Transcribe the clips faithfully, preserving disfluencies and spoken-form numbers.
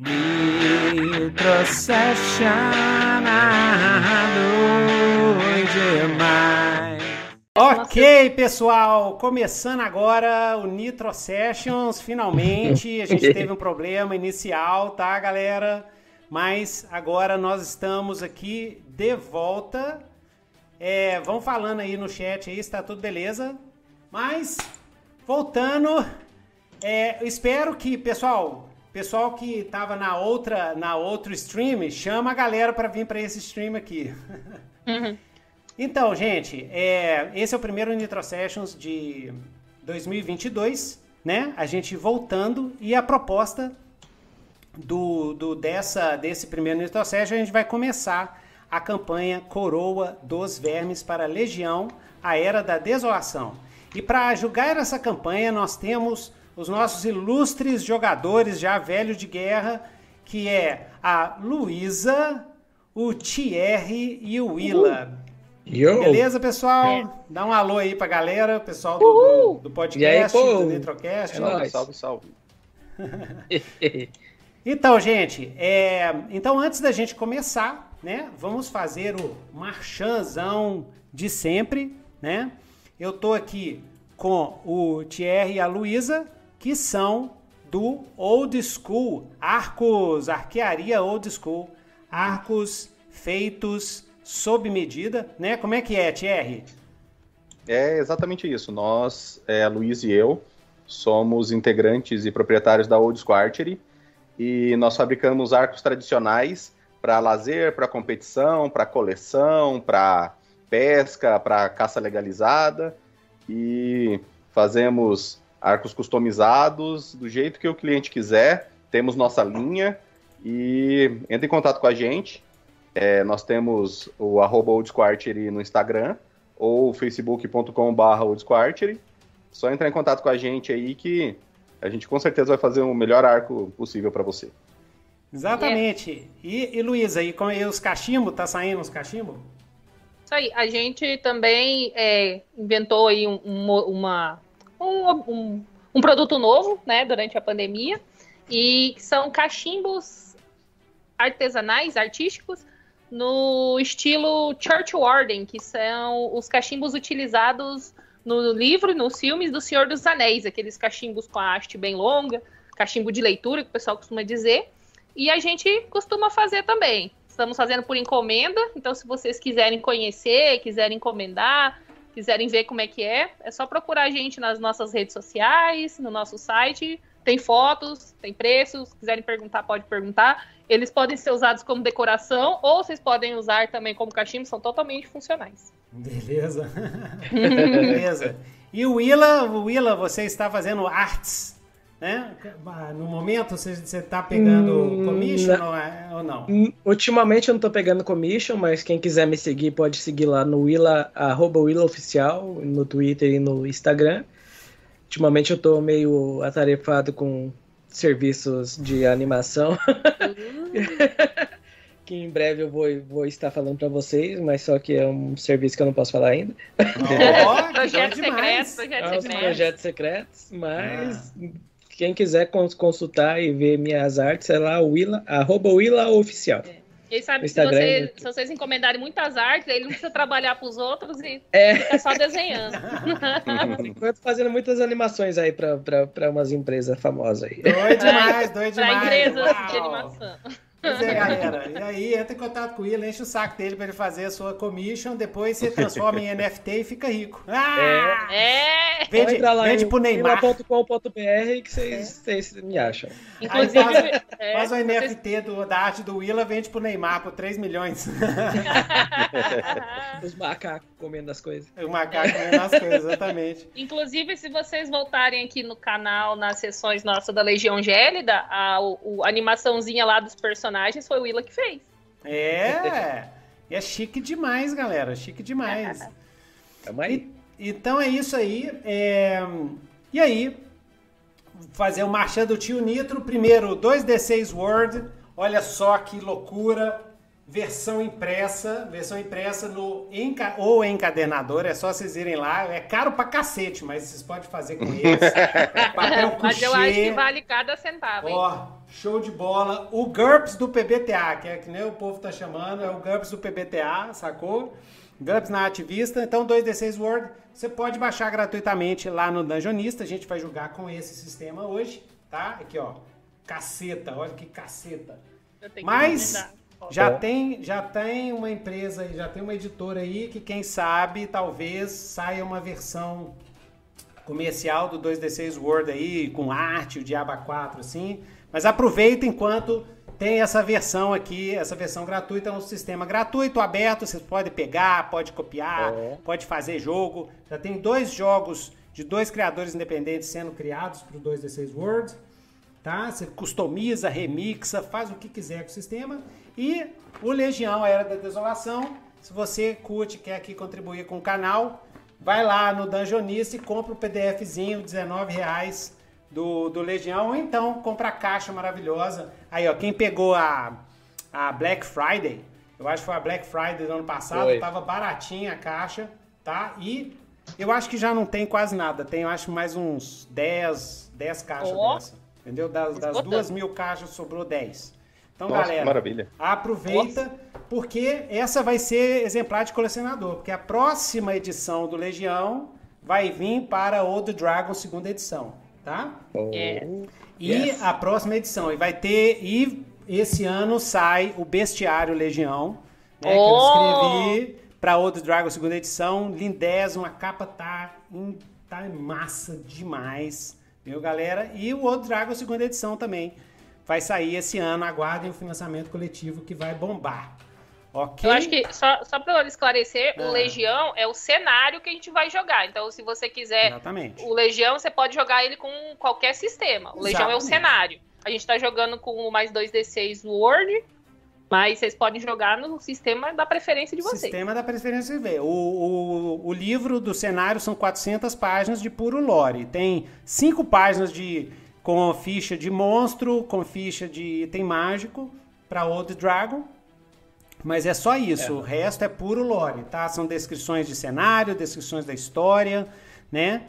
Nitro Sessions demais. Ok, pessoal, começando agora o Nitro Sessions, finalmente. A gente teve um problema inicial, tá, galera? Mas agora nós estamos aqui de volta. É, vão falando aí no chat aí se tá tudo beleza. Mas, voltando, é, eu espero que, pessoal... Pessoal que tava na outra, na outro stream, chama a galera para vir para esse stream aqui. Uhum. Então, gente, é, esse é o primeiro Nitro Sessions de dois mil e vinte e dois, né? A gente voltando, e a proposta do, do dessa desse primeiro Nitro Sessions, a gente vai começar a campanha Coroa dos Vermes para a Legião, a Era da Desolação. E para julgar essa campanha, nós temos os nossos ilustres jogadores já velhos de guerra, que é a Luísa, o Thierry e o Willa. Uhum. Beleza, pessoal? Dá um alô aí pra galera, pessoal do, do, do podcast, aí, do Nitrocast. É nóis. Salve, salve. Então, gente, é... então antes da gente começar, né, vamos fazer o marchanzão de sempre, né? Eu tô aqui com o Thierry e a Luísa, que são do Old School, arcos, arquearia Old School, arcos feitos sob medida, né? Como é que é, Thierry? É exatamente isso. Nós, é, a Luísa e eu, somos integrantes e proprietários da Old School Archery, e nós fabricamos arcos tradicionais para lazer, para competição, para coleção, para pesca, para caça legalizada, e fazemos arcos customizados do jeito que o cliente quiser. Temos nossa linha, e entra em contato com a gente. É, nós temos o arroba oldschool archery no Instagram ou facebook ponto com barra oldschool archery. Só entrar em contato com a gente aí que a gente com certeza vai fazer o melhor arco possível para você. Exatamente. E, e Luísa, e com e os cachimbos? Tá saindo os cachimbos? Isso aí. A gente também é, inventou aí um, um, uma... Um, um, um produto novo, né, durante a pandemia, e são cachimbos artesanais, artísticos, no estilo Church Warden, que são os cachimbos utilizados no livro, nos filmes do Senhor dos Anéis, aqueles cachimbos com a haste bem longa, cachimbo de leitura, que o pessoal costuma dizer, e a gente costuma fazer também. Estamos fazendo por encomenda, então se vocês quiserem conhecer, quiserem encomendar, quiserem ver como é que é, é só procurar a gente nas nossas redes sociais, no nosso site, tem fotos, tem preços, se quiserem perguntar, pode perguntar. Eles podem ser usados como decoração, ou vocês podem usar também como cachimbo, são totalmente funcionais. Beleza. Beleza. E o Willa, o Willa, você está fazendo artes, né? No momento, você está pegando hum, commission não. ou não? Ultimamente eu não estou pegando commission, mas quem quiser me seguir pode seguir lá no Willa, arroba Willa Oficial, no Twitter e no Instagram. Ultimamente eu estou meio atarefado com serviços de animação, que em breve eu vou, vou estar falando para vocês, mas só que é um serviço que eu não posso falar ainda. Oh, projeto secreto, projeto secreto. Projetos secretos, mas... Ah. Quem quiser consultar e ver minhas artes, é lá o Willa, arroba Willa Oficial. É. Ele sabe, se, você, se vocês encomendarem muitas artes, ele não precisa trabalhar para os outros e é. fica só desenhando. Eu tô fazendo muitas animações aí para umas empresas famosas aí. Doido demais, doido demais. Para empresas Uau. de animação. Pois é, galera. E aí, entra em contato com o Willa, enche o saco dele para ele fazer a sua commission, depois se transforma em N F T e fica rico. Ah! É! Vende, entra lá vende em pro Neymar. willa ponto com ponto b r que vocês é. me acham. Inclusive, aí faz, é, faz o N F T vocês... do, da arte do Willa, vende pro Neymar por três milhões. Os macacos comendo as coisas. Os macacos comendo as coisas, exatamente. Inclusive, se vocês voltarem aqui no canal, nas sessões nossas da Legião Gélida, a, o, a animaçãozinha lá dos personagens personagens foi o Willa que fez. É, é chique demais, galera, chique demais. E, então é isso aí. É... E aí, fazer o marchão do tio Nitro, primeiro dois D seis World, olha só que loucura, versão impressa, versão impressa no enca... ou encadenador, é só vocês irem lá, é caro pra cacete, mas vocês podem fazer com eles. Papel mas cuchê. Eu acho que vale cada centavo, hein? Ó, Show de bola. O GURPS do P B T A, que é que nem o povo tá chamando, é o GURPS do P B T A, sacou? GURPS na Ativista. Então, dois D seis World, você pode baixar gratuitamente lá no Dungeonista. A gente vai jogar com esse sistema hoje, tá? Aqui, ó. Caceta, olha que caceta. Mas já tem, já tem uma empresa aí, já tem uma editora aí que, quem sabe, talvez saia uma versão comercial do dois D seis World aí, com arte, o Diaba quatro, assim. Mas aproveita enquanto tem essa versão aqui, essa versão gratuita, é um sistema gratuito, aberto, você pode pegar, pode copiar, é. pode fazer jogo. Já tem dois jogos de dois criadores independentes sendo criados para o dois D seis World, tá? Você customiza, remixa, faz o que quiser com o sistema. E o Legião, a Era da Desolação, se você curte, quer aqui contribuir com o canal, vai lá no Dungeonist e compra o PDFzinho, dezenove reais do, do Legião, ou então compra a caixa maravilhosa. Aí, ó, quem pegou a, a Black Friday, eu acho que foi a Black Friday do ano passado, Oi. tava baratinha a caixa, tá? E eu acho que já não tem quase nada, tem, eu acho, mais uns dez, dez caixas oh. dessa, entendeu? Das, das duas mil caixas sobrou dez. Então, Nossa, galera, maravilha. aproveita, Nossa. porque essa vai ser exemplar de colecionador, porque a próxima edição do Legião vai vir para o The Dragon segunda edição, tá? Oh. E yes. a próxima edição, e vai ter, e esse ano sai o Bestiário Legião, né, oh. que eu escrevi para o The Dragon segunda edição, lindésimo, a capa tá em, tá em massa demais, viu, galera? E o The Dragon segunda edição também. Vai sair esse ano, aguardem o financiamento coletivo que vai bombar. Ok? Eu acho que, só, só para eu esclarecer, ah. o Legião é o cenário que a gente vai jogar. Então, se você quiser Exatamente. o Legião, você pode jogar ele com qualquer sistema. O Legião Exatamente. é o cenário. A gente está jogando com o mais dois D seis World, mas vocês podem jogar no sistema da preferência de vocês. Sistema da preferência de vocês. O, o, o livro do cenário são quatrocentas páginas de puro lore. Tem cinco páginas de... com ficha de monstro, com ficha de item mágico para Old Dragon, mas é só isso, é. o resto é puro lore, tá? São descrições de cenário, descrições da história, né?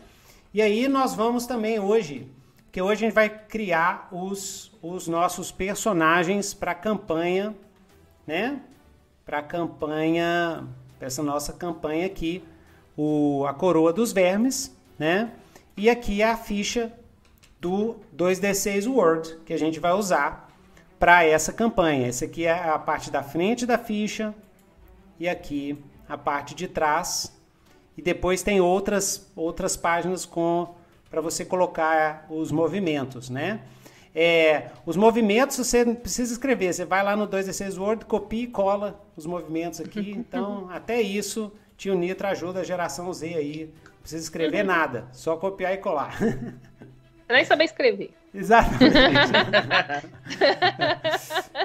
E aí nós vamos também hoje, porque hoje a gente vai criar os, os nossos personagens para a campanha, né? Para a campanha, para essa nossa campanha aqui, o, a Coroa dos Vermes, né? E aqui a ficha do dois D seis World, que a gente vai usar para essa campanha. Essa aqui é a parte da frente da ficha e aqui a parte de trás. E depois tem outras, outras páginas com para você colocar os movimentos, né? É, os movimentos você não precisa escrever, você vai lá no dois D seis World, copia e cola os movimentos aqui. Então, até isso, tio Nitro ajuda a geração Z aí. Não precisa escrever nada, só copiar e colar. Nem saber escrever. Exatamente.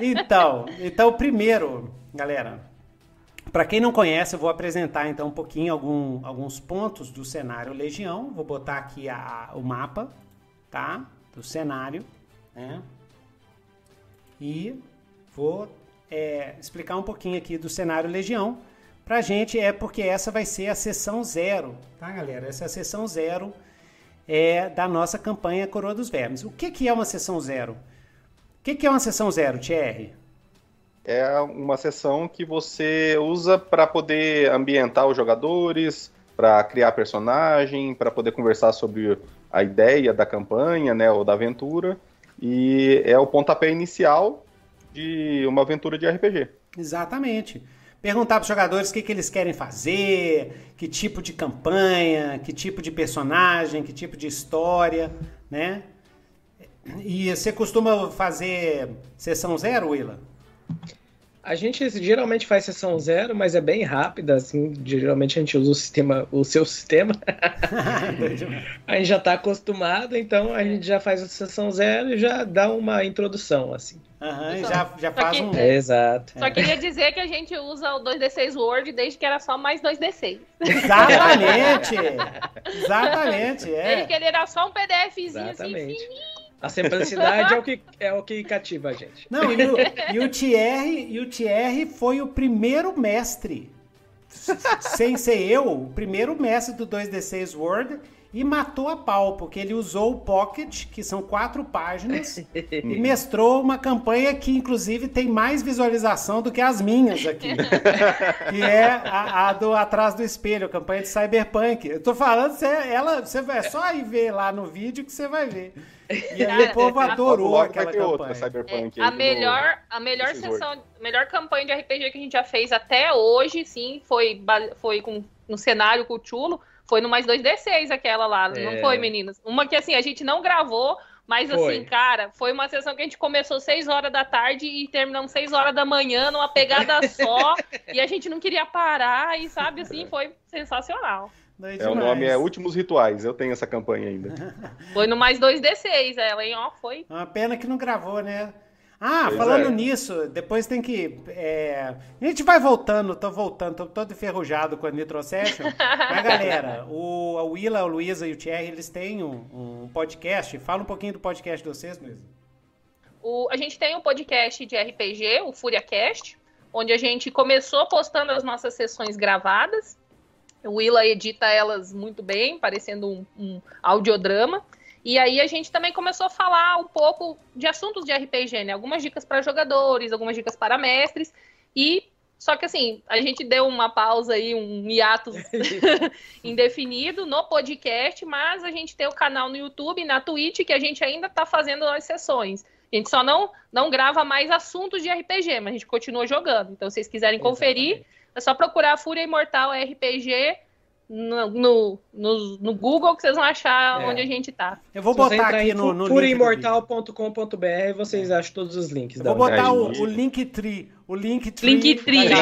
então, então, primeiro, galera, para quem não conhece, eu vou apresentar então um pouquinho algum, alguns pontos do cenário Legião. Vou botar aqui a, o mapa, tá? Do cenário, né? E vou é, explicar um pouquinho aqui do cenário Legião. Pra gente é porque essa vai ser a sessão zero, tá, galera? Essa é a sessão zero. É da nossa campanha Coroa dos Vermes. O que, que é uma sessão zero? O que, que é uma sessão zero, Thierry? É uma sessão que você usa para poder ambientar os jogadores, para criar personagem, para poder conversar sobre a ideia da campanha, né, ou da aventura. E é o pontapé inicial de uma aventura de R P G. Exatamente. Perguntar para os jogadores o que, que eles querem fazer, que tipo de campanha, que tipo de personagem, que tipo de história, né? E você costuma fazer sessão zero, Willa? A gente geralmente faz sessão zero, mas é bem rápida, assim, geralmente a gente usa o sistema, o seu sistema. A gente já está acostumado, então a gente já faz a sessão zero e já dá uma introdução, assim. Aham, uhum, já, já faz que, um... É, exato. Só é. queria dizer que a gente usa o dois D seis Word desde que era só mais dois D seis. Exatamente! Exatamente, é. Desde que ele era só um PDFzinho Exatamente. assim, fininho. A simplicidade é, o que, é o que cativa a gente. Não, e o, e o, Thierry, e o Thierry foi o primeiro mestre, sem ser eu, o primeiro mestre do dois D seis Word. e matou a pau, porque ele usou o Pocket, que são quatro páginas, e mestrou uma campanha que, inclusive, tem mais visualização do que as minhas aqui, que é a, a do Atrás do Espelho, a campanha de Cyberpunk. Eu tô falando, você, ela, você vai só aí ver lá no vídeo que você vai ver. E aí o povo adorou aquela campanha. Outra, Cyberpunk, é, a, melhor, no... a melhor sessão, melhor campanha de R P G que a gente já fez até hoje, sim, foi, foi com, no cenário com o Chulo. Foi no mais dois D seis aquela lá, é. Não foi, meninas? Uma que, assim, a gente não gravou, mas, foi. assim, cara, foi uma sessão que a gente começou seis horas da tarde e terminamos seis horas da manhã numa pegada só, e a gente não queria parar, e, sabe, assim, foi sensacional. É, é, o nome é Últimos Rituais, eu tenho essa campanha ainda. Foi no mais dois D seis ela, hein, ó, foi. Uma pena que não gravou, né? Ah, pois falando é. nisso, depois tem que... É... A gente vai voltando, tô voltando, tô todo enferrujado com a Nitro Session. Mas, galera, o, a Willa, a Luísa e o Thierry, eles têm um, um podcast. Fala um pouquinho do podcast de vocês, Luísa. A gente tem um podcast de R P G, o FúriaCast, onde a gente começou postando as nossas sessões gravadas. O Willa edita elas muito bem, parecendo um, um audiodrama. E aí a gente também começou a falar um pouco de assuntos de R P G, né? Algumas dicas para jogadores, algumas dicas para mestres. E só que assim, a gente deu uma pausa aí, um hiatus indefinido no podcast, mas a gente tem o canal no YouTube e na Twitch que a gente ainda está fazendo as sessões. A gente só não, não grava mais assuntos de R P G, mas a gente continua jogando. Então se vocês quiserem conferir, exatamente, é só procurar Fúria Imortal R P G No, no, no, no Google que vocês vão achar é. onde a gente tá. Eu vou botar aqui no, no fúria imortal ponto com ponto b r, vocês acham todos os links. Eu vou botar o, o Linktree. O Linktree. Linktree.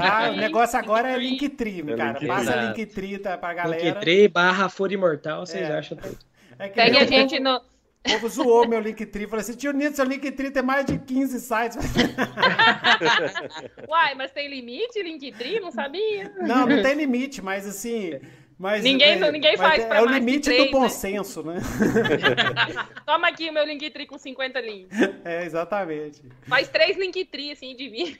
Ah, o negócio agora é Linktree, cara. Passa Linktree tá, pra galera. Linktree barra Fúria Imortal, vocês é. acham tudo. É Pegue a gente no... O povo zoou meu Linktree, falou assim, tio Nito, seu Linktree tem mais de quinze sites. Uai, mas tem limite Linktree? Não sabia. Não, não tem limite, mas assim... Mas, ninguém mas, ninguém faz pra é mais. É o limite três, do bom senso, né? Toma aqui o meu Linktree com cinquenta links. É, exatamente. Faz três Linktree, assim, de mim.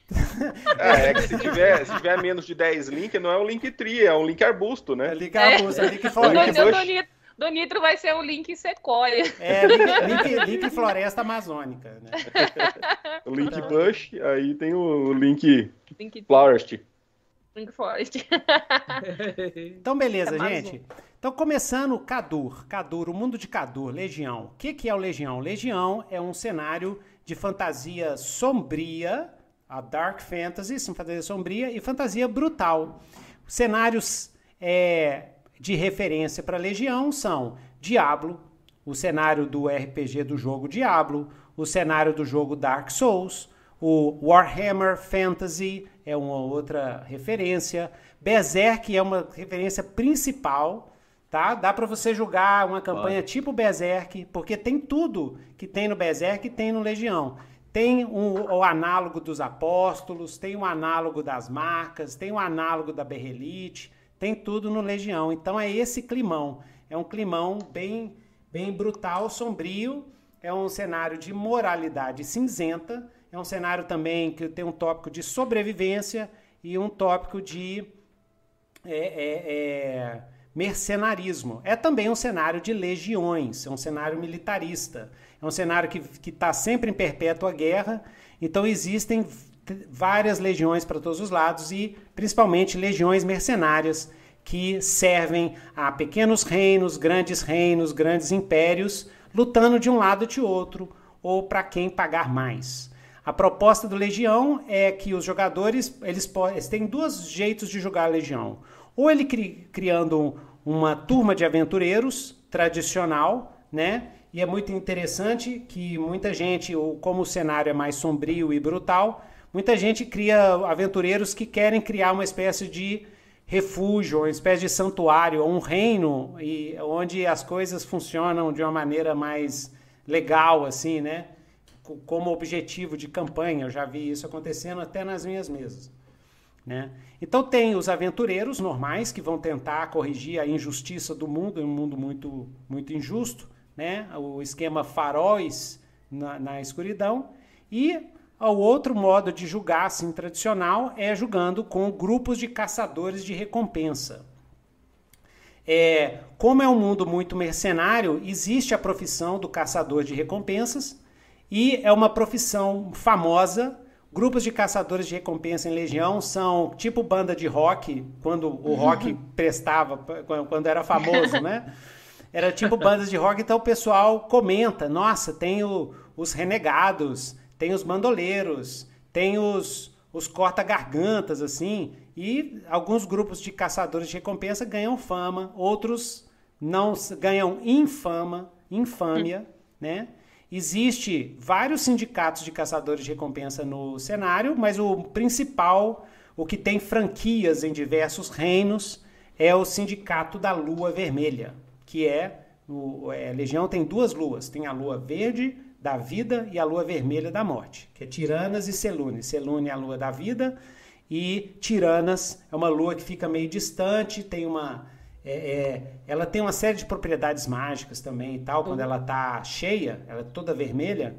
É, é que se tiver, se tiver menos de dez links, não é um Linktree, é um link arbusto, né? É link arbusto, é, é link floresta. Do Nitro vai ser o Link Sequoia. É, Link, link, link Floresta Amazônica, né? O Link então... Bush, aí tem o Link, link... Florest. Link Forest. Então, beleza, é gente. Então, começando Kadur. Kadur, o mundo de Kadur, Legião. O que, que é o Legião? Legião é um cenário de fantasia sombria, a Dark Fantasy, fantasia sombria e fantasia brutal. Cenários... É, de referência para Legião são Diablo, o cenário do R P G do jogo Diablo, o cenário do jogo Dark Souls, o Warhammer Fantasy é uma outra referência, Berserk é uma referência principal, tá? Dá para você jogar uma campanha tipo Berserk, porque tem tudo que tem no Berserk e tem no Legião. Tem um, o análogo dos Apóstolos, tem o análogo das Marcas, tem o análogo da Berrelite. Tem tudo no Legião. Então é esse climão. É um climão bem, bem brutal, sombrio. É um cenário de moralidade cinzenta. É um cenário também que tem um tópico de sobrevivência e um tópico de é, é, é, mercenarismo. É também um cenário de legiões. É um cenário militarista. É um cenário que que está sempre em perpétua guerra. Então existem... várias legiões para todos os lados e principalmente legiões mercenárias que servem a pequenos reinos, grandes reinos, grandes impérios, lutando de um lado de outro ou para quem pagar mais. A proposta do Legião é que os jogadores, eles, eles têm dois jeitos de jogar a Legião. Ou ele cri, criando uma turma de aventureiros tradicional, né? E é muito interessante que muita gente, como o cenário é mais sombrio e brutal, muita gente cria aventureiros que querem criar uma espécie de refúgio, uma espécie de santuário, um reino e onde as coisas funcionam de uma maneira mais legal, assim, né? Como objetivo de campanha. Eu já vi isso acontecendo até nas minhas mesas, né? Então tem os aventureiros normais que vão tentar corrigir a injustiça do mundo, um mundo muito, muito injusto, né? O esquema faróis na, na escuridão e... O outro modo de julgar, assim, tradicional, é julgando com grupos de caçadores de recompensa. É, como é um mundo muito mercenário, existe a profissão do caçador de recompensas e é uma profissão famosa. Grupos de caçadores de recompensa em Legião são tipo banda de rock, quando o rock prestava, quando era famoso, né? Era tipo bandas de rock, então o pessoal comenta, nossa, tem o, os renegados, tem os bandoleiros, tem os, os corta-gargantas, assim, e alguns grupos de caçadores de recompensa ganham fama, outros não ganham infama, infâmia, né? Existe vários sindicatos de caçadores de recompensa no cenário, mas o principal, o que tem franquias em diversos reinos, é o Sindicato da Lua Vermelha, que é, o, é, Legião tem duas luas, tem a lua verde da vida e a lua vermelha da morte, que é Tiranas e Selune. Selune é a lua da vida e Tiranas é uma lua que fica meio distante, tem uma... É, é, ela tem uma série de propriedades mágicas também e tal, quando ela está cheia, ela é toda vermelha,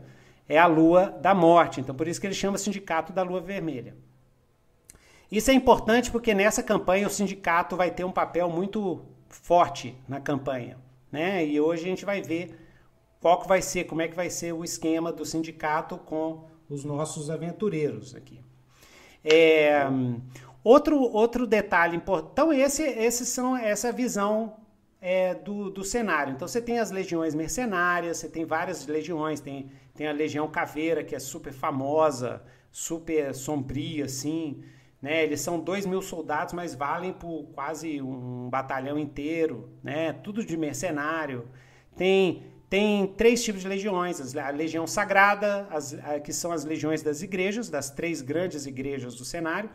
é a lua da morte, então por isso que ele chama Sindicato da Lua Vermelha. Isso é importante porque nessa campanha o sindicato vai ter um papel muito forte na campanha, né? E hoje a gente vai ver qual que vai ser, como é que vai ser o esquema do sindicato com os nossos aventureiros aqui. É... Outro, outro detalhe importante, então esse, esse são, essa é a visão é, do, do cenário. Então você tem as legiões mercenárias, você tem várias legiões, tem, tem a Legião Caveira, que é super famosa, super sombria, assim, né? Eles são dois mil soldados, mas valem por quase um batalhão inteiro, né? Tudo de mercenário. Tem, tem três tipos de legiões, a Legião Sagrada, as, a, que são as legiões das igrejas, das três grandes igrejas do cenário,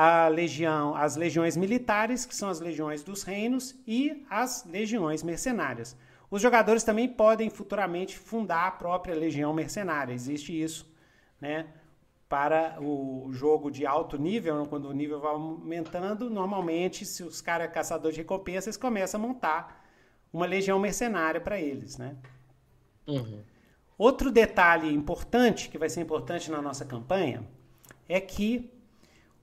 a legião, as legiões militares, que são as legiões dos reinos, e as legiões mercenárias. Os jogadores também podem futuramente fundar a própria legião mercenária, existe isso, né? Para o jogo de alto nível, quando o nível vai aumentando, normalmente, se os caras são caçadores de recompensas, começam a montar uma legião mercenária para eles, né? Uhum. Outro detalhe importante, que vai ser importante na nossa campanha, é que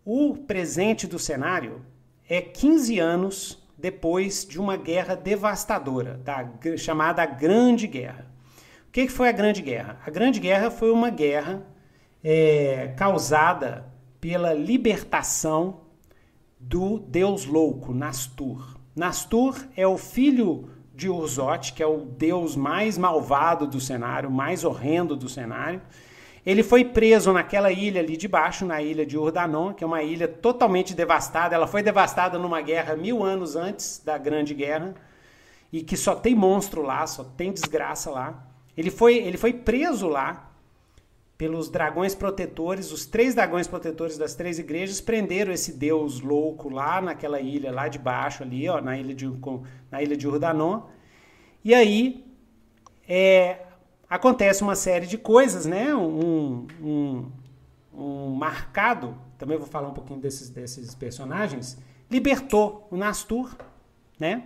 o presente do cenário é quinze anos depois de uma guerra devastadora, tá? Chamada Grande Guerra. O que foi a Grande Guerra? A Grande Guerra foi uma guerra é, causada pela libertação do deus louco, Nastur. Nastur é o filho de Urzote, que é o deus mais malvado do cenário, mais horrendo do cenário. Ele foi preso naquela ilha ali de baixo, na ilha de Urdanon, que é uma ilha totalmente devastada. Ela foi devastada numa guerra mil anos antes da Grande Guerra, e que só tem monstro lá, só tem desgraça lá. Ele foi, ele foi preso lá pelos dragões protetores, os três dragões protetores das três igrejas prenderam esse deus louco lá naquela ilha, lá de baixo, ali, ó, na, ilha de, na ilha de Urdanon. E aí... É, acontece uma série de coisas, né? Um, um, um marcado, também vou falar um pouquinho desses, desses personagens, libertou o Nastur, né?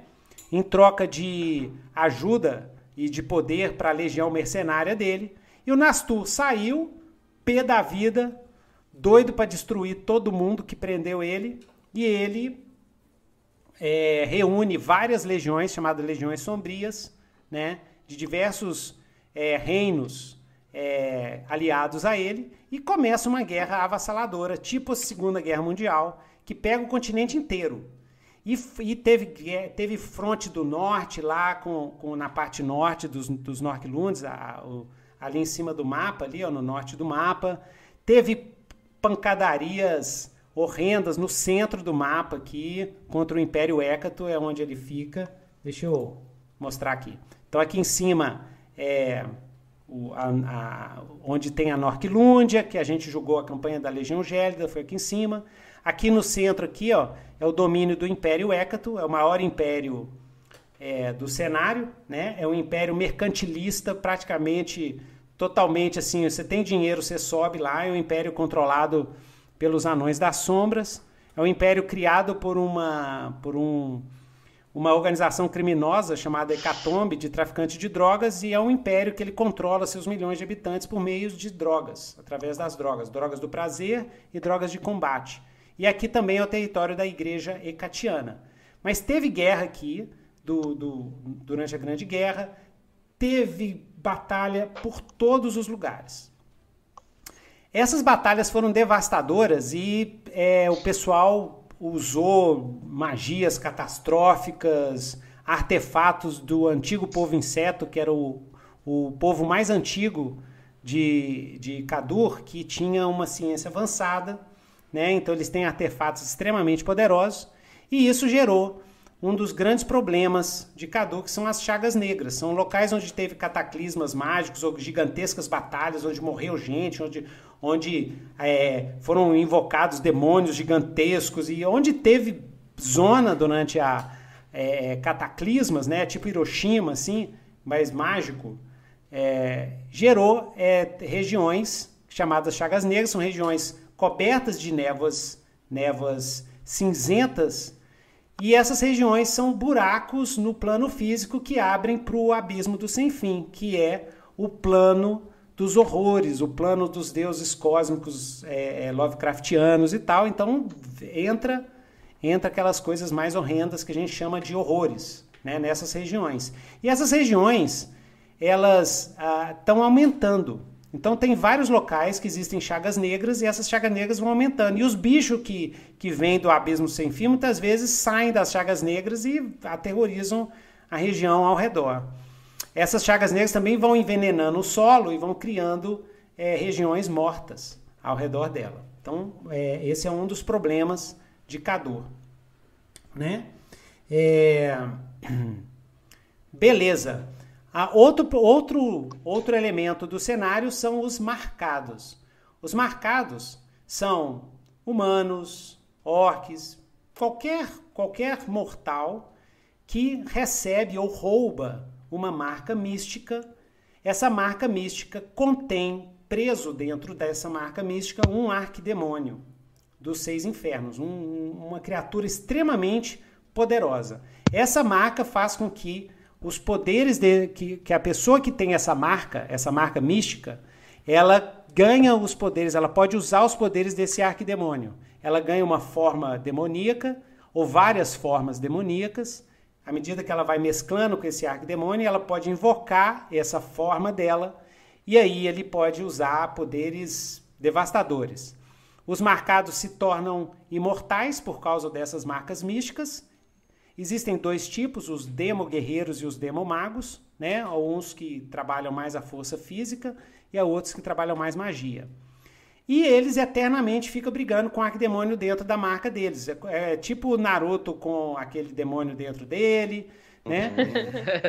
Em troca de ajuda e de poder para a legião mercenária dele. E o Nastur saiu, pé da vida, doido para destruir todo mundo que prendeu ele. E ele é, reúne várias legiões, chamadas Legiões Sombrias, né? De diversos... É, reinos é, aliados a ele, e começa uma guerra avassaladora, tipo a Segunda Guerra Mundial, que pega o continente inteiro. E, e teve, teve fronte do norte, lá com, com, na parte norte dos, dos Norquilundes, ali em cima do mapa, ali, ó, no norte do mapa. Teve pancadarias horrendas no centro do mapa aqui, contra o Império Hecato, é onde ele fica. Deixa eu mostrar aqui. Então aqui em cima... É, o, a, a, onde tem a Norquilúndia, que a gente jogou a campanha da Legião Gélida, foi aqui em cima. Aqui no centro, aqui, ó, é o domínio do Império Hecato, é o maior império é, do cenário, né? É um império mercantilista, praticamente totalmente assim, você tem dinheiro, você sobe lá, é um império controlado pelos Anões das Sombras, é um império criado por uma... Por um, uma organização criminosa chamada Hecatombe, de traficante de drogas, e é um império que ele controla seus milhões de habitantes por meio de drogas, através das drogas, drogas do prazer e drogas de combate. E aqui também é o território da Igreja Catiana. Mas teve guerra aqui, do, do, durante a Grande Guerra, teve batalha por todos os lugares. Essas batalhas foram devastadoras e é, o pessoal usou magias catastróficas, artefatos do antigo povo inseto, que era o, o povo mais antigo de, de Kadur, que tinha uma ciência avançada, né? Então eles têm artefatos extremamente poderosos, e isso gerou um dos grandes problemas de Kadur, que são as Chagas Negras. São locais onde teve cataclismas mágicos ou gigantescas batalhas, onde morreu gente, onde, onde é, foram invocados demônios gigantescos, e onde teve zona durante a é, cataclismas, né, tipo Hiroshima, assim, mas mágico, é, gerou é, regiões chamadas Chagas Negras. São regiões cobertas de névoas, névoas cinzentas, e essas regiões são buracos no plano físico que abrem para o abismo do sem fim, que é o plano dos horrores, o plano dos deuses cósmicos é, Lovecraftianos e tal. Então entra, entra aquelas coisas mais horrendas que a gente chama de horrores, né, nessas regiões. E essas regiões, elas estão ah, aumentando. Então tem vários locais que existem chagas negras, e essas chagas negras vão aumentando. E os bichos que, que vêm do abismo sem fim muitas vezes saem das chagas negras e aterrorizam a região ao redor. Essas chagas negras também vão envenenando o solo e vão criando é, regiões mortas ao redor dela. Então é, esse é um dos problemas de Kadur, né? É... Beleza. Ah, outro, outro, outro elemento do cenário são os marcados. Os marcados são humanos, orques, qualquer, qualquer mortal que recebe ou rouba uma marca mística. Essa marca mística contém, preso dentro dessa marca mística, um arquidemônio dos seis infernos, um, uma criatura extremamente poderosa. Essa marca faz com que os poderes de, que, que a pessoa que tem essa marca, essa marca mística, ela ganha os poderes, ela pode usar os poderes desse arquidemônio. Ela ganha uma forma demoníaca, ou várias formas demoníacas. À medida que ela vai mesclando com esse arquidemônio, ela pode invocar essa forma dela, e aí ele pode usar poderes devastadores. Os marcados se tornam imortais por causa dessas marcas místicas. Existem dois tipos, os demoguerreiros e os demomagos, né? Uns que trabalham mais a força física e há outros que trabalham mais magia. E eles eternamente ficam brigando com o arquidemônio dentro da marca deles. É, é tipo Naruto com aquele demônio dentro dele, né?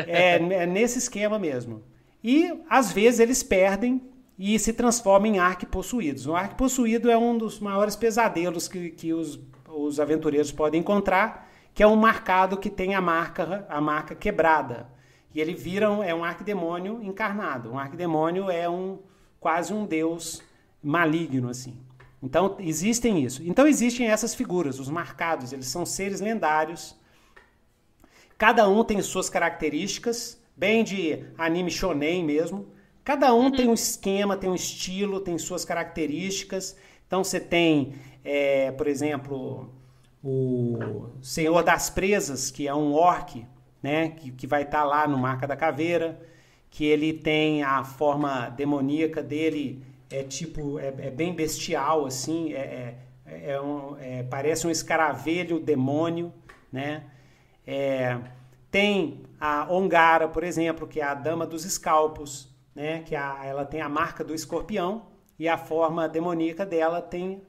é, é nesse esquema mesmo. E às vezes eles perdem e se transformam em arquipossuídos. O arquipossuído é um dos maiores pesadelos que, que os, os aventureiros podem encontrar, que é um marcado que tem a marca, a marca quebrada. E ele vira um, é um arquidemônio encarnado. Um arquidemônio é um, quase um deus maligno, assim. Então, existem isso. Então, existem essas figuras, os marcados. Eles são seres lendários. Cada um tem suas características, bem de anime shonen mesmo. Cada um uhum. tem um esquema, tem um estilo, tem suas características. Então, você tem, é, por exemplo... o Senhor das Presas, que é um orc, né, que, que vai estar tá lá no Marca da Caveira, que ele tem a forma demoníaca dele, é tipo, é, é bem bestial, assim, é, é, é um, é, parece um escaravelho demônio, né, é, tem a Ongara, por exemplo, que é a Dama dos Escalpos, né, que a, ela tem a marca do escorpião, e a forma demoníaca dela tem,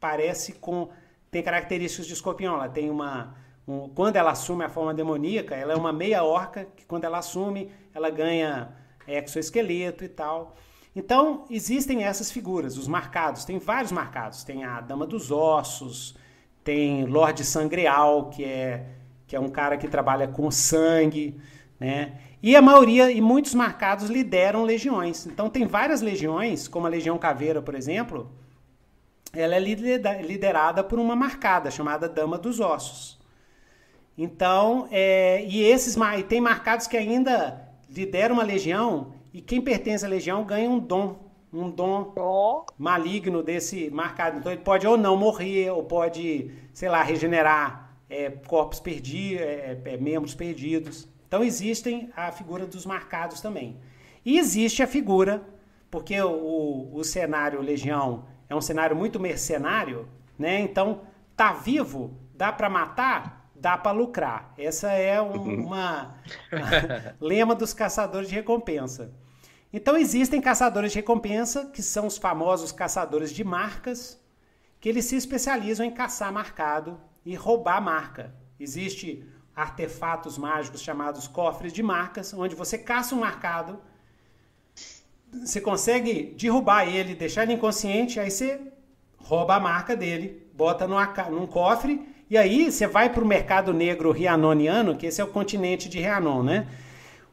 parece com... tem características de escorpião. Ela tem uma... Um, quando ela assume a forma demoníaca, ela é uma meia orca, que quando ela assume, ela ganha exoesqueleto e tal. Então, existem essas figuras, os marcados. Tem vários marcados. Tem a Dama dos Ossos, tem Lorde Sangreal, que é, que é um cara que trabalha com sangue, né? E a maioria, e muitos marcados lideram legiões. Então, tem várias legiões, como a Legião Caveira, por exemplo... ela é liderada por uma marcada chamada Dama dos Ossos. Então, é, e esses e tem marcados que ainda lideram uma legião, e quem pertence à legião ganha um dom, um dom oh. maligno desse marcado. Então ele pode ou não morrer, ou pode, sei lá, regenerar é, corpos perdidos, é, é, membros perdidos. Então existem a figura dos marcados também. E existe a figura, porque o, o, o cenário Legião é um cenário muito mercenário, né? Então tá vivo, dá para matar, dá para lucrar. Essa é um, uma, uma lema dos caçadores de recompensa. Então existem caçadores de recompensa, que são os famosos caçadores de marcas, que eles se especializam em caçar marcado e roubar marca. Existe artefatos mágicos chamados cofres de marcas, onde você caça um marcado, você consegue derrubar ele, deixar ele inconsciente, aí você rouba a marca dele, bota numa, num cofre, e aí você vai para o mercado negro rianoniano, que esse é o continente de Rianon, né?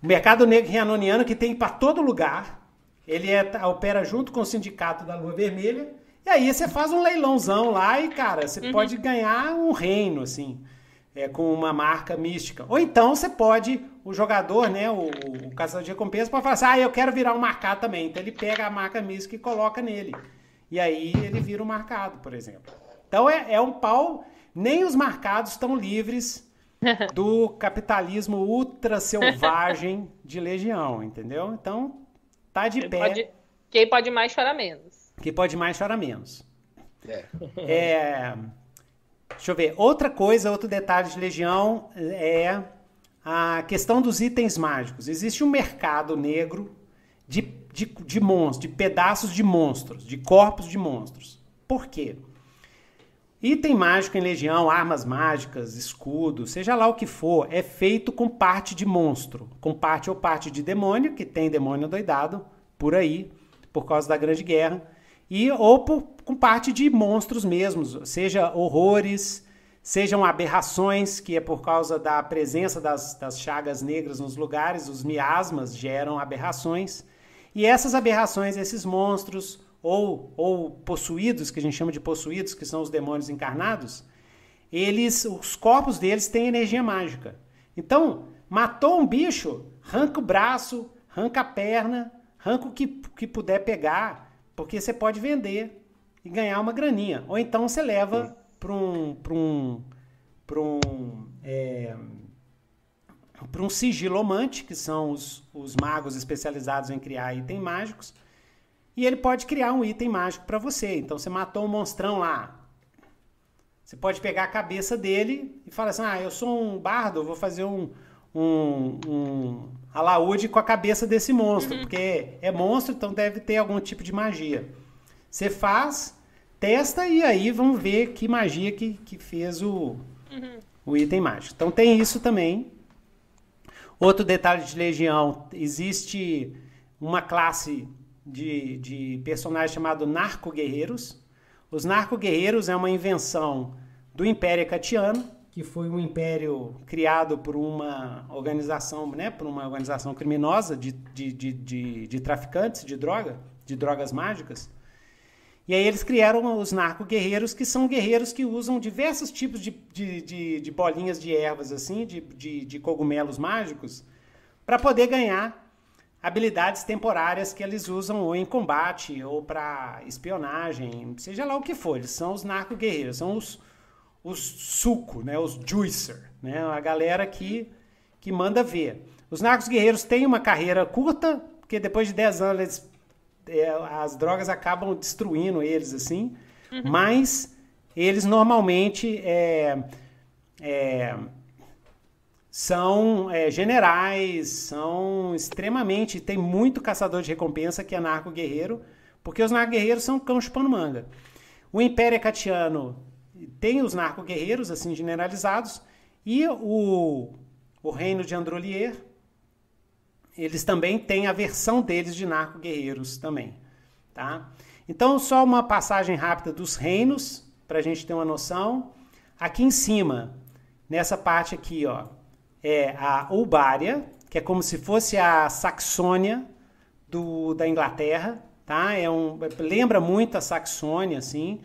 O mercado negro rianoniano que tem para todo lugar, ele é, opera junto com o Sindicato da Lua Vermelha, e aí você faz um leilãozão lá e, cara, você uhum. pode ganhar um reino, assim, é, com uma marca mística. Ou então você pode, o jogador, né, o, o caçador de recompensa, pode falar assim, ah, eu quero virar um marcado também. Então ele pega a marca mística e coloca nele. E aí ele vira um marcado, por exemplo. Então é, é um pau, nem os marcados estão livres do capitalismo ultra selvagem de Legião, entendeu? Então, tá de quem pé. Pode, quem pode mais chora menos. Quem pode mais chora menos. É. É, deixa eu ver. Outra coisa, outro detalhe de Legião é a questão dos itens mágicos. Existe um mercado negro de, de, de monstros, de pedaços de monstros, de corpos de monstros. Por quê? Item mágico em Legião, armas mágicas, escudo, seja lá o que for, é feito com parte de monstro, com parte ou parte de demônio, que tem demônio doidado por aí, por causa da Grande Guerra, e ou por, com parte de monstros mesmos, seja horrores, sejam aberrações, que é por causa da presença das, das chagas negras nos lugares, os miasmas geram aberrações, e essas aberrações, esses monstros, Ou, ou possuídos, que a gente chama de possuídos, que são os demônios encarnados, eles, os corpos deles têm energia mágica. Então, matou um bicho, arranca o braço, arranca a perna, arranca o que, que puder pegar, porque você pode vender e ganhar uma graninha. Ou então você leva para um, para um, para um, é, para um sigilomante, que são os, os magos especializados em criar itens mágicos, e ele pode criar um item mágico para você. Então, você matou um monstrão lá. Você pode pegar a cabeça dele e falar assim, ah, eu sou um bardo, eu vou fazer um, um, um alaúde com a cabeça desse monstro. Uhum. Porque é monstro, então deve ter algum tipo de magia. Você faz, testa e aí vamos ver que magia que, que fez o, uhum. o item mágico. Então, tem isso também. Outro detalhe de Legião, existe uma classe De, de personagem chamado narco-guerreiros. Os narco-guerreiros é uma invenção do Império Hecato, que foi um império criado por uma organização, né, por uma organização criminosa de, de, de, de, de traficantes de droga, de drogas mágicas. E aí eles criaram os narco-guerreiros, que são guerreiros que usam diversos tipos de, de, de, de bolinhas de ervas, assim, de, de, de cogumelos mágicos, para poder ganhar habilidades temporárias que eles usam ou em combate ou para espionagem, seja lá o que for. Eles são os narco-guerreiros, são os, os suco, né? Os juicer, né? A galera que, que manda ver. Os narcos-guerreiros têm uma carreira curta, porque depois de dez anos eles, é, as drogas acabam destruindo eles, assim, uhum. mas eles normalmente é, é, São é, generais, são extremamente... Tem muito caçador de recompensa que é narco-guerreiro, porque os narco-guerreiros são cão chupando manga. O Império Hecato tem os narco-guerreiros, assim, generalizados, e o, o reino de Androlier, eles também têm a versão deles de narco-guerreiros também, tá? Então, só uma passagem rápida dos reinos, para a gente ter uma noção. Aqui em cima, nessa parte aqui, ó, é a Ubária, que é como se fosse a Saxônia do, da Inglaterra, tá? É um, lembra muito a Saxônia, assim.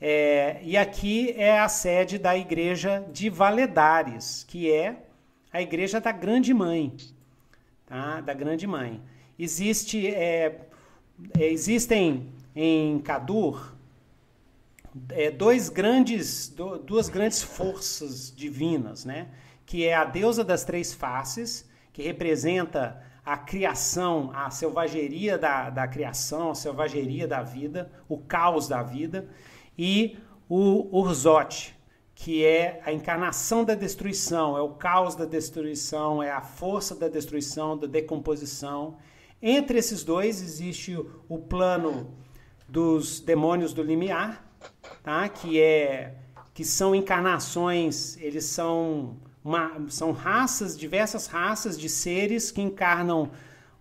É, e aqui é a sede da Igreja de Valedares, que é a Igreja da Grande Mãe, tá? Da Grande Mãe. Existe, é, existem em Kadur é, dois grandes, do, duas grandes forças divinas, né? Que é a deusa das três faces, que representa a criação, a selvageria da, da criação, a selvageria da vida, o caos da vida, e o Urzote, que é a encarnação da destruição, é o caos da destruição, é a força da destruição, da decomposição. Entre esses dois existe o plano dos demônios do limiar, tá? que, é, que são encarnações, eles são, uma, são raças, diversas raças de seres que encarnam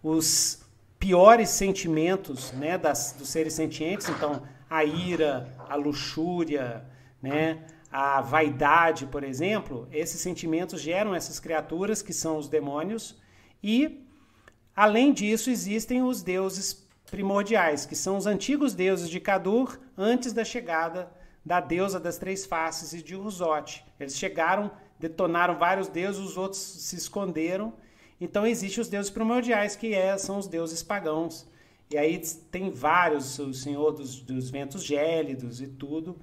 os piores sentimentos, né, das, dos seres sentientes, então a ira, a luxúria, né, a vaidade, por exemplo, esses sentimentos geram essas criaturas que são os demônios. E, além disso, existem os deuses primordiais, que são os antigos deuses de Kadur, antes da chegada da deusa das três faces e de Urzote. Eles chegaram, detonaram vários deuses, os outros se esconderam. Então, existem os deuses primordiais, que é, são os deuses pagãos. E aí tem vários, o Senhor dos, dos Ventos Gélidos e tudo.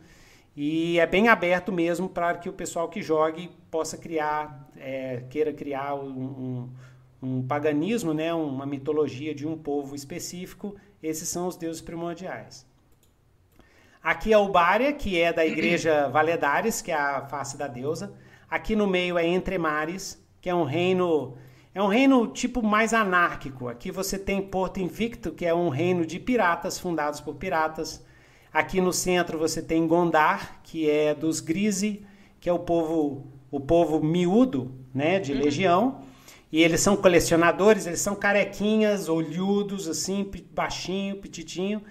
E é bem aberto mesmo para que o pessoal que jogue possa criar, é, queira criar um, um, um paganismo, né? Uma mitologia de um povo específico. Esses são os deuses primordiais. Aqui é a Ubária, que é da Igreja Valedares, que é a face da deusa. Aqui no meio é Entremares, que é um reino, é um reino tipo mais anárquico. Aqui você tem Porto Invicto, que é um reino de piratas, fundados por piratas. Aqui no centro você tem Gondar, que é dos Grise, que é o povo, o povo miúdo, né, de Legião. E eles são colecionadores, eles são carequinhas, olhudos, assim, baixinho, petitinho.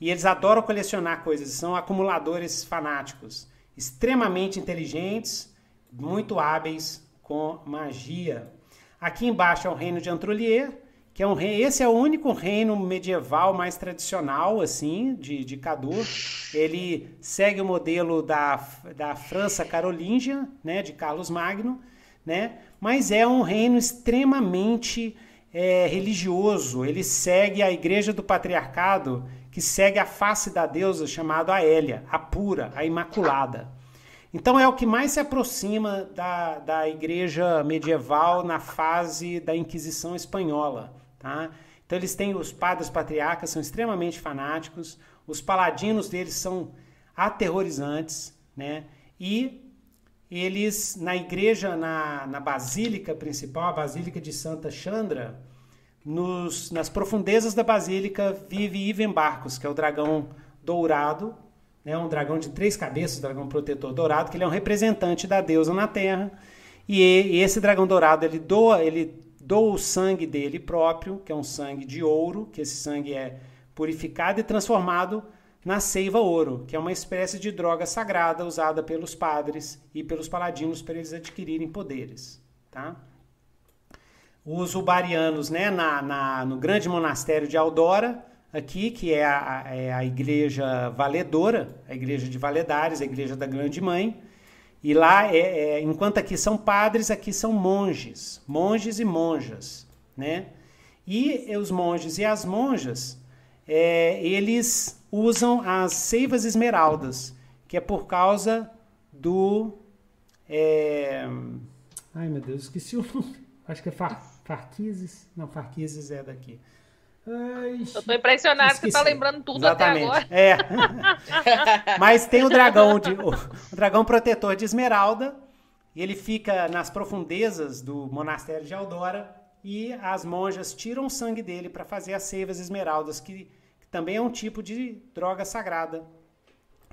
E eles adoram colecionar coisas, são acumuladores fanáticos. Extremamente inteligentes, muito hábeis com magia. Aqui embaixo é o reino de Androlier, que é um rei, esse é o único reino medieval mais tradicional, assim, de, de Kadur. Ele segue o modelo da, da França carolíngia, né, de Carlos Magno, né, mas é um reino extremamente é, religioso. Ele segue a Igreja do Patriarcado, que segue a face da deusa chamada Hélia, a pura, a imaculada. Então é o que mais se aproxima da, da Igreja medieval na fase da Inquisição Espanhola. Tá? Então eles têm os padres patriarcas, são extremamente fanáticos, os paladinos deles são aterrorizantes, né? E eles, na igreja, na, na basílica principal, a Basílica de Santa Chandra, nos, nas profundezas da basílica vive Ivenbarcos, que é o dragão dourado, né? Um dragão de três cabeças, um dragão protetor dourado, que ele é um representante da deusa na Terra. E, e esse dragão dourado, ele doa, ele doa o sangue dele próprio, que é um sangue de ouro, que esse sangue é purificado e transformado na seiva ouro, que é uma espécie de droga sagrada usada pelos padres e pelos paladinos para eles adquirirem poderes. Tá? Os ubarianos, né, na, na, no grande monastério de Aldora, aqui, que é a, é a Igreja Valedora, a Igreja de Valedares, a Igreja da Grande Mãe. E lá, é, é, enquanto aqui são padres, aqui são monges, monges e monjas, né? E os monges e as monjas, é, eles usam as seivas esmeraldas, que é por causa do... É... Ai, meu Deus, esqueci o nome. Acho que é far, Farquises. Não, Farquises é daqui. Ai, eu tô impressionado, esqueci. Você tá lembrando tudo. Exatamente. Até agora. É. Mas tem o dragão, de, o, o dragão protetor de esmeralda, e ele fica nas profundezas do monastério de Aldora, e as monjas tiram o sangue dele para fazer as seivas esmeraldas, que, que também é um tipo de droga sagrada,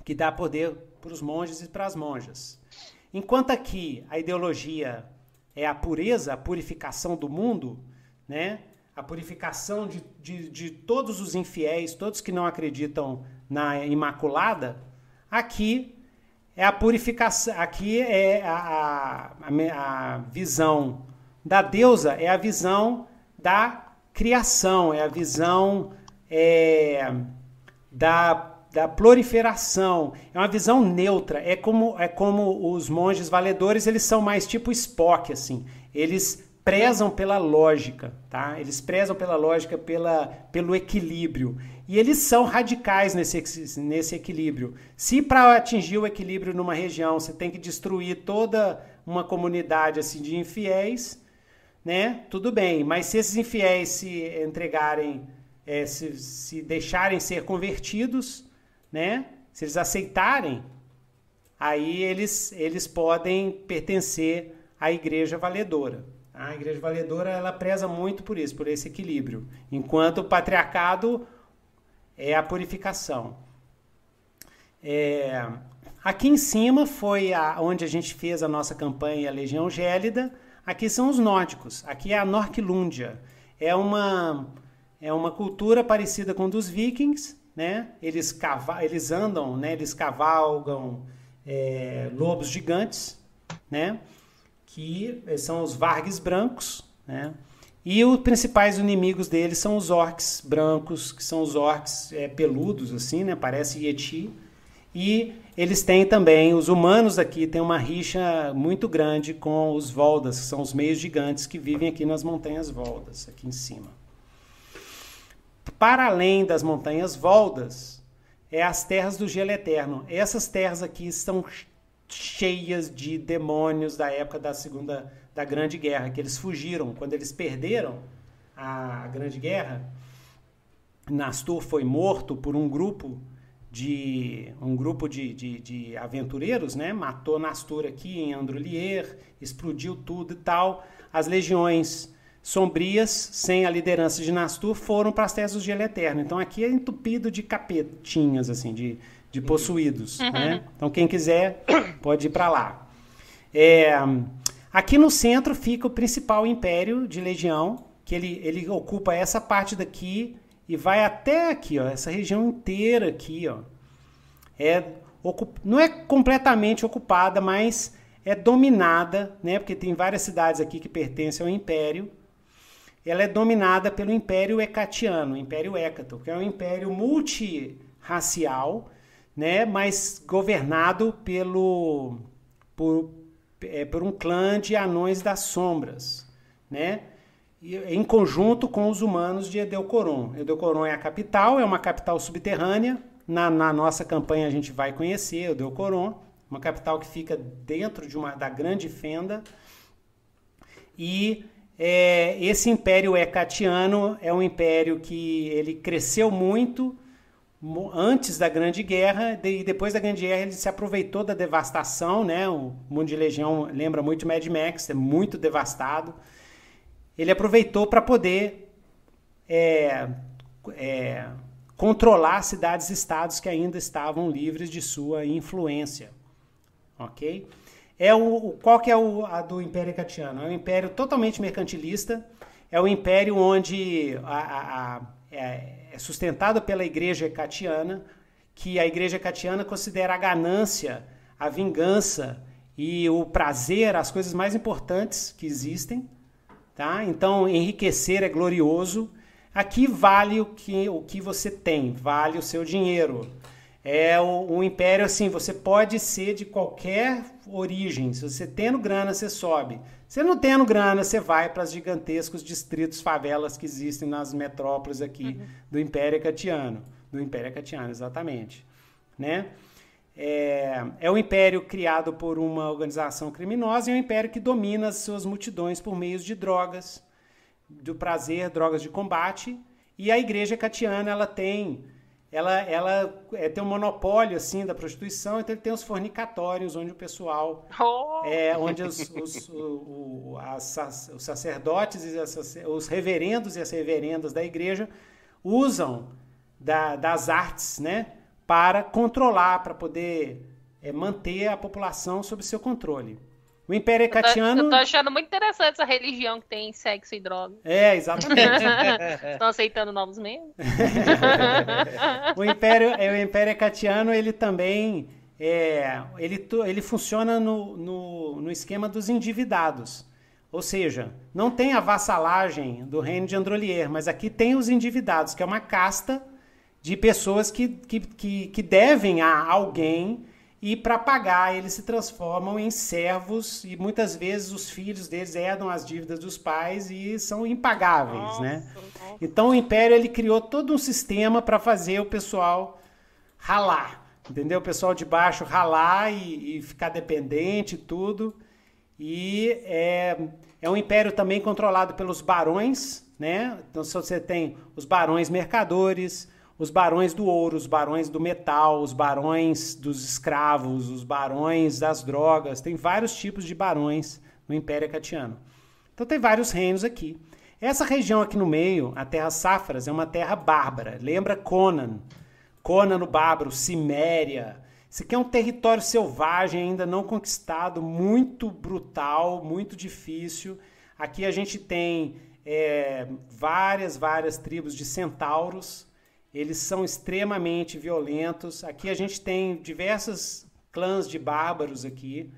que dá poder para os monges e para as monjas. Enquanto aqui a ideologia é a pureza, a purificação do mundo, né? A purificação de, de, de todos os infiéis, todos que não acreditam na Imaculada, aqui é a purificação, aqui é a, a, a visão da deusa, é a visão da criação, é a visão é, da, da proliferação, é uma visão neutra, é como, é como os monges valedores, eles são mais tipo Spock, assim, eles prezam pela lógica, tá? Eles prezam pela lógica, pela, pelo equilíbrio. E eles são radicais nesse, nesse equilíbrio. Se para atingir o equilíbrio numa região você tem que destruir toda uma comunidade assim, de infiéis, né? Tudo bem, mas se esses infiéis se entregarem, é, se, se deixarem ser convertidos, né? Se eles aceitarem, aí eles, eles podem pertencer à Igreja Valedora. A Igreja Valedora, ela preza muito por isso, por esse equilíbrio. Enquanto o patriarcado é a purificação. É, aqui em cima foi a, onde a gente fez a nossa campanha Legião Gélida. Aqui são os nórdicos. Aqui é a Norquilúndia. É uma, é uma cultura parecida com a dos vikings, né? Eles, cava, eles andam, né? Eles cavalgam é, lobos gigantes, né? Que são os vargs brancos, né? E os principais inimigos deles são os orcs brancos, que são os orcs é, peludos, assim, né? Parece Yeti. E eles têm também, os humanos aqui têm uma rixa muito grande com os Voldas, que são os meios gigantes que vivem aqui nas Montanhas Voldas, aqui em cima. Para além das Montanhas Voldas, é as terras do Gelo Eterno. Essas terras aqui estão cheias de demônios da época da Segunda da Grande Guerra, que eles fugiram. Quando eles perderam a Grande Guerra, Nastur foi morto por um grupo de, um grupo de, de, de aventureiros, né? Matou Nastur aqui em Androlier, explodiu tudo e tal. As legiões sombrias, sem a liderança de Nastur, foram para as terras do Gelo Eterno. Então aqui é entupido de capetinhas, assim, de... de possuídos, uhum. né? Então quem quiser pode ir para lá. É, aqui no centro fica o principal império de Legião, que ele, ele ocupa essa parte daqui e vai até aqui, ó, essa região inteira aqui, ó. É, ocup... não é completamente ocupada, mas é dominada, né? Porque tem várias cidades aqui que pertencem ao império. Ela é dominada pelo Império Hecatiano, Império Hecato, que é um império multirracial, né, mas governado pelo, por, é, por um clã de anões das sombras, né, e, em conjunto com os humanos de Edeucoron. Edeucoron é a capital, é uma capital subterrânea. Na, na nossa campanha a gente vai conhecer Edeucoron, uma capital que fica dentro de uma, da Grande Fenda. E é, esse império Hecatiano é um império que ele cresceu muito antes da Grande Guerra, e depois da Grande Guerra ele se aproveitou da devastação, né? O mundo de Legião lembra muito Mad Max, é muito devastado. Ele aproveitou para poder é, é, controlar cidades-estados que ainda estavam livres de sua influência. Ok? É o, qual que é o, a do Império Catiano? É um império totalmente mercantilista, é um império onde a... a, a é, é sustentado pela Igreja Catiana, que a Igreja Catiana considera a ganância, a vingança e o prazer as coisas mais importantes que existem. Tá? Então, enriquecer é glorioso. Aqui vale o que, o que você tem, vale o seu dinheiro. É o, o império, assim, você pode ser de qualquer origem. Se você tendo grana, você sobe. Se não tendo grana, você vai para os gigantescos distritos, favelas que existem nas metrópoles aqui uhum. do Império Hecateano. Do Império Hecateano, exatamente. Né? É, é um império criado por uma organização criminosa e é um império que domina as suas multidões por meio de drogas, do prazer, drogas de combate. E a Igreja Catiana, ela tem... Ela, ela é, tem um monopólio assim, da prostituição, então ele tem os fornicatórios, onde o pessoal, oh! é, onde os, os, o, o, as, os sacerdotes, e as, os reverendos e as reverendas da igreja usam da, das artes, né, para controlar, para poder é, manter a população sob seu controle. O Império Hecatiano... Eu tô achando muito interessante essa religião que tem sexo e droga. É, exatamente. Estão aceitando novos membros. O Império, o Império Hecatiano, ele também... É, ele, ele funciona no, no, no esquema dos endividados. Ou seja, não tem a vassalagem do reino de Androlier, mas aqui tem os endividados, que é uma casta de pessoas que, que, que, que devem a alguém... E para pagar, eles se transformam em servos e muitas vezes os filhos deles herdam as dívidas dos pais e são impagáveis, nossa, né? Nossa. Então o Império ele criou todo um sistema para fazer o pessoal ralar, entendeu? O pessoal de baixo ralar e, e ficar dependente e tudo. E é, é um império também controlado pelos barões, né? Então você tem os barões mercadores, os barões do ouro, os barões do metal, os barões dos escravos, os barões das drogas. Tem vários tipos de barões no Império Hecateano. Então tem vários reinos aqui. Essa região aqui no meio, a Terra Safras, é uma terra bárbara. Lembra Conan. Conan o Bárbaro, Ciméria. Isso aqui é um território selvagem, ainda não conquistado, muito brutal, muito difícil. Aqui a gente tem é, várias, várias tribos de centauros. Eles são extremamente violentos. Aqui a gente tem diversos clãs de bárbaros aqui.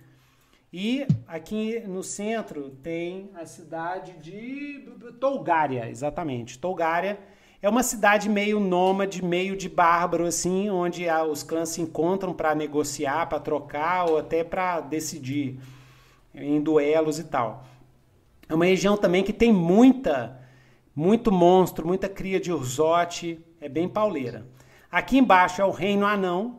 E aqui no centro tem a cidade de Tolgária, exatamente. Tolgária é uma cidade meio nômade, meio de bárbaro, assim, onde os clãs se encontram para negociar, para trocar ou até para decidir em duelos e tal. É uma região também que tem muita, muito monstro, muita cria de Urzote. É bem pauleira. Aqui embaixo é o reino anão,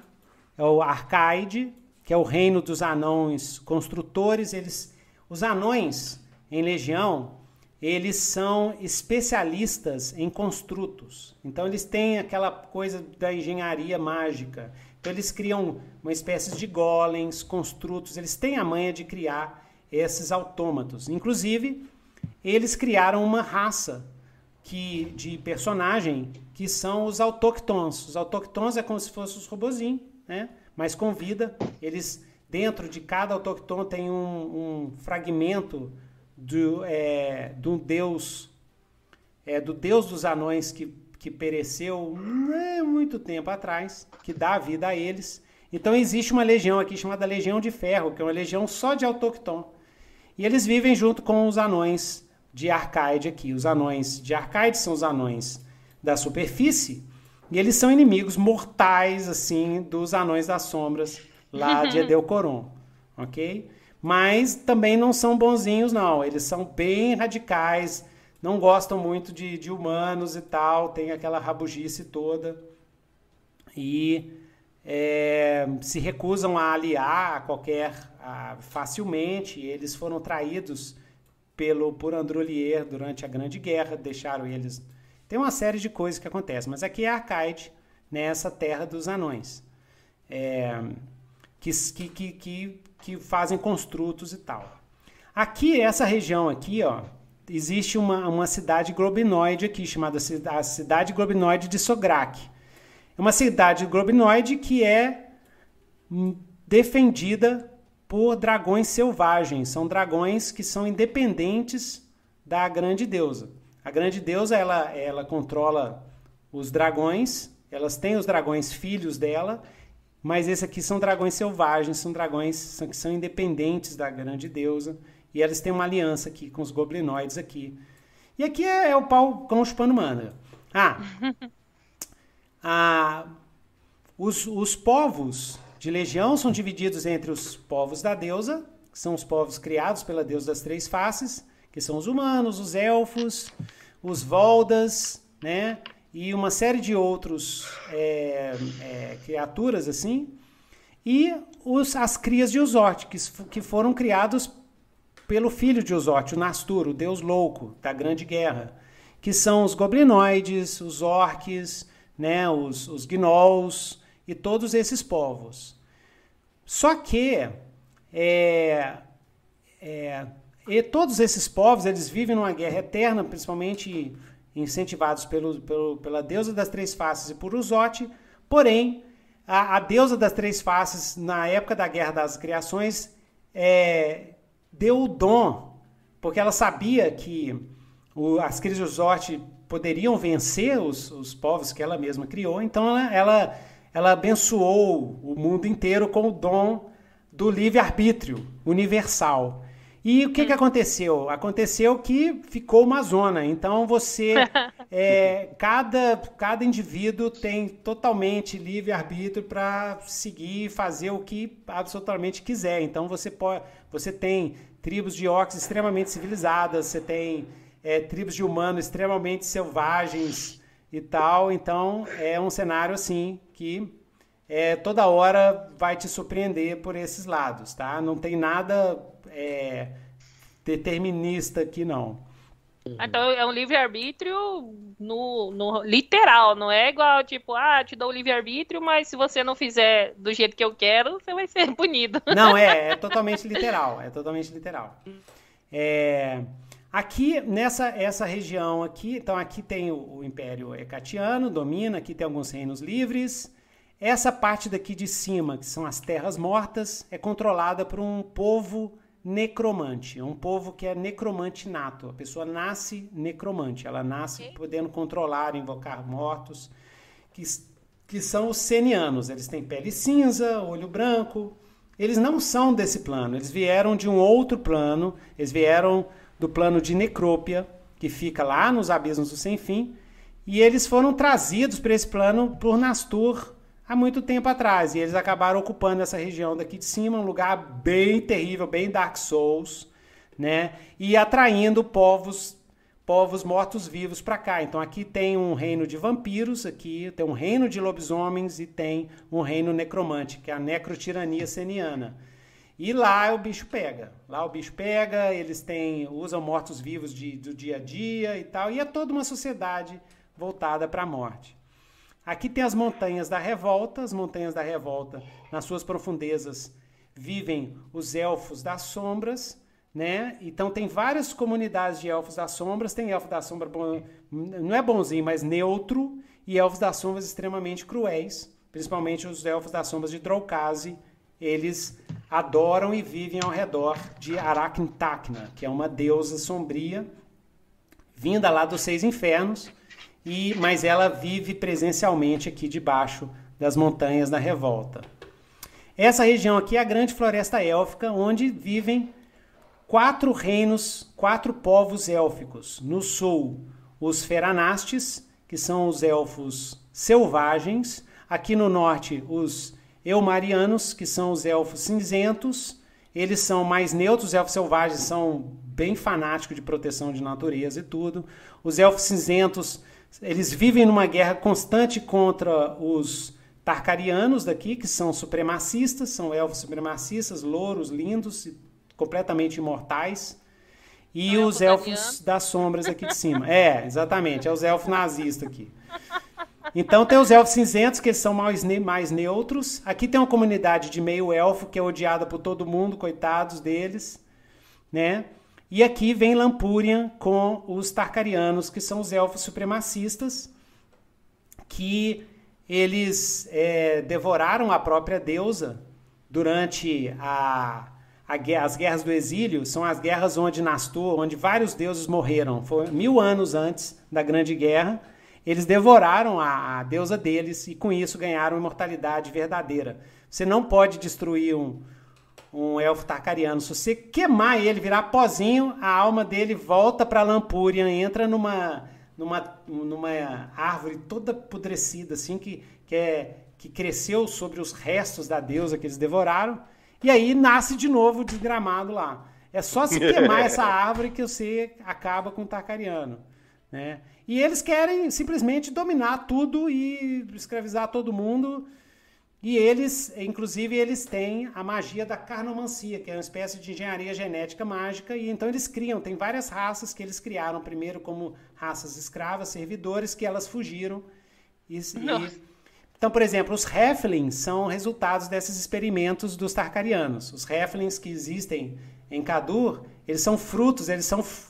é o Arcaide, que é o reino dos anões construtores. Eles, os anões em Legião, eles são especialistas em construtos. Então eles têm aquela coisa da engenharia mágica. Então eles criam uma espécie de golems, construtos. Eles têm a manha de criar esses autômatos. Inclusive, eles criaram uma raça que, de personagem, que são os autóctons. Os autóctons é como se fossem os robozinhos, né? Mas com vida. Eles, dentro de cada autócton tem um, um fragmento do, é, do deus, é, do deus dos anões que, que pereceu né, muito tempo atrás, que dá vida a eles. Então existe uma legião aqui chamada Legião de Ferro, que é uma legião só de autócton. E eles vivem junto com os anões de Arcaide aqui. Os anões de Arcaide são os anões da superfície e eles são inimigos mortais, assim, dos anões das sombras lá de Edelcoron, ok? Mas também não são bonzinhos, não. Eles são bem radicais, não gostam muito de, de humanos e tal, tem aquela rabugice toda e é, se recusam a aliar a qualquer a, facilmente. Eles foram traídos Pelo, por Androlier durante a Grande Guerra, deixaram eles... Tem uma série de coisas que acontecem, mas aqui é Arcaide, nessa terra dos anões, é, que, que, que, que fazem construtos e tal. Aqui, essa região aqui, ó, existe uma, uma cidade globinoide aqui, chamada a cidade globinoide de Sograk. É uma cidade globinoide que é defendida por dragões selvagens. São dragões que são independentes da grande deusa. A grande deusa, ela, ela controla os dragões, elas têm os dragões filhos dela, mas esses aqui são dragões selvagens, são dragões são, que são independentes da grande deusa, e elas têm uma aliança aqui com os goblinoides aqui. E aqui é, é o pau com chupando manga. Ah, a, os, os povos de Legião são divididos entre os povos da deusa, que são os povos criados pela deusa das três faces, que são os humanos, os elfos, os voldas, né? E uma série de outros é, é, criaturas, assim. E os, as crias de Urzote, que, que foram criados pelo filho de Urzote, o Nastur, o deus louco da Grande Guerra, que são os goblinoides, os orques, né? os, os gnolls e todos esses povos. Só que é, é, e todos esses povos eles vivem numa guerra eterna, principalmente incentivados pelo, pelo, pela deusa das três faces e por Urzote. Porém, a, a deusa das três faces, na época da Guerra das Criações, é, deu o dom, porque ela sabia que o, as crias de Urzote poderiam vencer os, os povos que ela mesma criou, então ela... ela ela abençoou o mundo inteiro com o dom do livre-arbítrio universal. E o que, que aconteceu? Aconteceu que ficou uma zona. Então você, é, cada, cada indivíduo tem totalmente livre-arbítrio para seguir e fazer o que absolutamente quiser. Então você, pode, você tem tribos de orcs extremamente civilizadas, você tem é, tribos de humanos extremamente selvagens e tal. Então é um cenário assim que... É, toda hora vai te surpreender por esses lados, tá? Não tem nada é, determinista aqui, não. Então é um livre-arbítrio no, no literal, não é igual, tipo, ah, te dou o livre-arbítrio, mas se você não fizer do jeito que eu quero, você vai ser punido. Não, é, é totalmente literal, é totalmente literal. É, aqui, nessa essa região aqui, então aqui tem o, o Império Hecatiano, domina, aqui tem alguns reinos livres... Essa parte daqui de cima, que são as terras mortas, é controlada por um povo necromante. É um povo que é necromante nato. A pessoa nasce necromante. Ela nasce okay. podendo controlar, invocar mortos, que, que são os senianos. Eles têm pele cinza, olho branco. Eles não são desse plano. Eles vieram de um outro plano. Eles vieram do plano de necrópia, que fica lá nos abismos do sem fim. E eles foram trazidos para esse plano por Nastur, há muito tempo atrás, e eles acabaram ocupando essa região daqui de cima, um lugar bem terrível, bem Dark Souls, né? E atraindo povos, povos mortos-vivos para cá. Então aqui tem um reino de vampiros, aqui tem um reino de lobisomens e tem um reino necromante, que é a necrotirania seniana. E lá o bicho pega. Lá o bicho pega, eles têm, usam mortos-vivos de, do dia a dia e tal, e é toda uma sociedade voltada para a morte. Aqui tem as Montanhas da Revolta. As Montanhas da Revolta, nas suas profundezas, vivem os Elfos das Sombras, né? Então tem várias comunidades de Elfos das Sombras. Tem Elfo da Sombra, bom, não é bonzinho, mas neutro, e Elfos das Sombras extremamente cruéis, principalmente os Elfos das Sombras de Drolkazi. Eles adoram e vivem ao redor de Arachntakna, que é uma deusa sombria, vinda lá dos Seis Infernos. E, mas ela vive presencialmente aqui debaixo das Montanhas da Revolta. Essa região aqui é a Grande Floresta Élfica, onde vivem quatro reinos, quatro povos élficos. No sul, os Feranastes, que são os elfos selvagens. Aqui no norte, os Eumarianos, que são os elfos cinzentos. Eles são mais neutros, os elfos selvagens são bem fanáticos de proteção de natureza e tudo. Os elfos cinzentos... Eles vivem numa guerra constante contra os Tarkarianos daqui, que são supremacistas, são elfos supremacistas, louros, lindos, completamente imortais. E os elfos das sombras aqui de cima. É, exatamente, é os elfos nazistas aqui. Então tem os elfos cinzentos, que eles são mais, ne mais neutros. Aqui tem uma comunidade de meio-elfo, que é odiada por todo mundo, coitados deles, né? E aqui vem Lampúrian com os Tarkarianos, que são os elfos supremacistas, que eles é, devoraram a própria deusa durante a, a, as guerras do exílio. São as guerras onde Nastur, onde vários deuses morreram. Foi mil anos antes da Grande Guerra. Eles devoraram a, a deusa deles e com isso ganharam imortalidade verdadeira. Você não pode destruir um... um elfo Tarkariano. Se você queimar ele, virar pozinho, a alma dele volta para Lampúrian, entra numa, numa, numa árvore toda apodrecida, assim, que, que, é, que cresceu sobre os restos da deusa que eles devoraram, e aí nasce de novo desgramado lá. É só se queimar essa árvore que você acaba com o Tarkariano, né? E eles querem simplesmente dominar tudo e escravizar todo mundo. E eles, inclusive, eles têm a magia da carnomancia, que é uma espécie de engenharia genética mágica, e então eles criam, tem várias raças que eles criaram, primeiro como raças escravas, servidores, que elas fugiram. E, e... Então, por exemplo, os Halflings são resultados desses experimentos dos Tarkarianos. Os Halflings que existem em Kadur, eles são frutos, eles são f...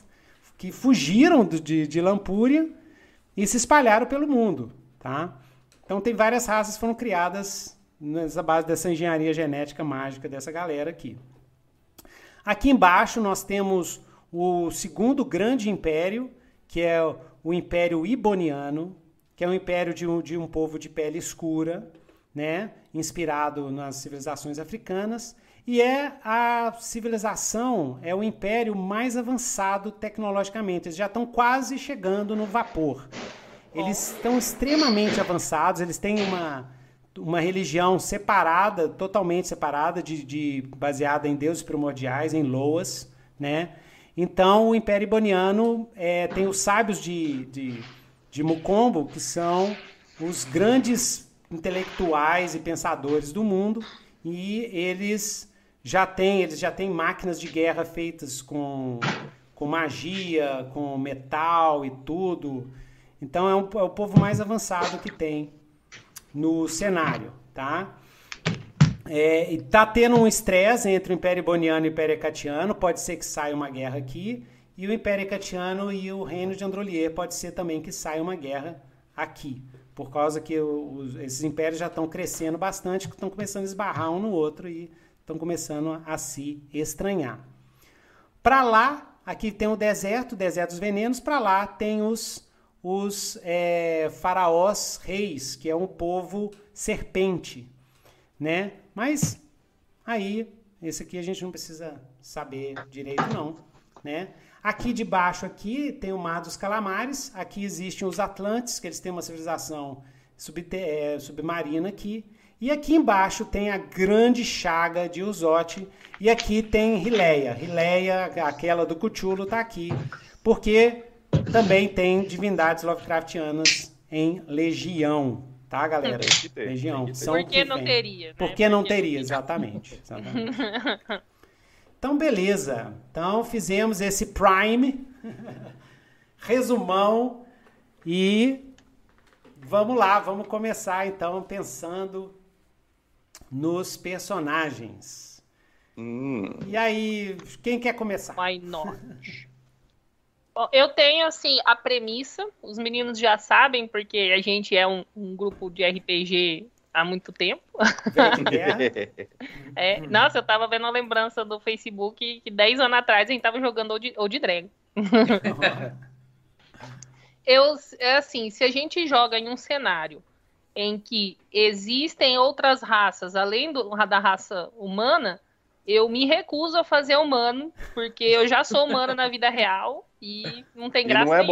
que fugiram de, de Lampúria e se espalharam pelo mundo, tá? Então tem várias raças que foram criadas... nessa base dessa engenharia genética mágica dessa galera aqui. Aqui embaixo nós temos o segundo grande império, que é o Império Iboniano, que é um império de um, de um povo de pele escura, né, inspirado nas civilizações africanas, e é a civilização, é o império mais avançado tecnologicamente. Eles já estão quase chegando no vapor. Eles estão extremamente avançados, eles têm uma, uma religião separada, totalmente separada, de, de, baseada em deuses primordiais, em loas, né? Então, o Império Iboniano é, tem os sábios de, de, de Mukombo, que são os grandes intelectuais e pensadores do mundo, e eles já têm, eles já têm máquinas de guerra feitas com, com magia, com metal e tudo. Então, é, um, é o povo mais avançado que tem no cenário, tá? É, e tá tendo um estresse entre o Império Iboniano e o Império Hecatiano. Pode ser que saia uma guerra aqui. E o Império Hecatiano e o Reino de Androlier pode ser também que saia uma guerra aqui. Por causa que os, esses impérios já estão crescendo bastante, estão começando a esbarrar um no outro e estão começando a se estranhar. Para lá, aqui tem o deserto, o deserto dos venenos. Para lá tem os, os é, faraós reis, que é um povo serpente, né? Mas aí, esse aqui a gente não precisa saber direito não, né? Aqui de baixo aqui tem o Mar dos Calamares, aqui existem os Atlantes, que eles têm uma civilização sub é, submarina aqui, e aqui embaixo tem a grande chaga de Urzote, e aqui tem Rileia, Rileia, aquela do Cthulhu, está aqui, porque também tem divindades Lovecraftianas em Legião. Tá, galera? Ter, Legião. São Por que não teria? Né? Por que não teria, exatamente. exatamente. Então, beleza. Então, fizemos esse Prime, resumão, e vamos lá, vamos começar, então, pensando nos personagens. Hum. E aí, quem quer começar? Why not? Bom, eu tenho, assim, a premissa, os meninos já sabem, porque a gente é um, um grupo de R P G há muito tempo. É, nossa, eu tava vendo a lembrança do Facebook que dez anos atrás a gente tava jogando Old, Old Dragon. Eu, assim, se a gente joga em um cenário em que existem outras raças, além do, da raça humana, eu me recuso a fazer humano, porque eu já sou humana na vida real e não tem graça nenhuma.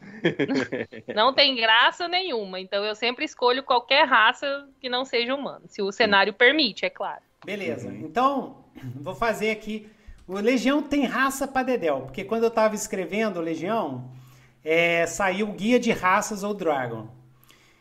Não é bom. Não tem graça nenhuma. Então eu sempre escolho qualquer raça que não seja humana, se o cenário permite, é claro. Beleza. Então, vou fazer aqui. O Legião tem raça pra dedéu, porque quando eu tava escrevendo Legião, é, saiu o Guia de Raças ou Dragon.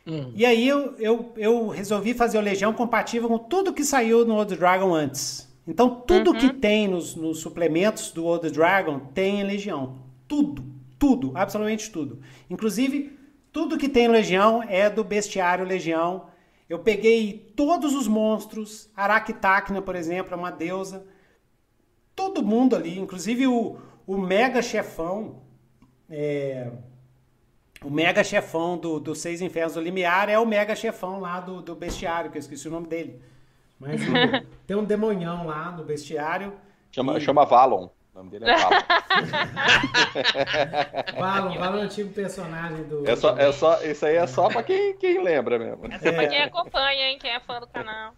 Hum. E aí eu, eu, eu resolvi fazer o Legião compatível com tudo que saiu no Old Dragon antes. Então, tudo uhum. que tem nos, nos suplementos do Old Dragon tem em Legião. Tudo, tudo, absolutamente tudo. Inclusive, tudo que tem em Legião é do Bestiário Legião. Eu peguei todos os monstros. Aractácna, por exemplo, é uma deusa. Todo mundo ali, inclusive o, o mega chefão, é, o mega chefão do, do Seis Infernos do Limiar é o mega chefão lá do, do Bestiário, que eu esqueci o nome dele. Mas tem um demonhão lá no bestiário. Chama, e... chama Valon. O nome dele é Valon. Valon, Valon é o antigo personagem do... É só, é só, isso aí é só pra quem, quem lembra mesmo. É só pra quem acompanha, hein? Quem é fã do canal.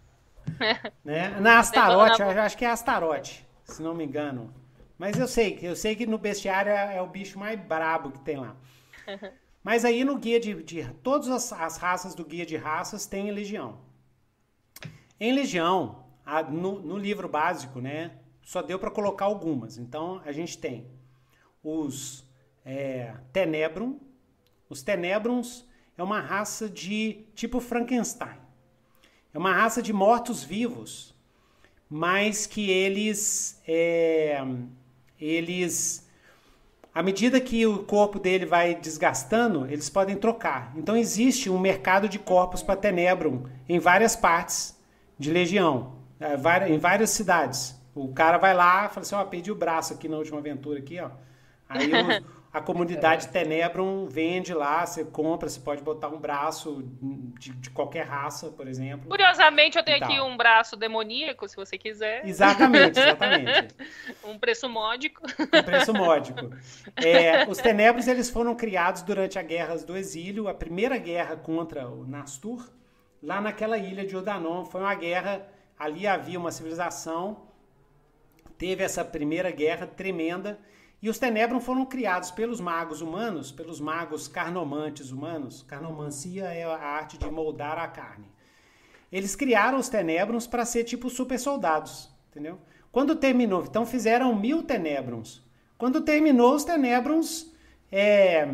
Né? Na Astaroth, eu acho que é Astaroth, se não me engano. Mas eu sei, eu sei que no bestiário é, é o bicho mais brabo que tem lá. Mas aí no guia de... de todas as, as raças do Guia de Raças tem Legião. Em Legião, a, no, no livro básico, né, só deu para colocar algumas. Então, a gente tem os é, Tenebrum. Os Tenebrums é uma raça de tipo Frankenstein. É uma raça de mortos-vivos, mas que eles, é, eles... À medida que o corpo dele vai desgastando, eles podem trocar. Então, existe um mercado de corpos para Tenebrum em várias partes de Legião, em várias cidades. O cara vai lá e fala assim, ó, oh, perdi o braço aqui na última aventura aqui, ó. Aí o, a comunidade Tenebrum vende lá, você compra, você pode botar um braço de, de qualquer raça, por exemplo. Curiosamente, eu tenho aqui tal. um braço demoníaco, se você quiser. Exatamente, exatamente. Um preço módico. Um preço módico. É, os Tenebrums, eles foram criados durante a Guerra do Exílio, a primeira guerra contra o Nastur, lá naquela ilha de Urdanon. Foi uma guerra, ali havia uma civilização, teve essa primeira guerra tremenda, e os Tenebrum foram criados pelos magos humanos, pelos magos carnomantes humanos. Carnomancia é a arte de moldar a carne. Eles criaram os Tenebrums para ser tipo super soldados, entendeu? Quando terminou, então fizeram mil Tenebrums. Quando terminou os Tenebrums, é,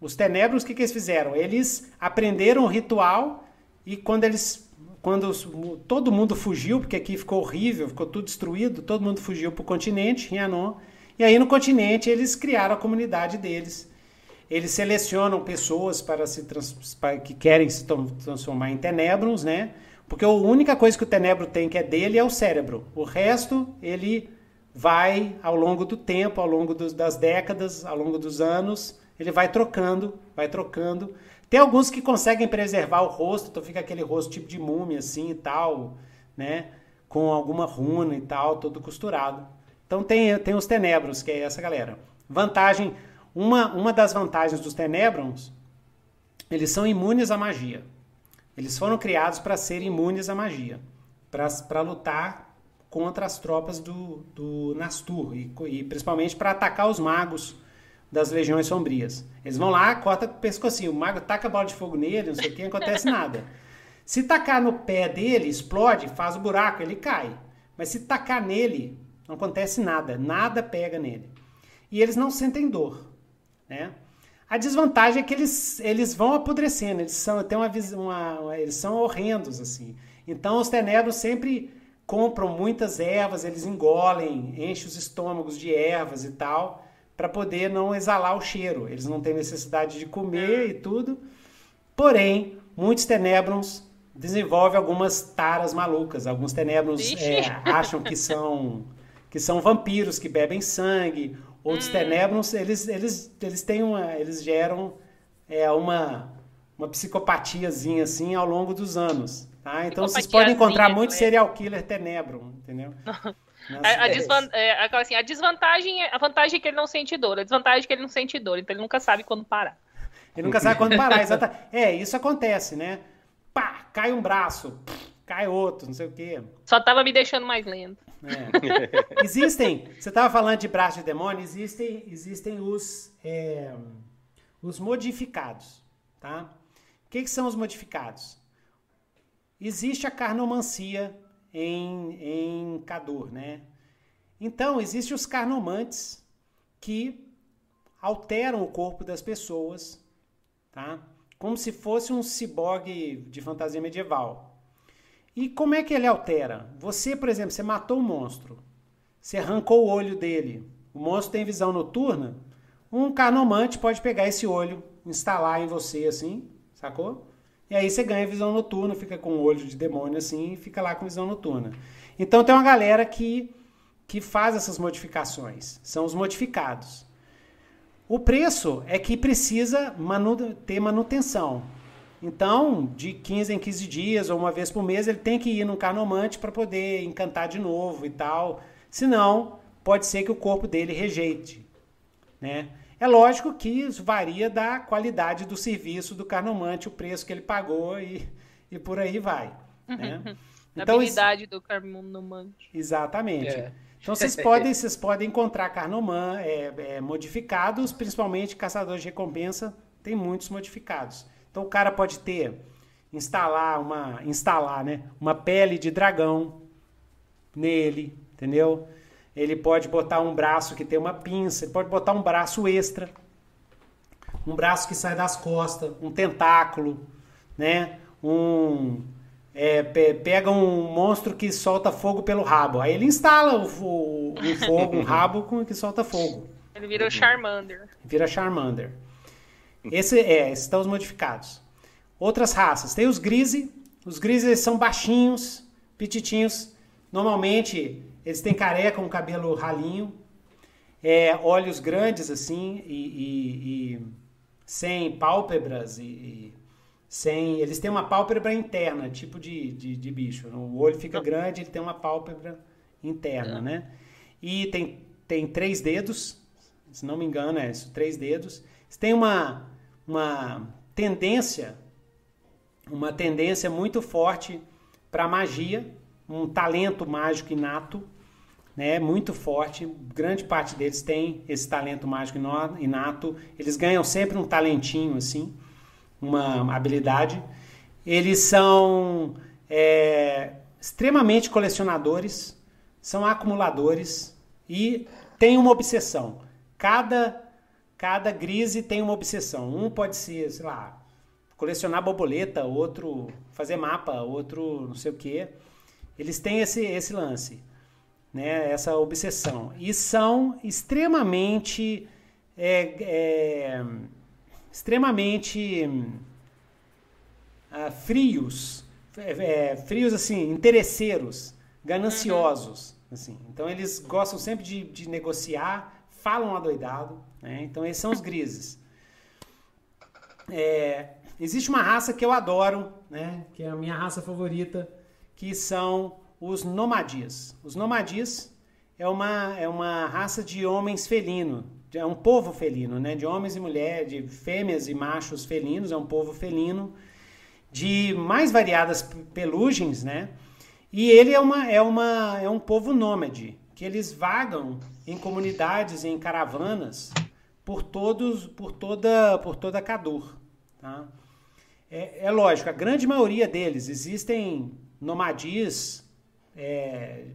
os Tenebrums, o que, que eles fizeram? Eles aprenderam o ritual e quando eles, quando os, todo mundo fugiu, porque aqui ficou horrível, ficou tudo destruído, todo mundo fugiu para o continente, Rianon. E aí no continente eles criaram a comunidade deles. Eles selecionam pessoas para se trans, para, que querem se transformar em Tenebrums, né? Porque a única coisa que o Tenebro tem que é dele é o cérebro. O resto, ele vai, ao longo do tempo, ao longo dos, das décadas, ao longo dos anos, ele vai trocando, vai trocando. Tem alguns que conseguem preservar o rosto, então fica aquele rosto tipo de múmia, assim, e tal, né? Com alguma runa e tal, todo costurado. Então tem, tem os Tenebros, que é essa galera. Vantagem, uma, uma das vantagens dos Tenebrons, eles são imunes à magia. Eles foram criados para serem imunes à magia, para lutar contra as tropas do, do Nastur e, e principalmente para atacar os magos das legiões sombrias. Eles vão lá, corta o pescocinho, o mago taca a bola de fogo nele, não sei o que, não acontece nada. Se tacar no pé dele, explode, faz o buraco, ele cai. Mas se tacar nele, não acontece nada, nada pega nele. E eles não sentem dor, né? A desvantagem é que eles, eles vão apodrecendo, eles são, tem uma, uma, eles são horrendos, assim. Então os Tenebros sempre compram muitas ervas, eles engolem, enchem os estômagos de ervas e tal, para poder não exalar o cheiro. Eles não têm necessidade de comer e tudo. Porém, muitos Tenebrons desenvolvem algumas taras malucas. Alguns Tenebrons é, acham que são, que são vampiros, que bebem sangue. Outros hum. Tenebrons, eles, eles, eles, têm uma, eles geram é, uma, uma psicopatiazinha assim ao longo dos anos. Tá? Então vocês podem encontrar muito é. serial killer Tenebrum, entendeu? A, a, desvan é, assim, a desvantagem é, a vantagem é que ele não sente dor, a desvantagem é que ele não sente dor, então ele nunca sabe quando parar. Ele nunca sabe quando parar, exatamente. É, isso acontece, né? Pá, cai um braço, cai outro, não sei o quê. Só tava me deixando mais lento. É. Existem, você estava falando de braço de demônio, existem, existem os, é, os modificados, tá? O que, que são os modificados? Existe a carnomancia em, em Kadur, né? Então, existem os carnomantes que alteram o corpo das pessoas, tá? Como se fosse um ciborgue de fantasia medieval. E como é que ele altera? Você, por exemplo, você matou um monstro. Você arrancou o olho dele. O monstro tem visão noturna. Um carnomante pode pegar esse olho, instalar em você assim, sacou? E aí você ganha visão noturna, fica com o olho de demônio assim, e fica lá com visão noturna. Então tem uma galera que, que faz essas modificações. São os modificados. O preço é que precisa manu- ter manutenção. Então, de quinze em quinze dias ou uma vez por mês, ele tem que ir num carnomante para poder encantar de novo e tal. Senão, pode ser que o corpo dele rejeite, né? É lógico que isso varia da qualidade do serviço do carnomante, o preço que ele pagou e, e por aí vai, né? Então, a habilidade isso... do carnomante. Exatamente. É. Então, vocês podem, vocês podem encontrar carnoman é, é, modificados, principalmente caçadores de recompensa, tem muitos modificados. Então o cara pode ter, instalar uma, instalar, né, uma pele de dragão nele, entendeu? Ele pode botar um braço que tem uma pinça, ele pode botar um braço extra, um braço que sai das costas, um tentáculo, né? Um, é, pe, pega um monstro que solta fogo pelo rabo, aí ele instala o, o, um fogo, um rabo com, que solta fogo. Ele vira o Charmander. Vira Charmander. Esse, é, esses estão os modificados. Outras raças, tem os grises. Os grises são baixinhos, pititinhos. Normalmente eles têm careca, um cabelo ralinho, é, olhos grandes assim e, e, e sem pálpebras e, e sem, eles têm uma pálpebra interna, tipo de, de, de bicho. O olho fica grande, ele tem uma pálpebra interna, né? E tem, tem três dedos, se não me engano é isso, três dedos. Tem uma, uma tendência uma tendência muito forte para magia, um talento mágico inato, né, muito forte. Grande parte deles tem esse talento mágico inato. Eles ganham sempre um talentinho, assim, uma habilidade. Eles são é, extremamente colecionadores, são acumuladores e têm uma obsessão. Cada, cada grise tem uma obsessão. Um pode ser, sei lá, colecionar borboleta, outro fazer mapa, outro não sei o quê. Eles têm esse, esse lance, né? Essa obsessão. E são extremamente... É, é, extremamente... Uh, frios, é, frios assim, interesseiros, gananciosos, assim. Então eles gostam sempre de, de negociar, falam adoidado, né? Então esses são os grises. É, existe uma raça que eu adoro, né? Que é a minha raça favorita, que são os nomadias. Os nomadias é uma, é uma raça de homens felino, é um povo felino, né? De homens e mulheres, de fêmeas e machos felinos, é um povo felino, de mais variadas pelugens, né? E ele é, uma, é, uma, é um povo nômade, que eles vagam em comunidades, em caravanas, por, todos, por, toda, por toda Kadur. Tá? É, é lógico, a grande maioria deles, existem nomadias é,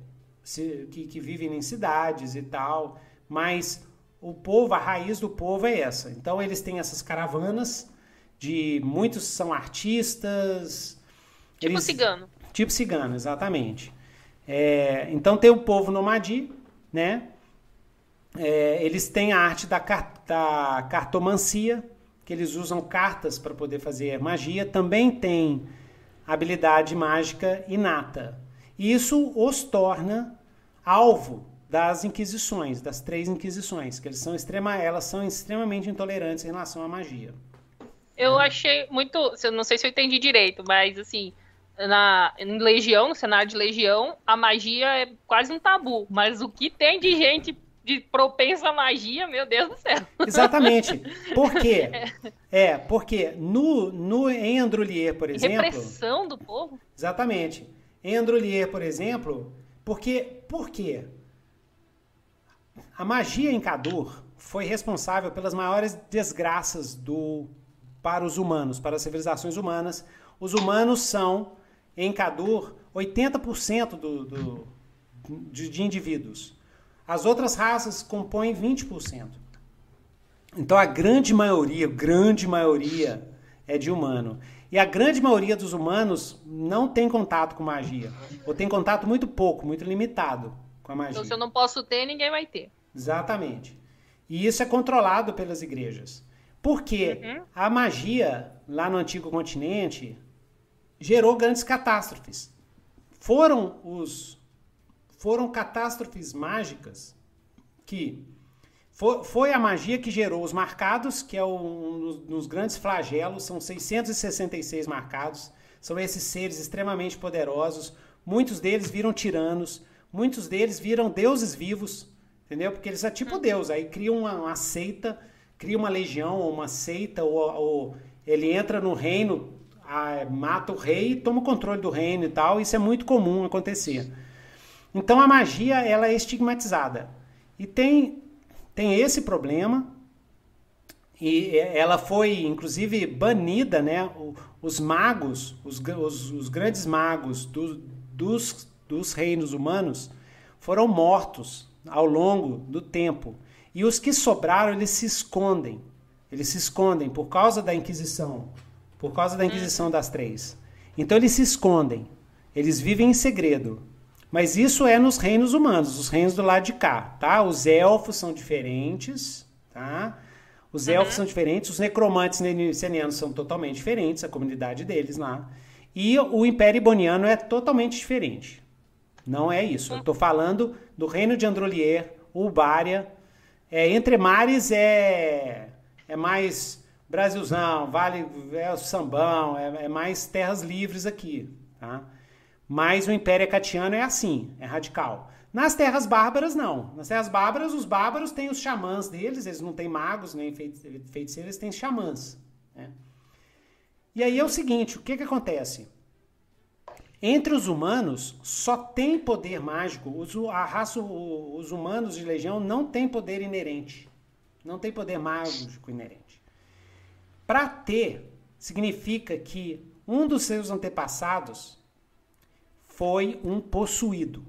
que, que vivem em cidades e tal, mas o povo, a raiz do povo é essa. Então eles têm essas caravanas... De, muitos são artistas. Tipo eles, cigano. Tipo cigano, exatamente. É, então tem o povo nomadi, né? É, eles têm a arte da, da cartomancia, que eles usam cartas para poder fazer magia. Também tem habilidade mágica inata. E isso os torna alvo das inquisições, das três inquisições, que eles são extrema, elas são extremamente intolerantes em relação à magia. Eu achei muito... Eu não sei se eu entendi direito, mas assim... Na, em Legião, no cenário de Legião, a magia é quase um tabu. Mas o que tem de gente de propensa à magia, meu Deus do céu. Exatamente. Por quê? É, é porque no, no, em Androlier, por exemplo... Repressão do povo? Exatamente. Em Androlier, por exemplo... Porque, por quê? A magia em Kadur foi responsável pelas maiores desgraças do... para os humanos, para as civilizações humanas. Os humanos são, em Kadur, oitenta por cento do, do, de, de indivíduos. As outras raças compõem vinte por cento. Então a grande maioria, grande maioria é de humano. E a grande maioria dos humanos não tem contato com magia. Ou tem contato muito pouco, muito limitado com a magia. Então se eu não posso ter, ninguém vai ter. Exatamente. E isso é controlado pelas igrejas. Porque a magia, lá no Antigo Continente, gerou grandes catástrofes. Foram, os, foram catástrofes mágicas que... For, foi a magia que gerou os marcados, que é o, um dos grandes flagelos, são seiscentos e sessenta e seis marcados, são esses seres extremamente poderosos, muitos deles viram tiranos, muitos deles viram deuses vivos, entendeu? Porque eles são tipo deus, aí criam uma, uma seita... Cria uma legião ou uma seita, ou, ou ele entra no reino, a, mata o rei, toma o controle do reino e tal. Isso é muito comum acontecer. Então a magia ela é estigmatizada. E tem, tem esse problema. E ela foi, inclusive, banida, né? O, os magos, os, os, os grandes magos do, dos, dos reinos humanos foram mortos ao longo do tempo. E os que sobraram, eles se escondem. Eles se escondem por causa da Inquisição. Por causa da Inquisição das Três. Então eles se escondem. Eles vivem em segredo. Mas isso é nos reinos humanos, os reinos do lado de cá, tá? Os elfos são diferentes, tá? Os elfos uhum. são diferentes, os necromantes nenianos são totalmente diferentes, a comunidade deles lá. E o Império Iboniano é totalmente diferente. Não é isso. Eu tô falando do reino de Androlier, Ubária... É, entre mares é, é mais Brasilzão, vale, é o sambão, é, é mais terras livres aqui. Tá? Mas o Império Hecateano é assim, é radical. Nas terras bárbaras, não. Nas terras bárbaras, os bárbaros têm os xamãs deles, eles não têm magos nem feiticeiros, eles têm xamãs. Né? E aí é o seguinte, o que que acontece? Entre os humanos, só tem poder mágico. Os, a raça, os humanos de Legião não tem poder inerente. Não tem poder mágico inerente. Para ter, significa que um dos seus antepassados foi um possuído.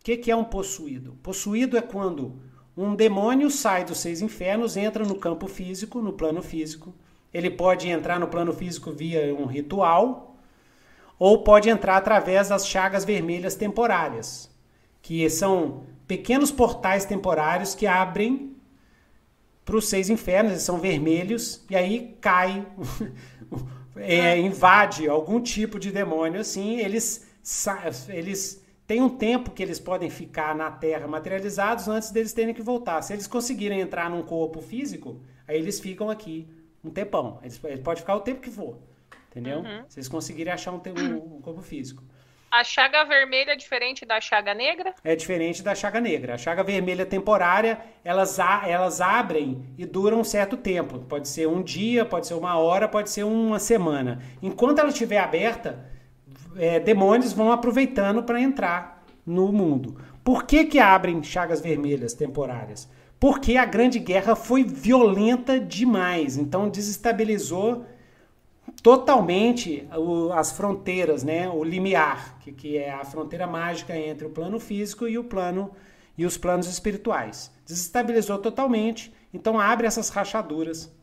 O que que é um possuído? Possuído é quando um demônio sai dos seis infernos, entra no campo físico, no plano físico. Ele pode entrar no plano físico via um ritual, ou pode entrar através das chagas vermelhas temporárias, que são pequenos portais temporários que abrem para os seis infernos, eles são vermelhos, e aí cai, é, invade algum tipo de demônio, assim, eles, eles têm um tempo que eles podem ficar na Terra materializados antes deles terem que voltar. Se eles conseguirem entrar num corpo físico, aí eles ficam aqui um tempão, eles, eles podem ficar o tempo que for. Entendeu? Uhum. Vocês conseguirem achar um, um, um corpo físico. A chaga vermelha é diferente da chaga negra? É diferente da chaga negra. A chaga vermelha temporária, elas, a, elas abrem e duram um certo tempo. Pode ser um dia, pode ser uma hora, pode ser uma semana. Enquanto ela estiver aberta, é, demônios vão aproveitando para entrar no mundo. Por que que abrem chagas vermelhas temporárias? Porque a Grande Guerra foi violenta demais. Então desestabilizou totalmente o, as fronteiras, né? O limiar, que, que é a fronteira mágica entre o plano físico e o plano e os planos espirituais. Desestabilizou totalmente, então abre essas rachaduras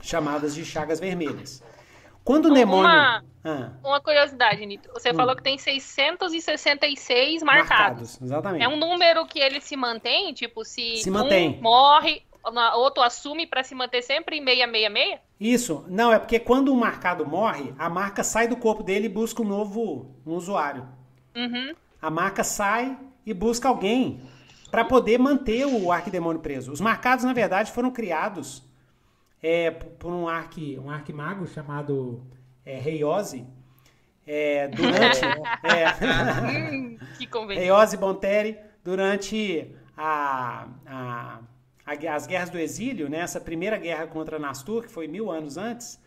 chamadas de chagas vermelhas. Quando o uma, demônio... Ah, uma curiosidade, Nito. Você hum. falou que tem seiscentos e sessenta e seis marcados. marcados. Exatamente. É um número que ele se mantém? Tipo, se, se um mantém. morre... outro assume para se manter sempre em seiscentos e sessenta e seis? Isso. Não, é porque quando um marcado morre, a marca sai do corpo dele e busca um novo um usuário. Uhum. A marca sai e busca alguém para poder manter o arquidemônio preso. Os marcados, na verdade, foram criados é, por um, arqui, um arquimago chamado é, Reiose. É, durante... é, hum, que conveniente. Reiose Bonteri, durante a... a as guerras do exílio, né? Essa primeira guerra contra Nastur, que foi mil anos antes,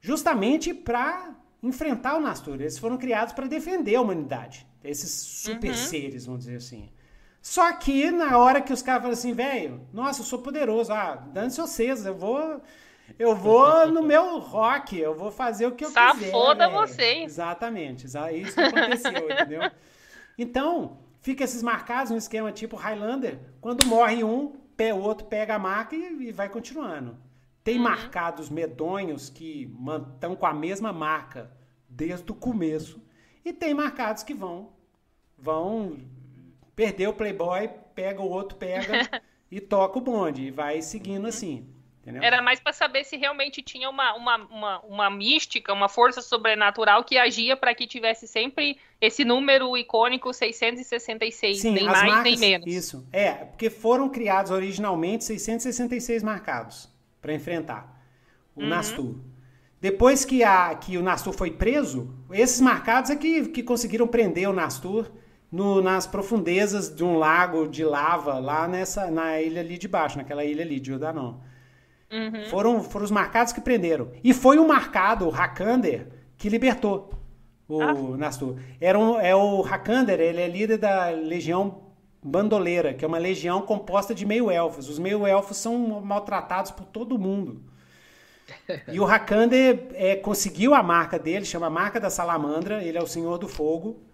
justamente para enfrentar o Nastur. Eles foram criados para defender a humanidade. Esses super uhum. seres, vamos dizer assim. Só que na hora que os caras falam assim, velho, nossa, eu sou poderoso, ah, dane-se vocês, eu vou, eu vou no meu rock, eu vou fazer o que eu Safoda quiser. Safoda vocês. Exatamente, isso que aconteceu, entendeu? Então, fica esses marcados no esquema tipo Highlander, quando morre um, o outro pega a marca e, e vai continuando. Tem uhum. marcados medonhos que estão com a mesma marca desde o começo. E tem marcados que vão vão perder o playboy, pega o outro, pega e toca o bonde. E vai seguindo uhum. assim. Entendeu? Era mais para saber se realmente tinha uma, uma, uma, uma mística, uma força sobrenatural que agia para que tivesse sempre esse número icônico seiscentos e sessenta e seis, sim, nem mais marcas, nem menos. Isso, é, porque foram criados originalmente seiscentos e sessenta e seis marcados para enfrentar o uhum. Nastur. Depois que, a, que o Nastur foi preso, esses marcados é que, que conseguiram prender o Nastur no, nas profundezas de um lago de lava, lá nessa, na ilha ali de baixo, naquela ilha ali de Urdanon. Uhum. Foram, foram os marcados que prenderam. E foi o marcado, o Hakander, que libertou o ah. Nastur. Era um, é o Hakander, ele é líder da Legião Bandoleira, que é uma legião composta de meio-elfos. Os meio-elfos são maltratados por todo mundo. E o Hakander é, conseguiu a marca dele, chama Marca da Salamandra, ele é o Senhor do Fogo.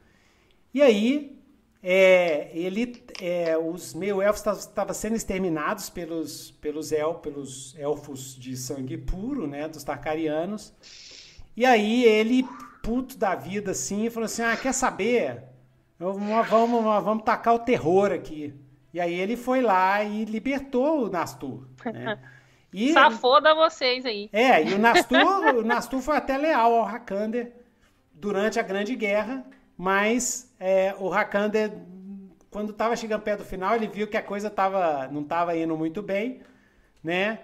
E aí... É, ele, é, os meio-elfos estavam sendo exterminados pelos, pelos, el, pelos elfos de sangue puro, né, dos Tarkarianos. E aí ele, puto da vida, assim, falou assim, ah, quer saber? Nós vamos, nós vamos tacar o terror aqui. E aí ele foi lá e libertou o Nastur, né? E, Safoda vocês aí. É, e o Nastur, o Nastur foi até leal ao Hakander durante a Grande Guerra. Mas é, o Hakander, quando estava chegando perto do final, ele viu que a coisa tava, não estava indo muito bem, né?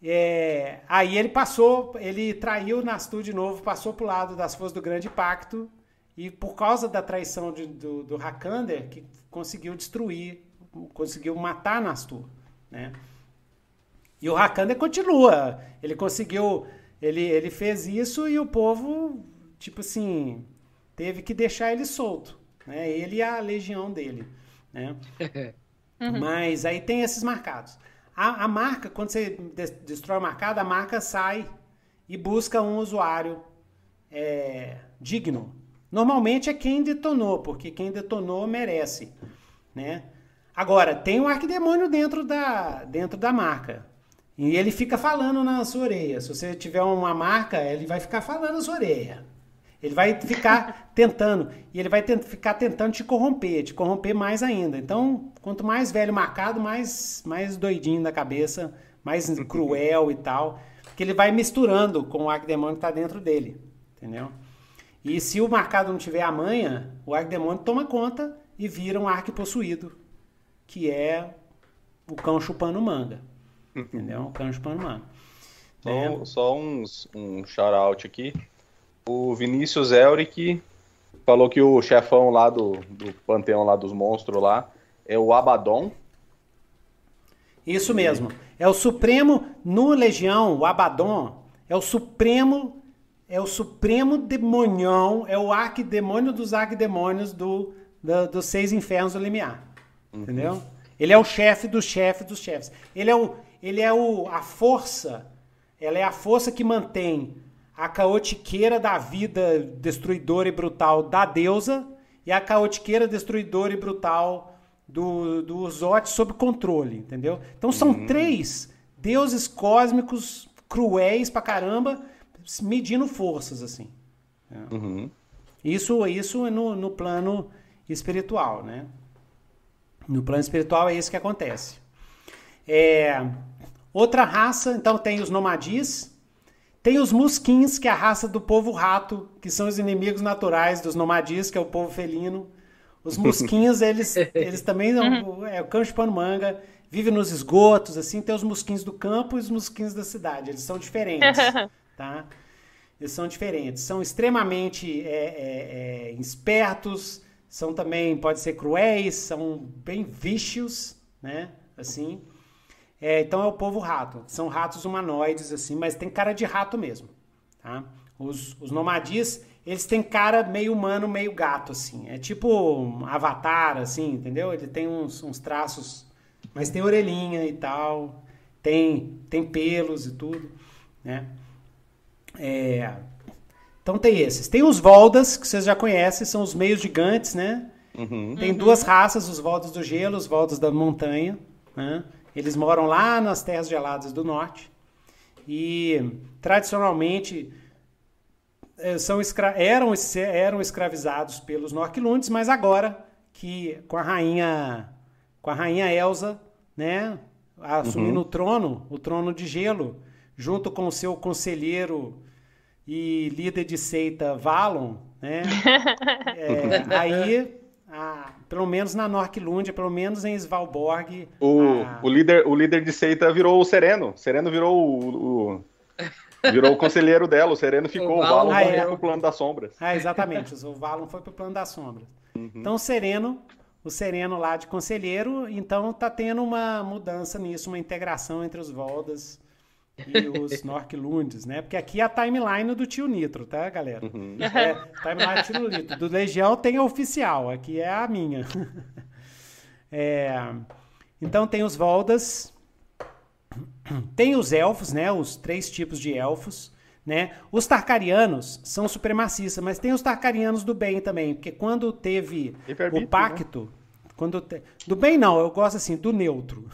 É, aí ele passou, ele traiu Nastur de novo, passou para o lado das forças do Grande Pacto, e por causa da traição de, do, do Hakander, que conseguiu destruir, conseguiu matar Nastur, né? E o Hakander continua, ele conseguiu... Ele, ele fez isso e o povo, tipo assim, teve que deixar ele solto, né? Ele e a legião dele, né? Uhum. Mas aí tem esses marcados. A, a marca, quando você de, destrói o marcado, a marca sai e busca um usuário é, digno. Normalmente é quem detonou, porque quem detonou merece, né? Agora, tem um arquidemônio dentro da, dentro da marca. E ele fica falando na sua orelha. Se você tiver uma marca, ele vai ficar falando na sua orelha. Ele vai ficar tentando. E ele vai tent- ficar tentando te corromper, te corromper mais ainda. Então, quanto mais velho marcado, mais, mais doidinho da cabeça, mais cruel e tal. Porque ele vai misturando com o arquidemônio que está dentro dele. Entendeu? E se o marcado não tiver a manha, o arquidemônio toma conta e vira um arquipossuído, que é o cão chupando manga. Entendeu? O cão chupando manga. Só, é. só uns, um shout-out aqui. O Vinícius Elric falou que o chefão lá do, do panteão lá dos monstros lá é o Abaddon. Isso mesmo. É o supremo no Legião, o Abaddon é o supremo, é o supremo demonião, é o arquidemônio dos arquidemônios do, do, dos seis infernos do limiar. Entendeu? Uhum. Ele é o chefe do chefe dos chefes. Ele é, o, ele é o, a força, ela é a força que mantém a caotiqueira da vida destruidora e brutal da deusa e a caotiqueira destruidora e brutal do, do Urzote sob controle, entendeu? Então são uhum. três deuses cósmicos cruéis pra caramba medindo forças, assim. Uhum. Isso, isso no, no plano espiritual, né? No plano espiritual é isso que acontece. É, outra raça, então tem os nomadis, tem os musquins, que é a raça do povo rato, que são os inimigos naturais dos nomadis, que é o povo felino. Os musquins, eles, eles também são é, o cão chupando manga, vivem nos esgotos, assim, tem os musquins do campo e os musquins da cidade, eles são diferentes, tá? Eles são diferentes, são extremamente é, é, é, espertos, são também, pode ser cruéis, são bem vícios, né, assim, é, então é o povo rato, são ratos humanoides, assim, mas tem cara de rato mesmo, tá, os, os nomadis, eles têm cara meio humano, meio gato, assim, é tipo um avatar, assim, entendeu, ele tem uns, uns traços, mas tem orelhinha e tal, tem, tem pelos e tudo, né, é... Então tem esses. Tem os Voldas, que vocês já conhecem, são os meios gigantes, né? Uhum. Tem uhum. duas raças, os Voldas do gelo, os Voldas da montanha, né? Eles moram lá nas terras geladas do norte e, tradicionalmente, são escra- eram, eram escravizados pelos Norquilundes, mas agora, que com a rainha, com a rainha Elsa, né? Assumindo uhum. o trono, o trono de gelo, junto com o seu conselheiro e líder de seita Valon, né? É, aí, a, pelo menos na Norquilúndia, pelo menos em Svalborg... O, a... o, líder, o líder de seita virou o Sereno. O Sereno virou o, o, virou o conselheiro dela. O Sereno ficou. O Valon, o Valon ah, foi é, pro plano das sombras. Ah, exatamente. O Valon foi pro plano das sombras. Uhum. Então o Sereno, o Sereno lá de conselheiro, então tá tendo uma mudança nisso, uma integração entre os Voldas e os Norquilundes, né? Porque aqui é a timeline do tio Nitro, tá, galera? Uhum. É, timeline do tio Nitro. Do Legião tem a oficial, aqui é a minha. É, então tem os Voldas, tem os Elfos, né? Os três tipos de Elfos, né? Os Tarkarianos são supremacistas, mas tem os Tarkarianos do bem também, porque quando teve o pacto... Né? Quando te... Do bem não, eu gosto assim, do neutro.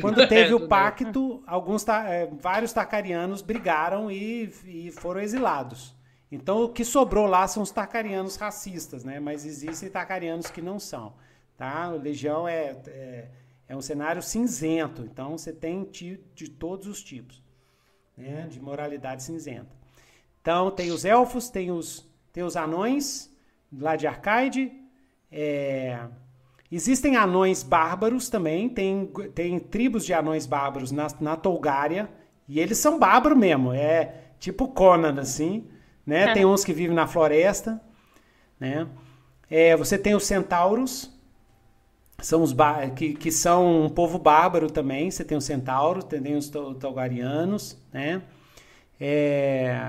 Quando teve o pacto, alguns, é, vários Tarkarianos brigaram e, e foram exilados. Então, o que sobrou lá são os Tarkarianos racistas, né? Mas existem Tarkarianos que não são, tá? O Legião é, é, é um cenário cinzento, então você tem t- de todos os tipos, né? De moralidade cinzenta. Então, tem os elfos, tem os, tem os anões, lá de Arcaide, é... Existem anões bárbaros também, tem, tem tribos de anões bárbaros na, na Tolgária, e eles são bárbaros mesmo, é tipo Conan, assim, né? É. Tem uns que vivem na floresta, né? É, você tem os centauros, são os bar- que, que são um povo bárbaro também, você tem os centauros, tem os to- tolgarianos, né? É...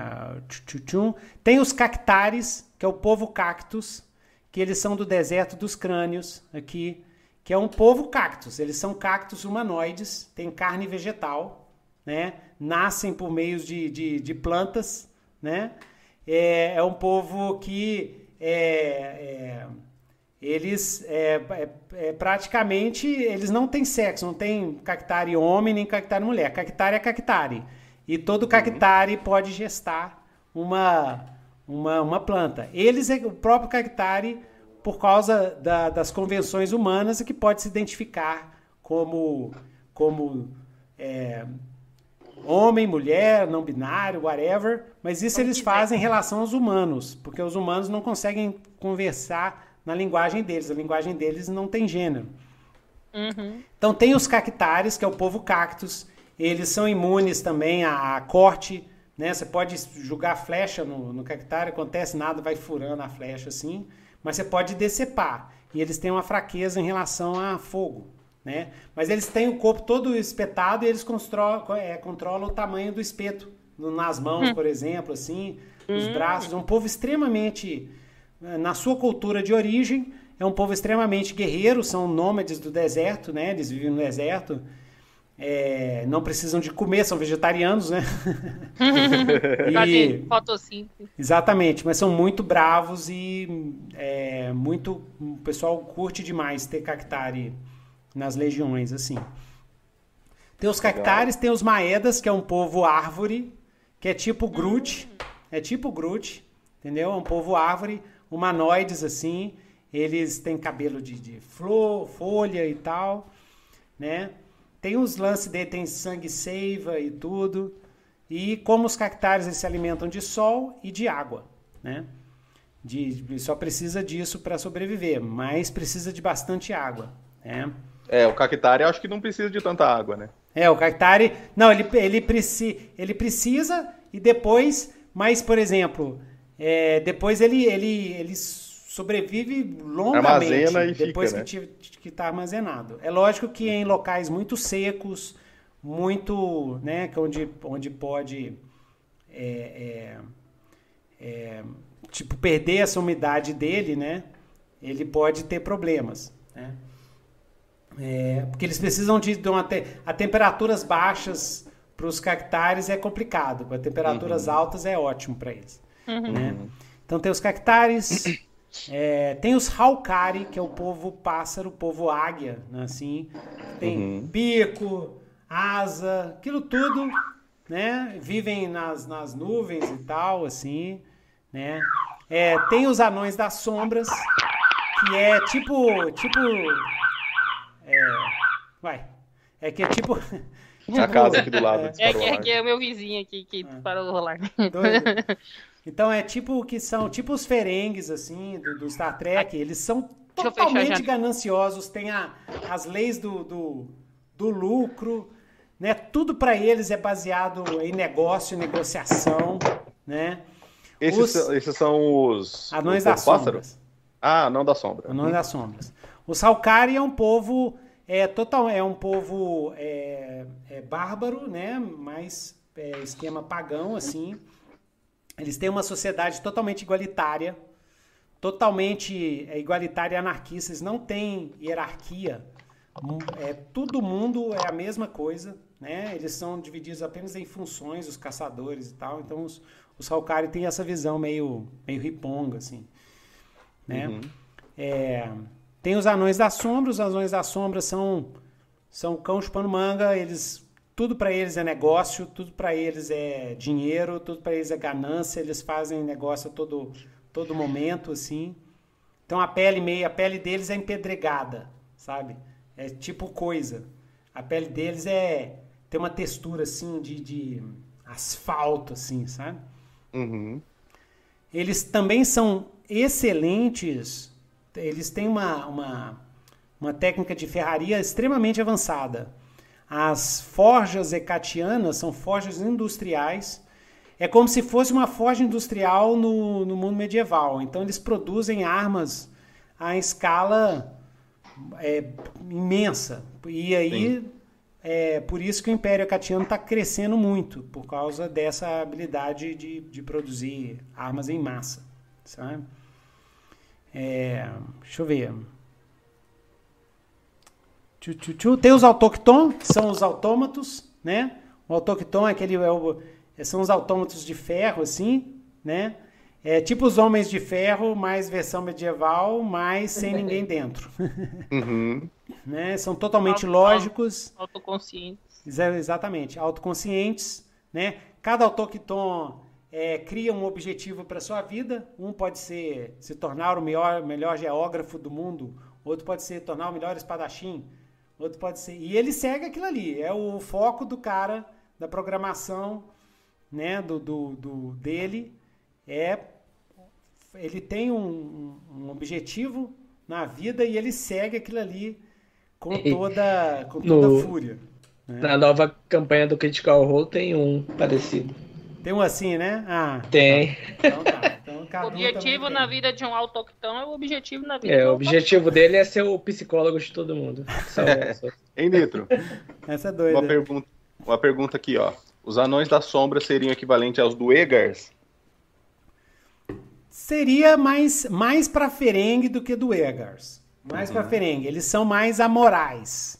Tem os cactares, que é o povo cactus, que eles são do deserto dos crânios, aqui, que é um povo cactus. Eles são cactos humanoides, têm carne vegetal, né? Nascem por meio de, de, de plantas, né? É, é um povo que é, é, eles é, é, é, praticamente eles não têm sexo, não tem cactare homem nem cactare mulher. Cactare é cactare. E todo cactare pode gestar uma, uma, uma planta. Eles, o próprio cactare, por causa da, das convenções humanas, é que pode se identificar como, como é, homem, mulher, não binário, whatever, mas isso eles fazem em relação aos humanos, porque os humanos não conseguem conversar na linguagem deles, a linguagem deles não tem gênero. Uhum. Então tem os cactares, que é o povo cactus, eles são imunes também a, a corte, né? Você pode jogar flecha no, no cactare, acontece nada, vai furando a flecha assim, mas você pode decepar, e eles têm uma fraqueza em relação a fogo. Né? Mas eles têm o corpo todo espetado e eles é, controlam o tamanho do espeto nas mãos, hum. por exemplo, assim, nos hum. braços. É um povo extremamente, na sua cultura de origem, é um povo extremamente guerreiro, são nômades do deserto, né? Eles vivem no deserto, é, não precisam de comer, são vegetarianos, né? e, fotossíntese. Exatamente, mas são muito bravos e é, muito, o pessoal curte demais ter cactare nas legiões, assim. Tem os cactares, tem os maedas, que é um povo árvore, que é tipo Groot, é tipo Groot, entendeu? É um povo árvore, humanoides, assim, eles têm cabelo de, de flor, folha e tal, né? Tem os lances dele, tem sangue seiva e tudo, e como os cactares, eles se alimentam de sol e de água, né? De, só precisa disso para sobreviver, mas precisa de bastante água, né? É, o cactare acho que não precisa de tanta água, né? É, o cactare... Não, ele, ele, preci, ele precisa e depois... Mas, por exemplo, é, depois ele, ele, ele sobrevive longamente. Armazena e depois fica, que né? está armazenado. É lógico que em locais muito secos, muito... né, que onde, onde pode... É, é, é, tipo, perder essa umidade dele, né? Ele pode ter problemas, né? É, porque eles precisam de, de uma te, a temperaturas baixas para os cactares é complicado, para temperaturas uhum. altas é ótimo para eles. Uhum. Né? Então tem os cactares, é, tem os halcari, que é o povo pássaro, o povo águia, né, assim, tem uhum. bico, asa, aquilo tudo, né? Vivem nas, nas nuvens e tal, assim, né? É, tem os anões das sombras, que é tipo tipo É, vai. É que é tipo... A casa aqui do lado. É, é, que, é que é o meu vizinho aqui que ah. parou de rolar. Doido. Então é tipo que são tipo os ferengues, assim, do, do Star Trek. Eles são totalmente gananciosos. Tem a, as leis do, do, do lucro, né? Tudo pra eles é baseado em negócio, negociação, né? Esses, os, são, esses são os... Anões das Sombras. Ah, não da sombra. Anões hum. das Sombras. Os Halcari é um povo é, total, é um povo é, é, bárbaro, né? Mais é, esquema pagão, assim. Eles têm uma sociedade totalmente igualitária, totalmente é, igualitária e anarquista. Eles não têm hierarquia. É, todo mundo é a mesma coisa, né? Eles são divididos apenas em funções, os caçadores e tal. Então, os, os Halcari têm essa visão meio, meio riponga, assim, né? Uhum. É... Tem os Anões da Sombra, os Anões da Sombra são, são cão chupando manga, eles, tudo para eles é negócio, tudo para eles é dinheiro, tudo para eles é ganância, eles fazem negócio a todo, todo momento, assim. Então a pele meio, a pele deles é empedregada, sabe? É tipo coisa. A pele deles é, tem uma textura assim de, de asfalto, assim, sabe? Uhum. Eles também são excelentes... Eles têm uma, uma, uma técnica de ferraria extremamente avançada. As forjas hecatianas são forjas industriais. É como se fosse uma forja industrial no, no mundo medieval. Então, eles produzem armas a escala é, imensa. E aí, É por isso que o Império Catiano está crescendo muito, por causa dessa habilidade de, de produzir armas em massa, sabe? É, deixa eu ver. Tchu, tchu, tchu. Tem os autócton, que são os autômatos, né? O autócton é aquele, é o, são os autômatos de ferro, assim, né? É tipo os Homens de Ferro, mais versão medieval, mas sem ninguém dentro. Uhum. Né? São totalmente auto, lógicos. Autoconscientes. Exatamente, autoconscientes. Né? Cada autócton é, cria um objetivo para sua vida. Um pode ser se tornar o melhor, melhor geógrafo do mundo, outro pode ser tornar o melhor espadachim, outro pode ser... E ele segue aquilo ali, é o foco do cara, da programação, né? do, do, do, dele. É, ele tem um, um objetivo na vida e ele segue aquilo ali com toda, com toda no, a fúria. Né? Na nova campanha do Critical Role tem um parecido. Tem um assim, né? Ah, tem. Então, então tá. Então, o objetivo na vida de um autóctone é o objetivo na vida é, do o objetivo dele é ser o psicólogo de todo mundo. Hein, Nitro? Essa é doida. Uma pergunta, uma pergunta aqui, ó. Os Anões da Sombra seriam equivalentes aos Duegars? Seria mais, mais para Ferengue do que do Egars. Mais uhum. para Ferengue. Eles são mais amorais.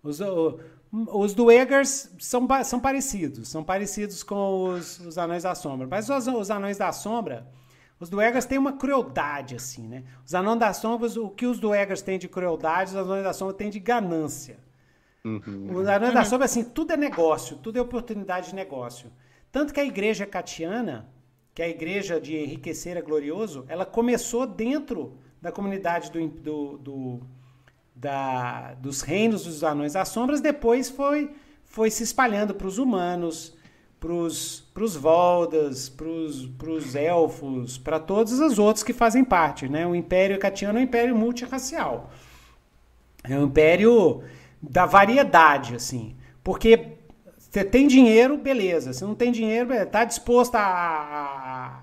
Os, o, os do Egars são, são parecidos. São parecidos com os, os Anões da Sombra. Mas os, os Anões da Sombra, os do Egars têm uma crueldade, assim, né? Os Anões da Sombra, o que os do Egars têm de crueldade, os Anões da Sombra têm de ganância. Uhum. Os Anões uhum. da Sombra, assim, tudo é negócio. Tudo é oportunidade de negócio. Tanto que a Igreja Catiana... que a igreja de enriquecer é glorioso, ela começou dentro da comunidade do, do, do, da, dos reinos dos Anões das Sombras, depois foi, foi se espalhando para os humanos, para os Voldas, para os elfos, para todos os outros que fazem parte. Né? O Império Catiano é um império multirracial. É um império da variedade, assim, porque... Você tem dinheiro, beleza. Se não tem dinheiro, está disposto a, a,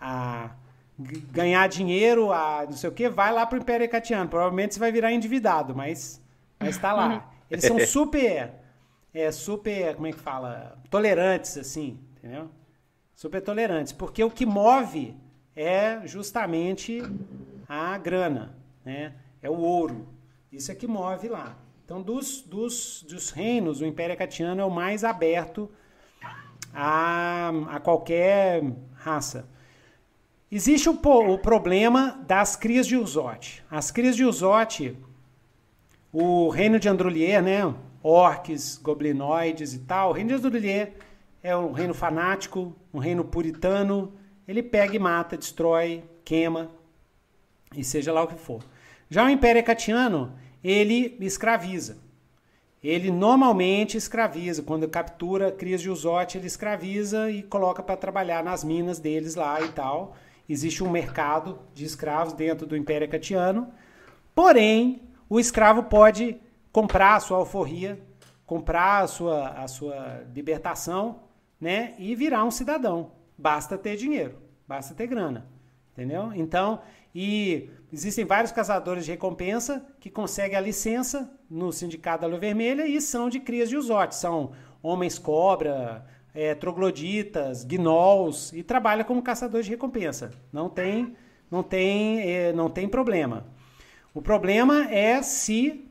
a ganhar dinheiro, a não sei o quê, vai lá para o Império Hecateano. Provavelmente você vai virar endividado, mas está lá. Eles são super, é, super, como é que fala? Tolerantes, assim, entendeu? Super tolerantes, porque o que move é justamente a grana, né? É o ouro. Isso é que move lá. Então, dos, dos, dos reinos, o Império Catiano é o mais aberto a, a qualquer raça. Existe o, o problema das crias de Urzote. As crias de Urzote, o reino de Androlier, né? Orques, goblinoides e tal. O reino de Androlier é um reino fanático, um reino puritano. Ele pega e mata, destrói, queima, e seja lá o que for. Já o Império Catiano... ele escraviza. Ele normalmente escraviza. Quando captura crias de Urzote, ele escraviza e coloca para trabalhar nas minas deles lá e tal. Existe um mercado de escravos dentro do Império Catiano. Porém, o escravo pode comprar a sua alforria, comprar a sua, a sua libertação, né? E virar um cidadão. Basta ter dinheiro, basta ter grana. Entendeu? Então, e... existem vários caçadores de recompensa que conseguem a licença no Sindicato da Lua Vermelha e são de crias de Urzote. São homens-cobra, é, trogloditas, gnolls e trabalham como caçadores de recompensa. Não tem, não tem, é, não tem problema. O problema é se,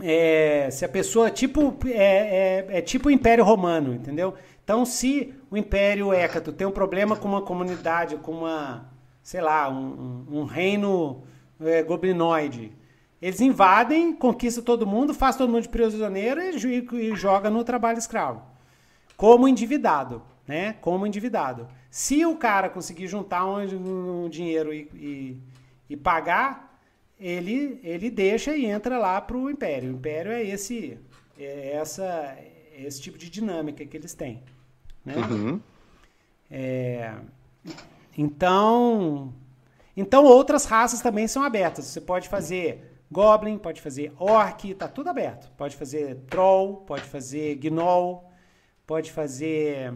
é, se a pessoa... Tipo, é, é, é tipo o Império Romano, entendeu? Então, se o Império Hecato tem um problema com uma comunidade, com uma... sei lá, um, um, um reino é, goblinoide. Eles invadem, conquistam todo mundo, faz todo mundo de prisioneiro e, e joga no trabalho escravo. Como endividado, né? Como endividado. Se o cara conseguir juntar um, um dinheiro e, e, e pagar, ele, ele deixa e entra lá para o Império. O Império é esse, é essa, esse tipo de dinâmica que eles têm. Né? Uhum. É... Então, então, outras raças também são abertas. Você pode fazer Goblin, pode fazer Orc, tá tudo aberto. Pode fazer Troll, pode fazer Gnoll, pode fazer...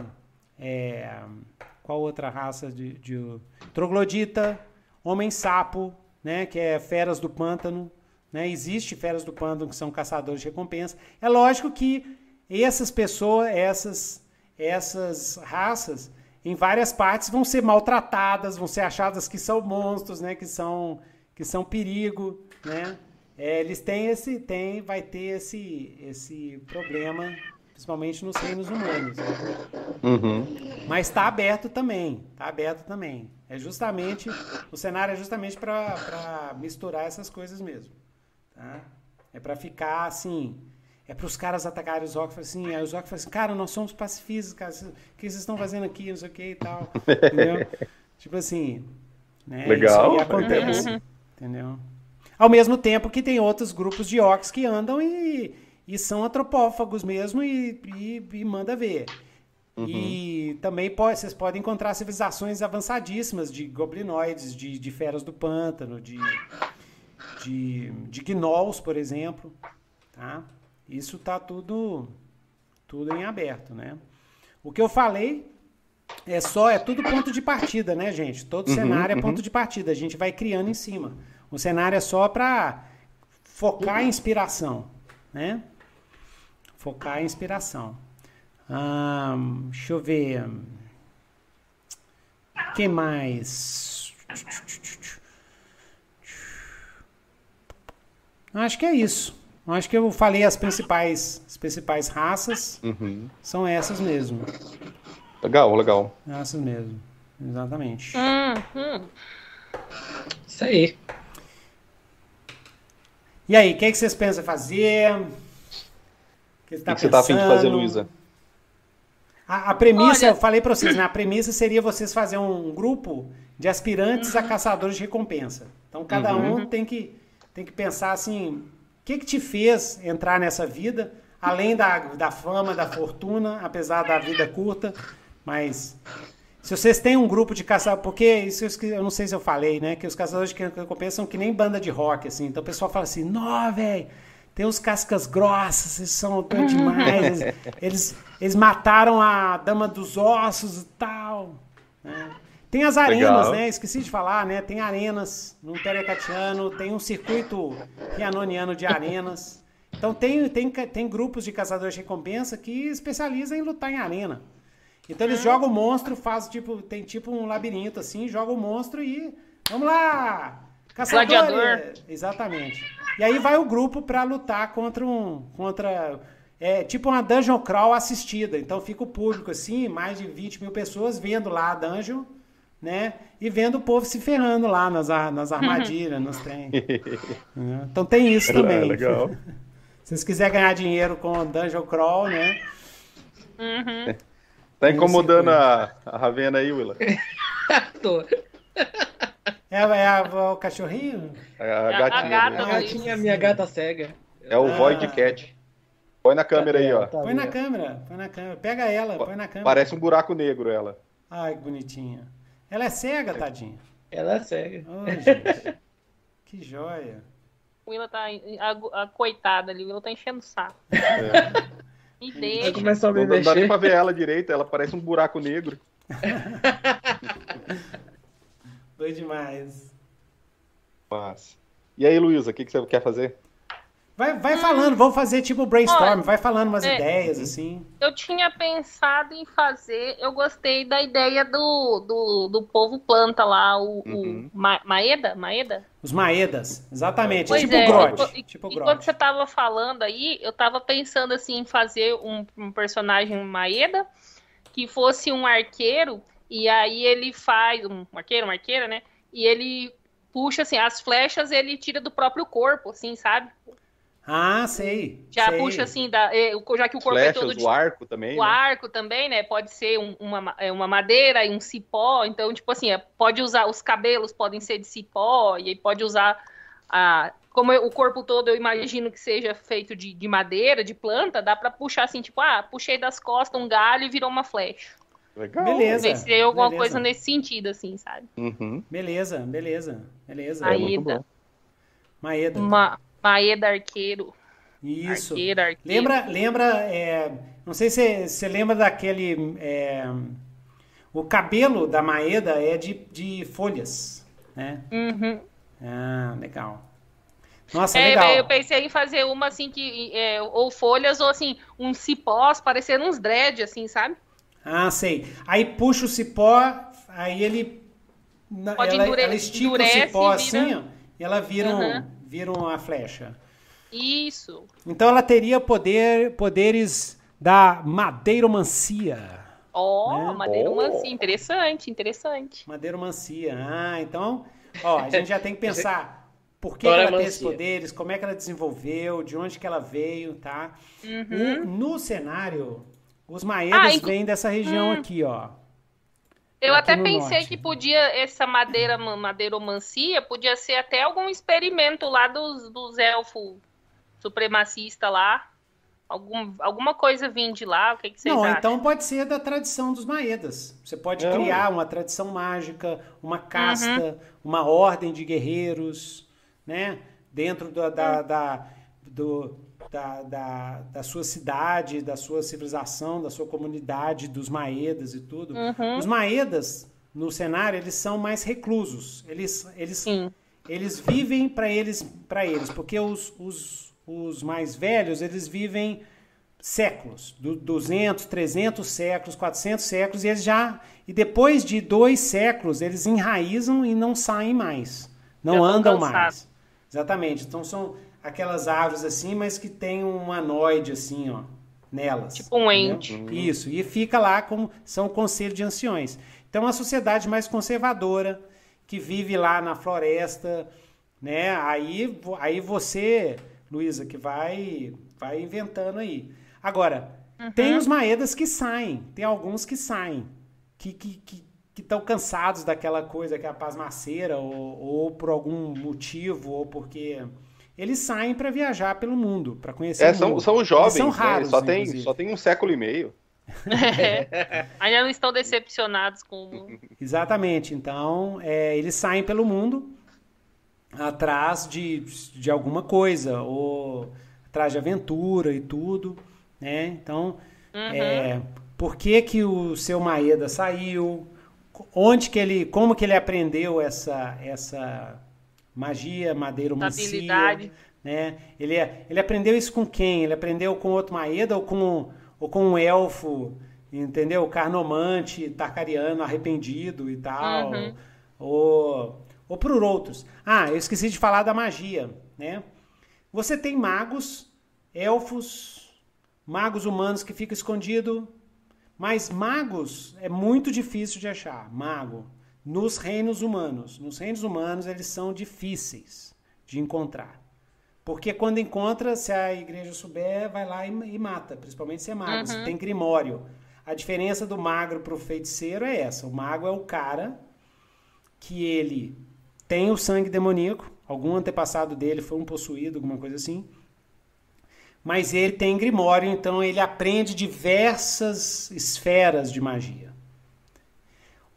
É, qual outra raça de, de... Troglodita, Homem-Sapo, né? Que é feras do pântano, Né? Existem feras do pântano que são caçadores de recompensa. É lógico que essas pessoas, essas, essas raças, em várias partes vão ser maltratadas, vão ser achadas que são monstros, né? que, são, que são perigo. Né? É, eles têm esse, têm, vai ter esse, esse problema, principalmente nos reinos humanos. Né? Uhum. Mas está aberto também, está aberto também. É justamente, o cenário é justamente para misturar essas coisas mesmo. Tá? É para ficar assim, é para os caras atacarem os orcs, assim, aí os orcs falam assim, cara, nós somos pacifistas, cara, o que vocês estão fazendo aqui, não sei o que e tal, entendeu? Tipo assim, né? Legal, isso acontece, uhum. Entendeu? Ao mesmo tempo que tem outros grupos de orcs que andam e, e são antropófagos mesmo e, e, e manda ver. Uhum. E também pode, vocês podem encontrar civilizações avançadíssimas de goblinoides, de, de feras do pântano, de... De, de gnolls, por exemplo, tá? Isso tá tudo, tudo em aberto, né? O que eu falei é só, é tudo ponto de partida, né, gente? Todo uhum, cenário é uhum. ponto de partida, a gente vai criando em cima. O cenário é só para focar a inspiração, né? Focar a inspiração. Hum, deixa eu ver. O que mais? Acho que é isso. Acho que eu falei as principais, as principais raças. Uhum. São essas mesmo. Legal, legal. Essas mesmo. Exatamente. Uhum. Isso aí. E aí, o que, é que vocês pensam fazer? O que você tá, que que você tá afim de fazer, Luísa? A, a premissa, olha... eu falei para vocês, né? A premissa seria vocês fazer um grupo de aspirantes uhum. a caçadores de recompensa. Então, cada uhum. um tem que... Tem que pensar assim, o que, que te fez entrar nessa vida, além da, da fama, da fortuna, apesar da vida curta, mas se vocês têm um grupo de caçadores, porque isso eu, eu não sei se eu falei, né, que os caçadores que recompensa são que nem banda de rock, assim, então o pessoal fala assim, nó, velho, tem uns cascas grossas, eles são tão demais, eles, eles, eles mataram a Dama dos Ossos e tal, né? Tem as arenas, legal. Né? Esqueci de falar, né? Tem arenas no Império Catiano, tem um circuito rianoniano de arenas. Então tem, tem, tem grupos de caçadores de recompensa que especializam em lutar em arena. Então eles jogam o monstro, faz, tipo, tem tipo um labirinto assim, jogam o monstro e... Vamos lá! Caçador! Gladiador. Exatamente. E aí vai o grupo pra lutar contra um... Contra, é tipo uma dungeon crawl assistida. Então fica o público assim, mais de vinte mil pessoas vendo lá a dungeon... Né? E vendo o povo se ferrando lá nas, nas armadilhas, nos trem. Então tem isso também. Legal. Se vocês quiserem ganhar dinheiro com o Dungeon Crawl, né? Uhum. Tá incomodando a, a Ravena aí, Willa? Tô. É, é a, o cachorrinho? A, a gatinha. A gata, a gatinha, minha gata cega. É o ah. Void Cat. Põe na câmera aí, ó. Põe na câmera, põe na câmera. Pega ela, põe na câmera. Parece um buraco negro, ela. Ai, que bonitinha. Ela é cega, tadinha. Ela é cega. Oh, gente. Que joia. O Willa tá... A, a coitada ali, o Willa tá enchendo o saco. É. Me deixa. Começou a me não, não dá nem pra ver ela direito, ela parece um buraco negro. Doido demais. Mas... E aí, Luísa, o que, que você quer fazer? Vai, vai hum. falando, vamos fazer tipo brainstorm, olha, vai falando umas é, ideias, assim. Eu tinha pensado em fazer, eu gostei da ideia do, do, do povo planta lá, o, uhum. o Ma, Maeda, Maeda? Os Maedas, exatamente, pois tipo é, Grodd. E, tipo enquanto Grodd. Você tava falando aí, eu tava pensando assim, em fazer um, um personagem Maeda, que fosse um arqueiro, e aí ele faz, um arqueiro, uma arqueira, né, e ele puxa assim, as flechas ele tira do próprio corpo, assim, sabe? Ah, sei. Já sei. Puxa assim, da, já que o corpo flechas, é todo de... o arco também. O né? arco também, né? Pode ser um, uma, uma madeira e um cipó. Então, tipo assim, pode usar os cabelos, podem ser de cipó, e aí pode usar a. Como eu, o corpo todo eu imagino que seja feito de, de madeira, de planta, dá pra puxar assim, tipo, ah, puxei das costas um galho e virou uma flecha. Legal. Beleza. Vai ser alguma beleza. Coisa nesse sentido, assim, sabe? Uhum. Beleza, beleza, beleza. Maeda. Maeda. Uma. Maeda Arqueiro. Isso. Arqueiro, arqueiro. Lembra, lembra é, não sei se você lembra daquele... É, o cabelo da Maeda é de, de folhas, né? Uhum. Ah, legal. Nossa, é, legal. Eu pensei em fazer uma assim que é, ou folhas ou assim um cipós parecendo uns dread assim, sabe? Ah, sei. Aí puxa o cipó, aí ele Pode ela, endure... ela estica endurece, o cipó vira... assim, ó, e ela vira uhum. um, vira uma flecha. Isso. Então ela teria poder, poderes da madeiromancia. Ó, oh, né? Madeiromancia, oh. interessante, interessante. Madeiromancia. Ah, então, ó, a gente já tem que pensar por que, que ela tem esses poderes, como é que ela desenvolveu, de onde que ela veio, tá? Uhum. No cenário, os maeiros ah, inclu... vêm dessa região hum. aqui, ó. Eu aqui até pensei norte. que podia, essa madeira, madeiromancia, podia ser até algum experimento lá dos, dos elfos supremacistas lá. Algum, alguma coisa vindo de lá, o que, que vocês Não, acham? Então pode ser da tradição dos Maedas. Você pode Não. criar uma tradição mágica, uma casta, uhum. uma ordem de guerreiros, né? Dentro da, da, uhum. da, do, da, da, da sua cidade, da sua civilização, da sua comunidade, dos Maedas e tudo. Uhum. Os Maedas, no cenário, eles são mais reclusos. Eles, eles, Sim. eles vivem para eles, para eles, porque os... os Os mais velhos, eles vivem séculos, duzentos, trezentos séculos, quatrocentos séculos, e eles já. E depois de dois séculos, eles enraizam e não saem mais. Não Eu andam mais. Exatamente. Então são aquelas árvores assim, mas que tem um anoide assim, ó, nelas. Tipo um ente. Entendeu? Isso. E fica lá como. São o Conselho de Anciões. Então é uma sociedade mais conservadora, que vive lá na floresta, né? Aí, aí você. Luísa, que vai, vai inventando aí. Agora, uhum. tem os Maedas que saem, tem alguns que saem, que estão que, que, que cansados daquela coisa, que é a pasmaceira, ou, ou por algum motivo, ou porque... Eles saem para viajar pelo mundo, para conhecer é, o mundo. São, são jovens, são raros, né? só, tem, só tem um século e meio. É. Ainda não estão decepcionados com o mundo. Exatamente, então, é, eles saem pelo mundo... atrás de, de alguma coisa, ou atrás de aventura e tudo, né? Então, uhum. é, por que que o seu Maeda saiu? Onde que ele, como que ele aprendeu essa, essa magia, madeiromancia, né? Ele, ele aprendeu isso com quem? Ele aprendeu com outro Maeda ou com, ou com um elfo, entendeu? Carnomante, Tarkariano, arrependido e tal, uhum. ou... ou por outros. Ah, eu esqueci de falar da magia, né? Você tem magos, elfos, magos humanos que fica escondido, mas magos é muito difícil de achar, mago, nos reinos humanos. Nos reinos humanos eles são difíceis de encontrar, porque quando encontra, se a igreja souber, vai lá e, e mata, principalmente se é mago, uhum. se tem grimório. A diferença do magro para o feiticeiro é essa, o mago é o cara que ele... tem o sangue demoníaco, algum antepassado dele foi um possuído, alguma coisa assim, mas ele tem grimório, então ele aprende diversas esferas de magia.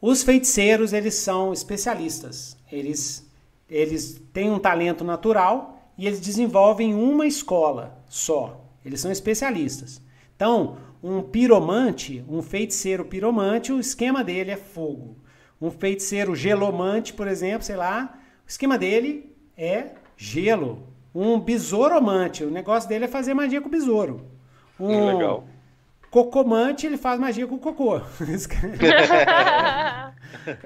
Os feiticeiros, eles são especialistas, eles, eles têm um talento natural e eles desenvolvem uma escola só, eles são especialistas. Então, um piromante, um feiticeiro piromante, o esquema dele é fogo. Um feiticeiro gelomante, por exemplo, sei lá, o esquema dele é gelo. Um besouromante, o negócio dele é fazer magia com besouro. Um Legal. cocomante, ele faz magia com cocô.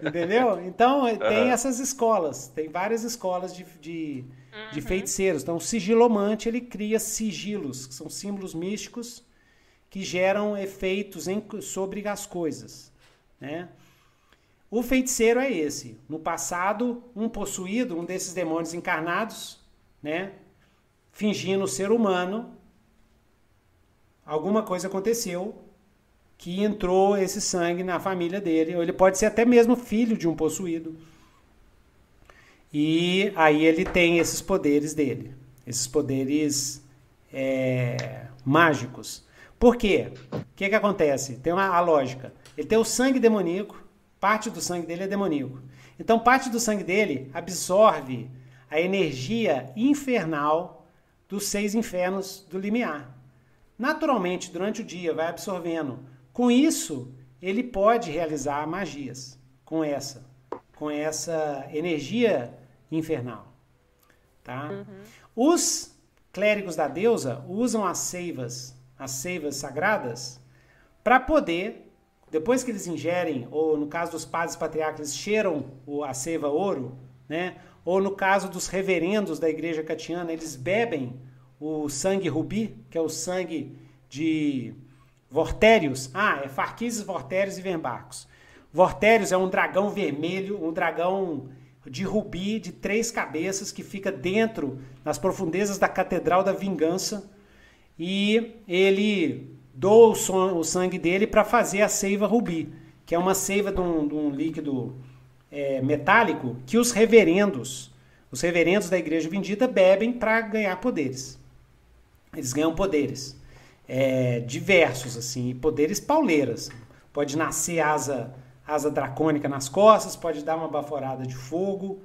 Entendeu? Então, tem essas escolas, tem várias escolas de, de, uhum. de feiticeiros. Então, o sigilomante, ele cria sigilos, que são símbolos místicos que geram efeitos em, sobre as coisas, né? O feiticeiro é esse. No passado, um possuído, um desses demônios encarnados, né, fingindo ser humano, alguma coisa aconteceu que entrou esse sangue na família dele. Ou ele pode ser até mesmo filho de um possuído. E aí ele tem esses poderes dele. Esses poderes é, mágicos. Por quê? O que que acontece? Tem uma, a lógica. Ele tem o sangue demoníaco. Parte do sangue dele é demoníaco. Então, parte do sangue dele absorve a energia infernal dos seis infernos do limiar. Naturalmente, durante o dia, vai absorvendo. Com isso, ele pode realizar magias. Com essa. Com essa energia infernal. Tá? Uhum. Os clérigos da deusa usam as seivas, as seivas sagradas, para poder, depois que eles ingerem, ou no caso dos padres patriarcas, eles cheiram a seiva ouro, né? Ou no caso dos reverendos da Igreja Catiana, eles bebem o sangue rubi, que é o sangue de Vortérios. Ah, é Farquises, Vortérios e Vermbacos. Vortérios é um dragão vermelho, um dragão de rubi, de três cabeças, que fica dentro, nas profundezas da Catedral da Vingança. E ele doa o, o sangue dele para fazer a seiva rubi, que é uma seiva de um, de um líquido é, metálico, que os reverendos, os reverendos da Igreja Bendita bebem para ganhar poderes. Eles ganham poderes é, diversos, assim, poderes pauleiras. Pode nascer asa, asa dracônica nas costas, pode dar uma baforada de fogo.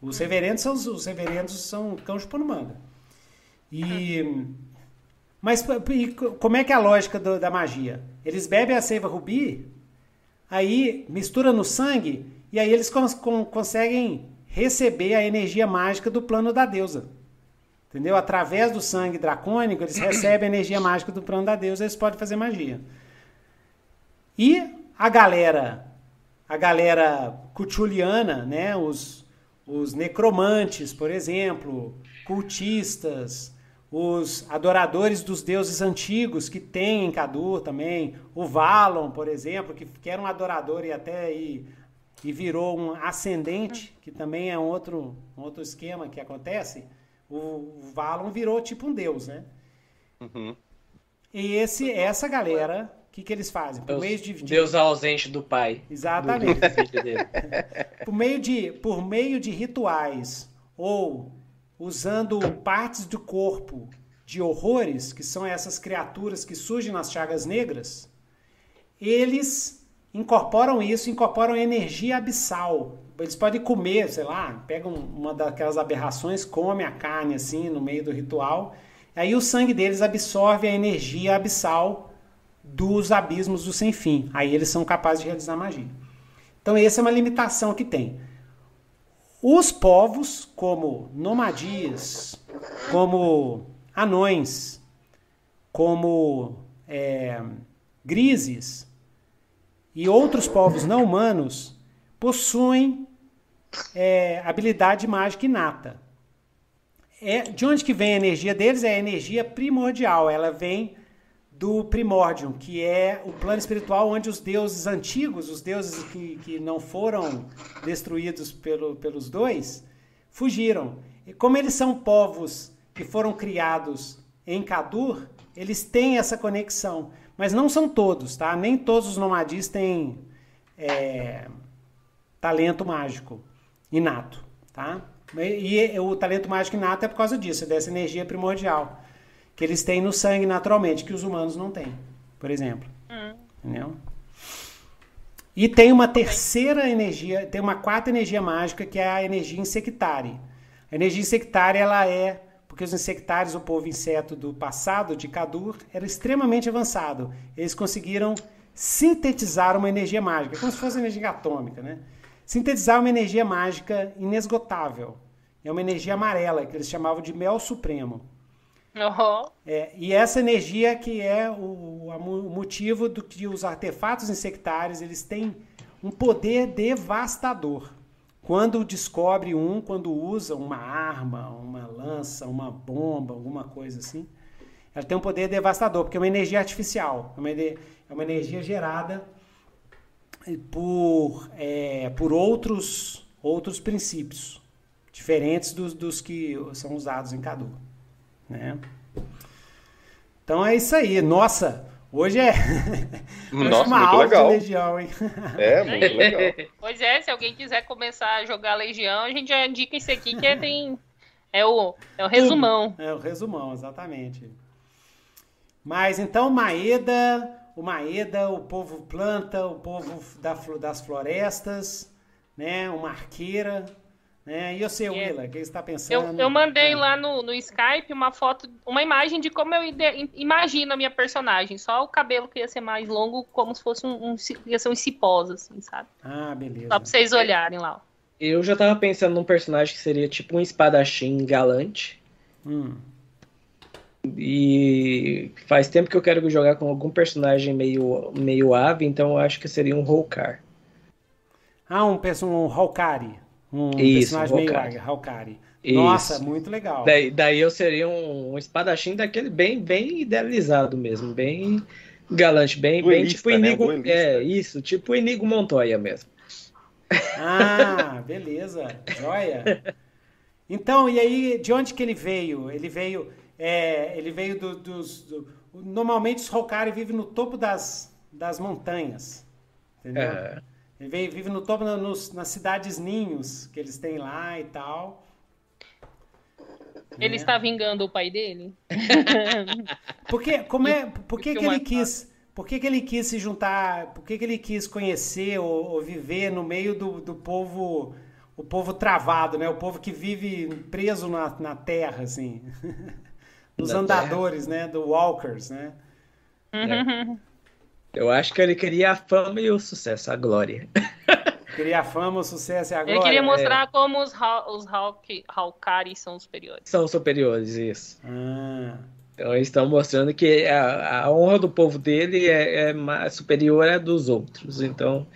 Os reverendos são, os reverendos são cão de pano-manga. E... Mas e como é que é a lógica do, da magia? Eles bebem a seiva rubi, aí mistura no sangue, e aí eles cons, com, conseguem receber a energia mágica do plano da deusa. Entendeu? Através do sangue dracônico, eles recebem a energia mágica do plano da deusa, eles podem fazer magia. E a galera, a galera cuchuliana, né? Os, os necromantes, por exemplo, cultistas, os adoradores dos deuses antigos, que tem em Kadur também, o Valon, por exemplo, que, que era um adorador e até e, e virou um ascendente, que também é um outro, um outro esquema que acontece. O, o Valon virou tipo um deus, né? Uhum. E esse, essa galera, o que, que eles fazem? Por meio de, de... Deus ausente do pai. Exatamente. Do... por, meio de, por meio de rituais ou... usando partes do corpo de horrores, que são essas criaturas que surgem nas chagas negras, eles incorporam isso, incorporam energia abissal. Eles podem comer, sei lá, pegam uma daquelas aberrações, come a carne assim no meio do ritual, aí o sangue deles absorve a energia abissal dos abismos do sem fim. Aí eles são capazes de realizar magia. Então essa é uma limitação que tem. Os povos, como nomadias, como anões, como é, grises e outros povos não humanos, possuem é, habilidade mágica inata. É, de onde que vem a energia deles? É a energia primordial. Ela vem do primórdio, que é o plano espiritual onde os deuses antigos, os deuses que, que não foram destruídos pelo, pelos dois, fugiram. E como eles são povos que foram criados em Kadur, eles têm essa conexão. Mas não são todos, tá? Nem todos os nomadias têm é, talento mágico inato, tá? E, e o talento mágico inato é por causa disso, dessa energia primordial que eles têm no sangue naturalmente, que os humanos não têm, por exemplo. Hum. Entendeu? E tem uma terceira energia, tem uma quarta energia mágica, que é a energia insectária. A energia insectária, ela é, porque os insectários, o povo inseto do passado, de Kadur, era extremamente avançado. Eles conseguiram sintetizar uma energia mágica, como se fosse energia atômica, né? Sintetizar uma energia mágica inesgotável. É uma energia amarela, que eles chamavam de mel supremo. Uhum. É, e essa energia que é o, o motivo do que os artefatos insectários, eles têm um poder devastador. Quando descobre um, quando usa uma arma, uma lança, uma bomba, alguma coisa assim, ela tem um poder devastador, porque é uma energia artificial, é uma, é uma energia gerada por, é, por outros, outros princípios, diferentes dos, dos que são usados em Kadur. Né? Então é isso aí. Nossa, hoje é Nossa, uma aula legal. De Legião, hein? É, muito legal. Pois é, se alguém quiser começar a jogar Legião, a gente já indica isso aqui, que é, tem... é, o... é o resumão. É o resumão, exatamente. Mas então Maeda, o Maeda, o povo planta, o povo da, das florestas, né? Uma arqueira. É, e eu sei, Willa, o que você está pensando? Eu, eu mandei é. lá no, no Skype uma foto, uma imagem de como eu ide, imagino a minha personagem. Só o cabelo que ia ser mais longo, como se fosse um, um, ia ser um cipós, assim, sabe? Ah, beleza. Só para vocês olharem lá. Ó. Eu já tava pensando num personagem que seria tipo um espadachim galante. Hum. E faz tempo que eu quero jogar com algum personagem meio, meio ave, então eu acho que seria um Hawkar. Ah, um Hawkari. Um, um Isso, personagem um meio ave, Hawkari. Nossa, Isso. muito legal. Daí, daí eu seria um, um espadachim daquele bem, bem idealizado mesmo, bem galante, bem, bem tipo Inigo, né? É, isso, tipo Inigo Montoya mesmo. Ah, beleza, joia. Então, e aí, de onde que ele veio? Ele veio, é, ele veio do, dos... Do, normalmente os Hawkari vivem no topo das, das montanhas, entendeu? É. Ele veio, vive no topo, na, nos, nas cidades ninhos que eles têm lá e tal. Ele é. está vingando o pai dele? Porque, como é, por que, que ele quis... Por que, que ele quis se juntar? Por que, que ele quis conhecer ou, ou viver no meio do, do povo, o povo travado, né? O povo que vive preso na, na terra, assim. Dos na andadores, terra. Né? Do walkers, né? É. Eu acho que ele queria a fama e o sucesso, a glória. Queria a fama, o sucesso e a glória. Ele queria mostrar é. como os, os Hawkari são superiores. São superiores, isso. Ah... Então, eles estão mostrando que a, a honra do povo dele é, é mais superior à dos outros. Então,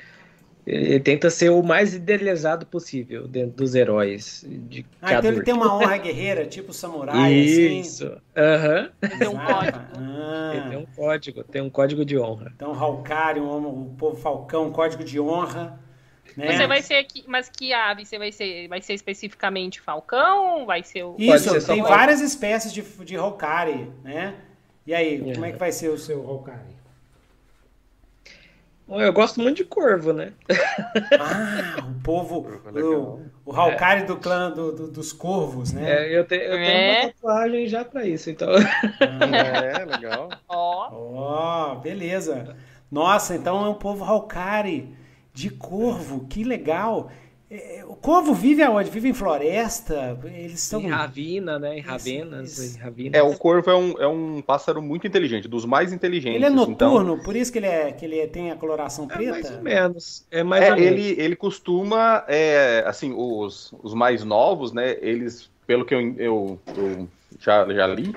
ele tenta ser o mais idealizado possível dentro dos heróis de ah, Kadur. Então ele tem uma honra guerreira, tipo samurai, Isso. assim? Isso. Uhum. Tem um código. Ah. Ele tem um código, tem um código de honra. Então, Hawkari, o povo falcão, código de honra. Né? Você vai ser aqui, mas que ave você vai ser? Vai ser especificamente falcão? Vai ser o... Isso, ser tem várias espécies de, de Hawkari, né? E aí, é. como é que vai ser o seu Hawkari? Eu gosto muito de corvo, né? Ah, o povo, o, o Hawkari é. do clã do, do, dos corvos, né? É, eu, te, eu é. tenho uma tatuagem já pra isso, então... Ah, é, legal. Ó, oh. oh, beleza. Nossa, então é um povo Hawkari. De corvo, que legal. O corvo vive aonde? Vive em floresta? Eles são... Em ravina, né? Em ravenas. Isso, isso. Em ravinas. É, o corvo é um, é um pássaro muito inteligente, dos mais inteligentes. Ele é noturno, então... por isso que ele, é, que ele tem a coloração preta? É mais ou menos. É mais é, ou ele, menos. Ele costuma, é, assim, os, os mais novos, né? Eles, pelo que eu, eu, eu já, já li...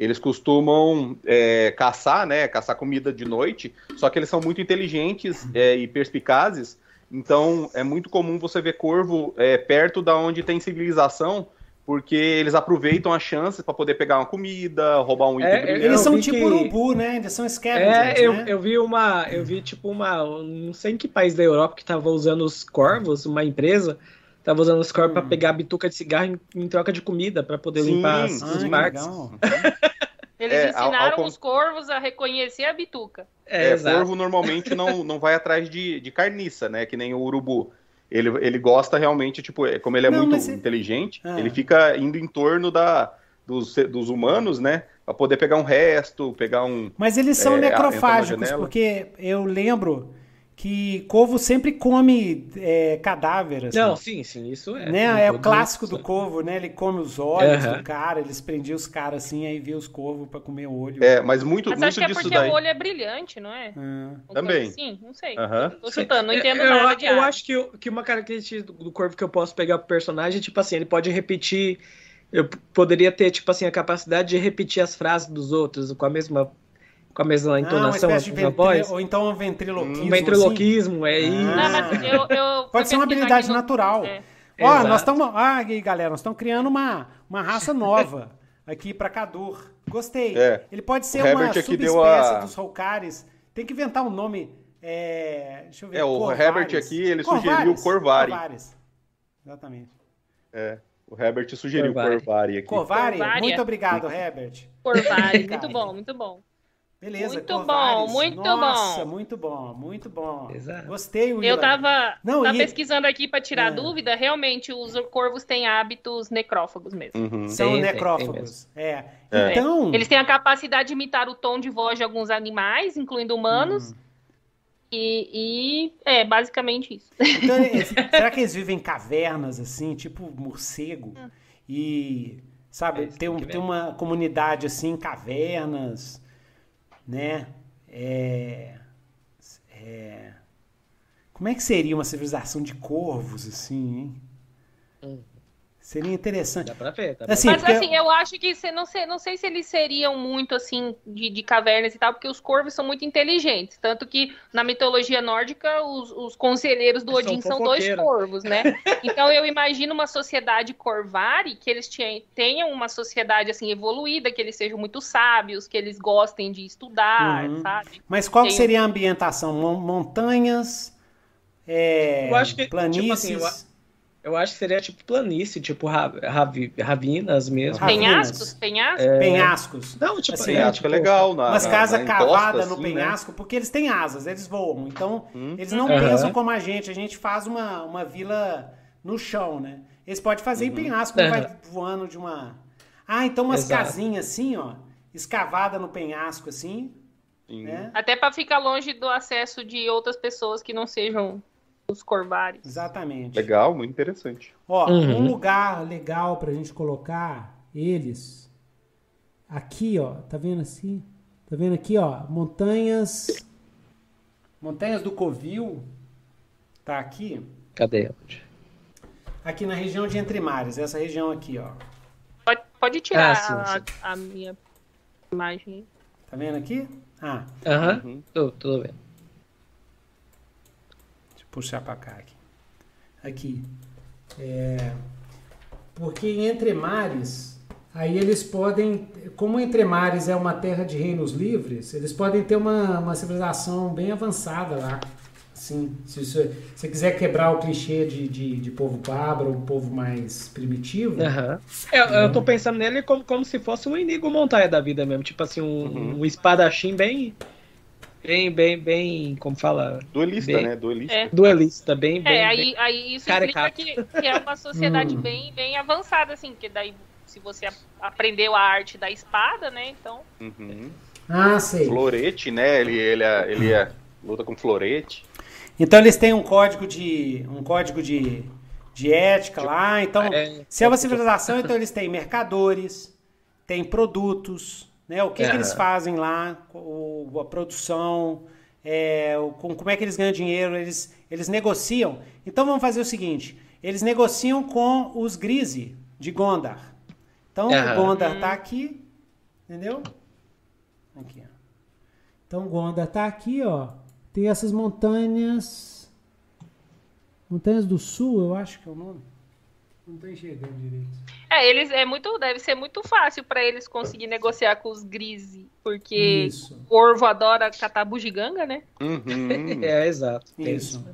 Eles costumam é, caçar, né? Caçar comida de noite, só que eles são muito inteligentes é, e perspicazes, então é muito comum você ver corvo é, perto da onde tem civilização, porque eles aproveitam a chance para poder pegar uma comida, roubar um item. É, eles são tipo que... urubu, né? Eles são scavengers, é, eu, né? Eu vi uma, eu vi tipo uma, não sei em que país da Europa que tava usando os corvos, uma empresa... Tava usando os corpos hum. pra pegar a bituca de cigarro em, em troca de comida, pra poder Sim. limpar as, Ai, as marcas. Eles é, ensinaram ao, ao... os corvos a reconhecer a bituca. É, é o corvo normalmente não, não vai atrás de, de carniça, né? Que nem o urubu. Ele, ele gosta realmente, tipo, como ele é não, muito mas... inteligente, ah. ele fica indo em torno da, dos, dos humanos, né? Pra poder pegar um resto, pegar um... Mas eles são é, necrofágicos, porque eu lembro... que corvo sempre come é, cadáveres. Não, né? sim, sim, isso é. Né? É o clássico isso. do corvo, né? Ele come os olhos uhum. do cara, eles prendiam os caras assim, aí via os corvos pra comer o olho. É, mas muito, mas muito disso daí... Mas acho que é porque daí... o olho é brilhante, não é? Hum. Também. Sim, não sei. Uhum. Tô chutando, não entendo eu, nada de Eu arte. acho que, que uma característica do corvo que eu posso pegar pro personagem é, tipo assim, ele pode repetir... Eu poderia ter, tipo assim, a capacidade de repetir as frases dos outros com a mesma... com a mesma entonação, ah, uma de ventrilo, voz. Ou então um ventriloquismo. Um ventriloquismo, assim. é isso. Não, mas eu, eu Pode ser uma habilidade natural. É. Ó, Exato. nós estamos... Ah, galera, nós estamos criando uma, uma raça nova aqui para Kadur. Gostei. É. Ele pode ser uma subespécie a... dos Hawkaris. Tem que inventar um nome. É, deixa eu ver. É, o Corvares. Herbert aqui, ele Corvares. sugeriu o Corvari. Corvares. Exatamente. É. O Herbert sugeriu o Corvari aqui. Corvari? Muito obrigado, Herbert. Corvari, muito bom, muito bom. Beleza, muito Corvares. bom, muito Nossa, bom. Nossa, muito bom, muito bom. Exato. Gostei, Willa. Eu tava, Não, tava e... pesquisando aqui para tirar é. dúvida, realmente os corvos têm hábitos necrófagos mesmo. Uhum. São tem, necrófagos, tem, tem é. é. Então... Eles têm a capacidade de imitar o tom de voz de alguns animais, incluindo humanos, hum. e, e é basicamente isso. Então, será que eles vivem em cavernas, assim, tipo morcego? Hum. E, sabe, é, tem, tem, tem uma comunidade, assim, em cavernas... Né? É... É... Como é que seria uma civilização de corvos, assim, hein? Hum. Seria interessante. Dá pra ver, dá pra assim, ver. Mas porque... assim, eu acho que você não sei, não sei se eles seriam muito assim de, de cavernas e tal, porque os corvos são muito inteligentes, tanto que na mitologia nórdica os, os conselheiros do Odin são, são dois corvos, né? Então eu imagino uma sociedade corvari, que eles tenham uma sociedade assim evoluída, que eles sejam muito sábios, que eles gostem de estudar, uhum. sabe? Mas qual Tem... seria a ambientação? Montanhas, é... eu acho que, planícies? Tipo assim, eu acho... Eu acho que seria tipo planície, tipo ra ravi ravinas mesmo. Penhascos? Penhascos? É... Penhascos. Não, tipo, assim, é, tipo é legal. Na, umas casas cavadas assim, no penhasco, né? Porque eles têm asas, eles voam. Então, hum, eles não uh-huh. pensam como a gente. A gente faz uma, uma vila no chão, né? Eles podem fazer uh-huh. em penhasco, uh-huh. vai voando de uma... Ah, então umas Exato. casinhas assim, ó, escavada no penhasco, assim. Né? Até para ficar longe do acesso de outras pessoas que não sejam... os corvares. Exatamente. Legal, muito interessante. Ó, uhum. um lugar legal pra gente colocar eles aqui, ó, tá vendo assim? Tá vendo aqui, ó, montanhas Montanhas do Covil tá aqui. Cadê ela? Aqui na região de Entre Mares, essa região aqui, ó. Pode, pode tirar ah, sim, sim. A, a minha imagem. Tá vendo aqui? Ah. Aham, uhum. tô, tô vendo. Puxar para cá aqui. Aqui. É, porque Entre Mares, aí eles podem, como Entre Mares é uma terra de reinos livres, eles podem ter uma, uma civilização bem avançada lá. Assim, se você, se quiser quebrar o clichê de, de, de povo bárbaro, um povo mais primitivo... Uhum. Eu, né? eu tô pensando nele como, como se fosse um Inigo Montanha da vida mesmo. Tipo assim, um, uhum. um espadachim bem... Bem, bem, bem, como fala... Duelista, bem, né? Duelista. É. Duelista, bem, bem... É, aí, aí isso caricato. Explica que, que é uma sociedade bem, bem avançada, assim, porque daí se você aprendeu a arte da espada, né, então... Uhum. Ah, sei. Florete, né? Ele, ele, ele, ele é, luta com florete. Então eles têm um código de... Um código de, de ética tipo, lá, então... É, se é uma civilização, então eles têm mercadores, têm produtos... Né, o que, é. que eles fazem lá, o, a produção, é, o, como é que eles ganham dinheiro, eles, eles negociam. Então vamos fazer o seguinte, eles negociam com os Grise de Gondar. Então é. o Gondar tá aqui, entendeu? Aqui, ó. Então Gondar tá aqui, ó. Tem essas montanhas, montanhas do sul, eu acho que é o nome. Não tô enxergando direito. É, eles, é muito, deve ser muito fácil para eles conseguir negociar com os Grise, porque isso. o corvo adora catar bugiganga, né? Uhum. é, exato. Isso.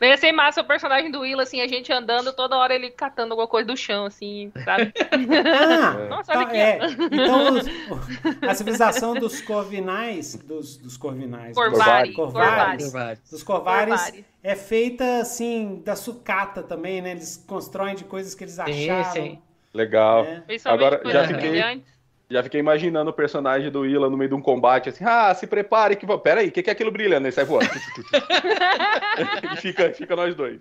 Deve ser massa o personagem do Will, assim, a gente andando, toda hora ele catando alguma coisa do chão, assim, sabe? Ah, Nossa, olha aqui. É, então, os, a civilização dos corvinais, dos, dos corvinais, Corvari, dos corvares, corvares, dos corvares, corvares. É feita, assim, da sucata também, né? Eles constroem de coisas que eles acharam. Sim, sim. Legal. Né? Agora, já fiquei, já fiquei imaginando o personagem do Ila no meio de um combate, assim, ah, se prepare, que... Pera aí, o que, que é aquilo brilhando? Ele sai voando. e fica, fica nós dois.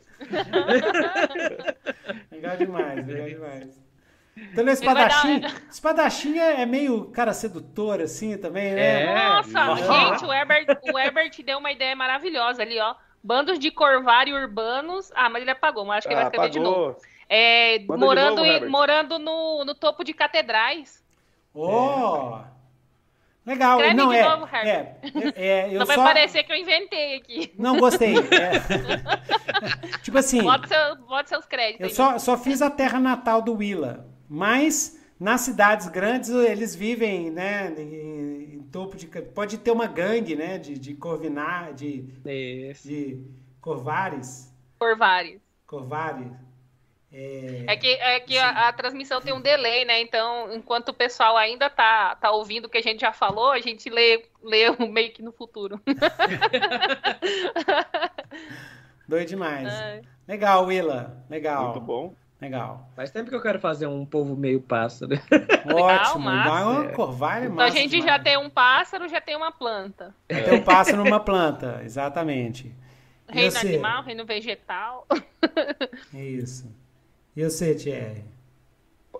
Legal demais, legal demais. Então, o espadachim, dar... espadachim é meio cara sedutor, assim, também, né? É, Nossa, gente, o Herbert, o Herbert deu uma ideia maravilhosa ali, ó. Bandos de corvário urbanos. Ah, mas ele apagou, mas acho que ele vai escrever ah, de novo. É, morando de novo, em, morando no, no topo de catedrais. Oh! É. Legal. Escreve não de é, novo, Herbert. É, é, é, eu Não vai só... parecer que eu inventei aqui. Não, gostei. É. tipo assim... Bota, seu, bota seus créditos. Eu só, só fiz a terra natal do Willa, mas... Nas cidades grandes, eles vivem, né, em, em topo de... Pode ter uma gangue, né, de, de corvinar, de, de corvares. Corvares. Corvares. É, é que, é que a, a transmissão tem um delay, né, então, enquanto o pessoal ainda tá, tá ouvindo o que a gente já falou, a gente lê, lê meio que no futuro. Doido demais. É. Legal, Willa, legal. Muito bom. Legal. Faz tempo que eu quero fazer um povo meio pássaro. Ótimo. Legal, é. Corvalho, então a gente demais. já tem um pássaro, já tem uma planta. É. Tem um pássaro, uma planta, exatamente. Reino você? Animal, reino vegetal. Isso. E você, Thierry?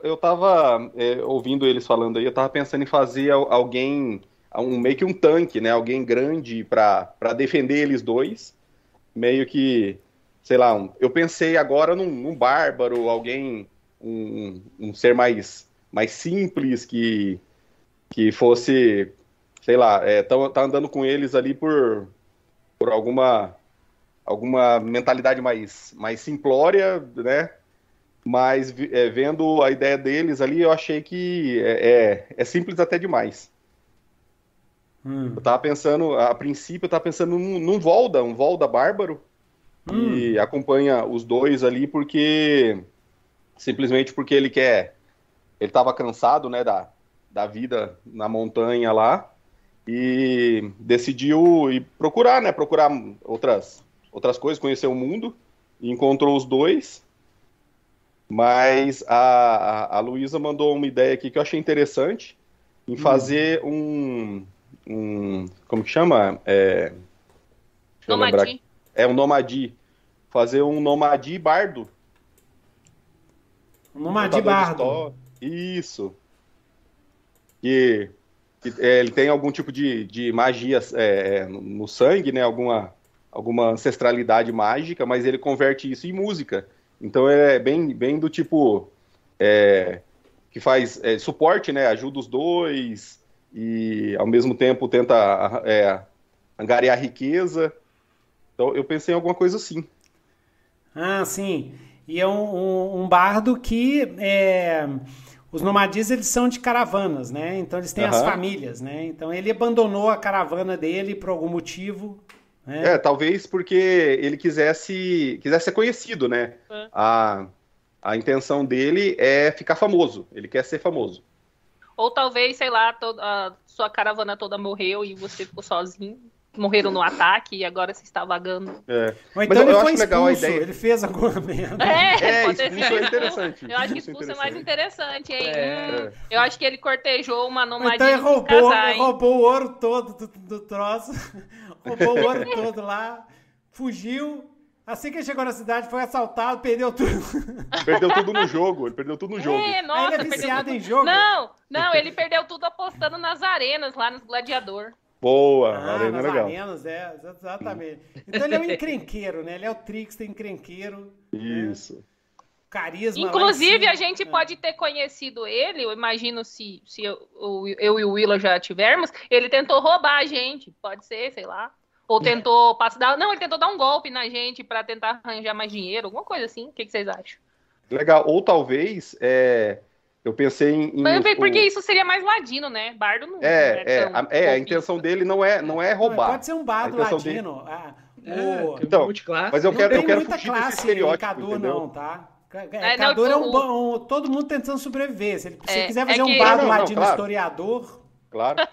Eu tava é, ouvindo eles falando aí, eu tava pensando em fazer alguém, um, meio que um tanque, né? Alguém grande pra, pra defender eles dois. Meio que... sei lá, um, eu pensei agora num, num bárbaro, alguém, um, um ser mais, mais simples que, que fosse, sei lá, é, tá, tá andando com eles ali por, por alguma, alguma mentalidade mais, mais simplória, né? Mas é, vendo a ideia deles ali, eu achei que é, é, é simples até demais. Hum. Eu tava pensando, a princípio eu tava pensando num, num Volda, um Volda bárbaro, hum. e acompanha os dois ali porque, simplesmente porque ele quer, ele tava cansado, né, da, da vida na montanha lá, e decidiu ir procurar, né, procurar outras, outras coisas, conhecer o mundo, e encontrou os dois. Mas a, a, a Luísa mandou uma ideia aqui que eu achei interessante, em fazer hum. um, um... Como que chama? É, nomadi. É, um nomadi. Fazer um nomadi bardo. Um nomadi bardo. Isso. Que, que é, ele tem algum tipo de, de magia é, no sangue, né? Alguma, alguma ancestralidade mágica, mas ele converte isso em música. Então é bem, bem do tipo é, que faz é, suporte, né? Ajuda os dois e ao mesmo tempo tenta é, angariar riqueza. Então eu pensei em alguma coisa assim. Ah, sim. E é um, um, um bardo que é, os nomadis eles são de caravanas, né? Então eles têm uhum. as famílias, né? Então ele abandonou a caravana dele por algum motivo. É. é, talvez porque ele quisesse, quisesse ser conhecido, né? É. A, a intenção dele é ficar famoso, ele quer ser famoso. Ou talvez, sei lá, toda, a sua caravana toda morreu e você ficou sozinho, morreram no ataque e agora você está vagando. É. Ou então Mas eu, ele eu foi acho expulso, legal a ideia. Ele fez alguma merda. É, é pode expulso ser. É interessante. Eu acho que expulso é mais interessante, hein? É. Hum, eu acho que ele cortejou uma nomadinha então ele roubou, casar, ele roubou o ouro todo do, do troço. Roubou o ouro todo lá, fugiu. Assim que ele chegou na cidade, foi assaltado, perdeu tudo. Perdeu tudo no jogo, ele perdeu tudo no jogo. É, nossa, Aí ele é viciado em jogo? Não, não, ele perdeu tudo apostando nas arenas, lá nos gladiador. Boa, ah, arena nas legal. arenas, é, exatamente. Então ele é um encrenqueiro, né? Ele é o trickster encrenqueiro. Isso. Né? Carisma. Inclusive, a gente é. pode ter conhecido ele, eu imagino se, se eu, eu e o Willa já tivermos, ele tentou roubar a gente, pode ser, sei lá. Ou tentou passar. Não, ele tentou dar um golpe na gente pra tentar arranjar mais dinheiro, alguma coisa assim. O que, que vocês acham? Legal, ou talvez é, eu pensei em. Mas eu em porque o... isso seria mais ladino, né? Bardo não. É, é, a, é a intenção dele não é, não é roubar. Não, pode ser um bardo ladino. Dele... Ah, o... Então, mas eu não quero, eu quero fugir desse estereótipo, Kadur, não, tá? É, Kadur não, é um, o... um todo mundo tentando sobreviver. Se ele é, quiser fazer é que... um bardo não, não, ladino, claro. historiador... Claro.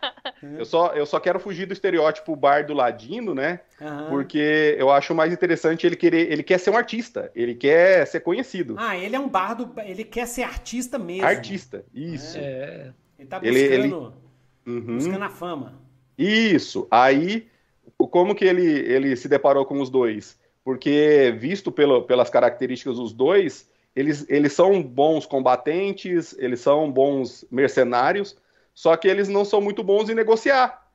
eu, só, eu só quero fugir do estereótipo bardo ladino, né? Uhum. Porque eu acho mais interessante ele querer... Ele quer ser um artista. Ele quer ser conhecido. Ah, ele é um bardo... Ele quer ser artista mesmo. Artista, isso. É. Ele tá buscando... Ele, ele... Uhum. Buscando a fama. Isso. Aí, como que ele, ele se deparou com os dois? Porque, visto pelo, pelas características dos dois, eles, eles são bons combatentes, eles são bons mercenários, só que eles não são muito bons em negociar.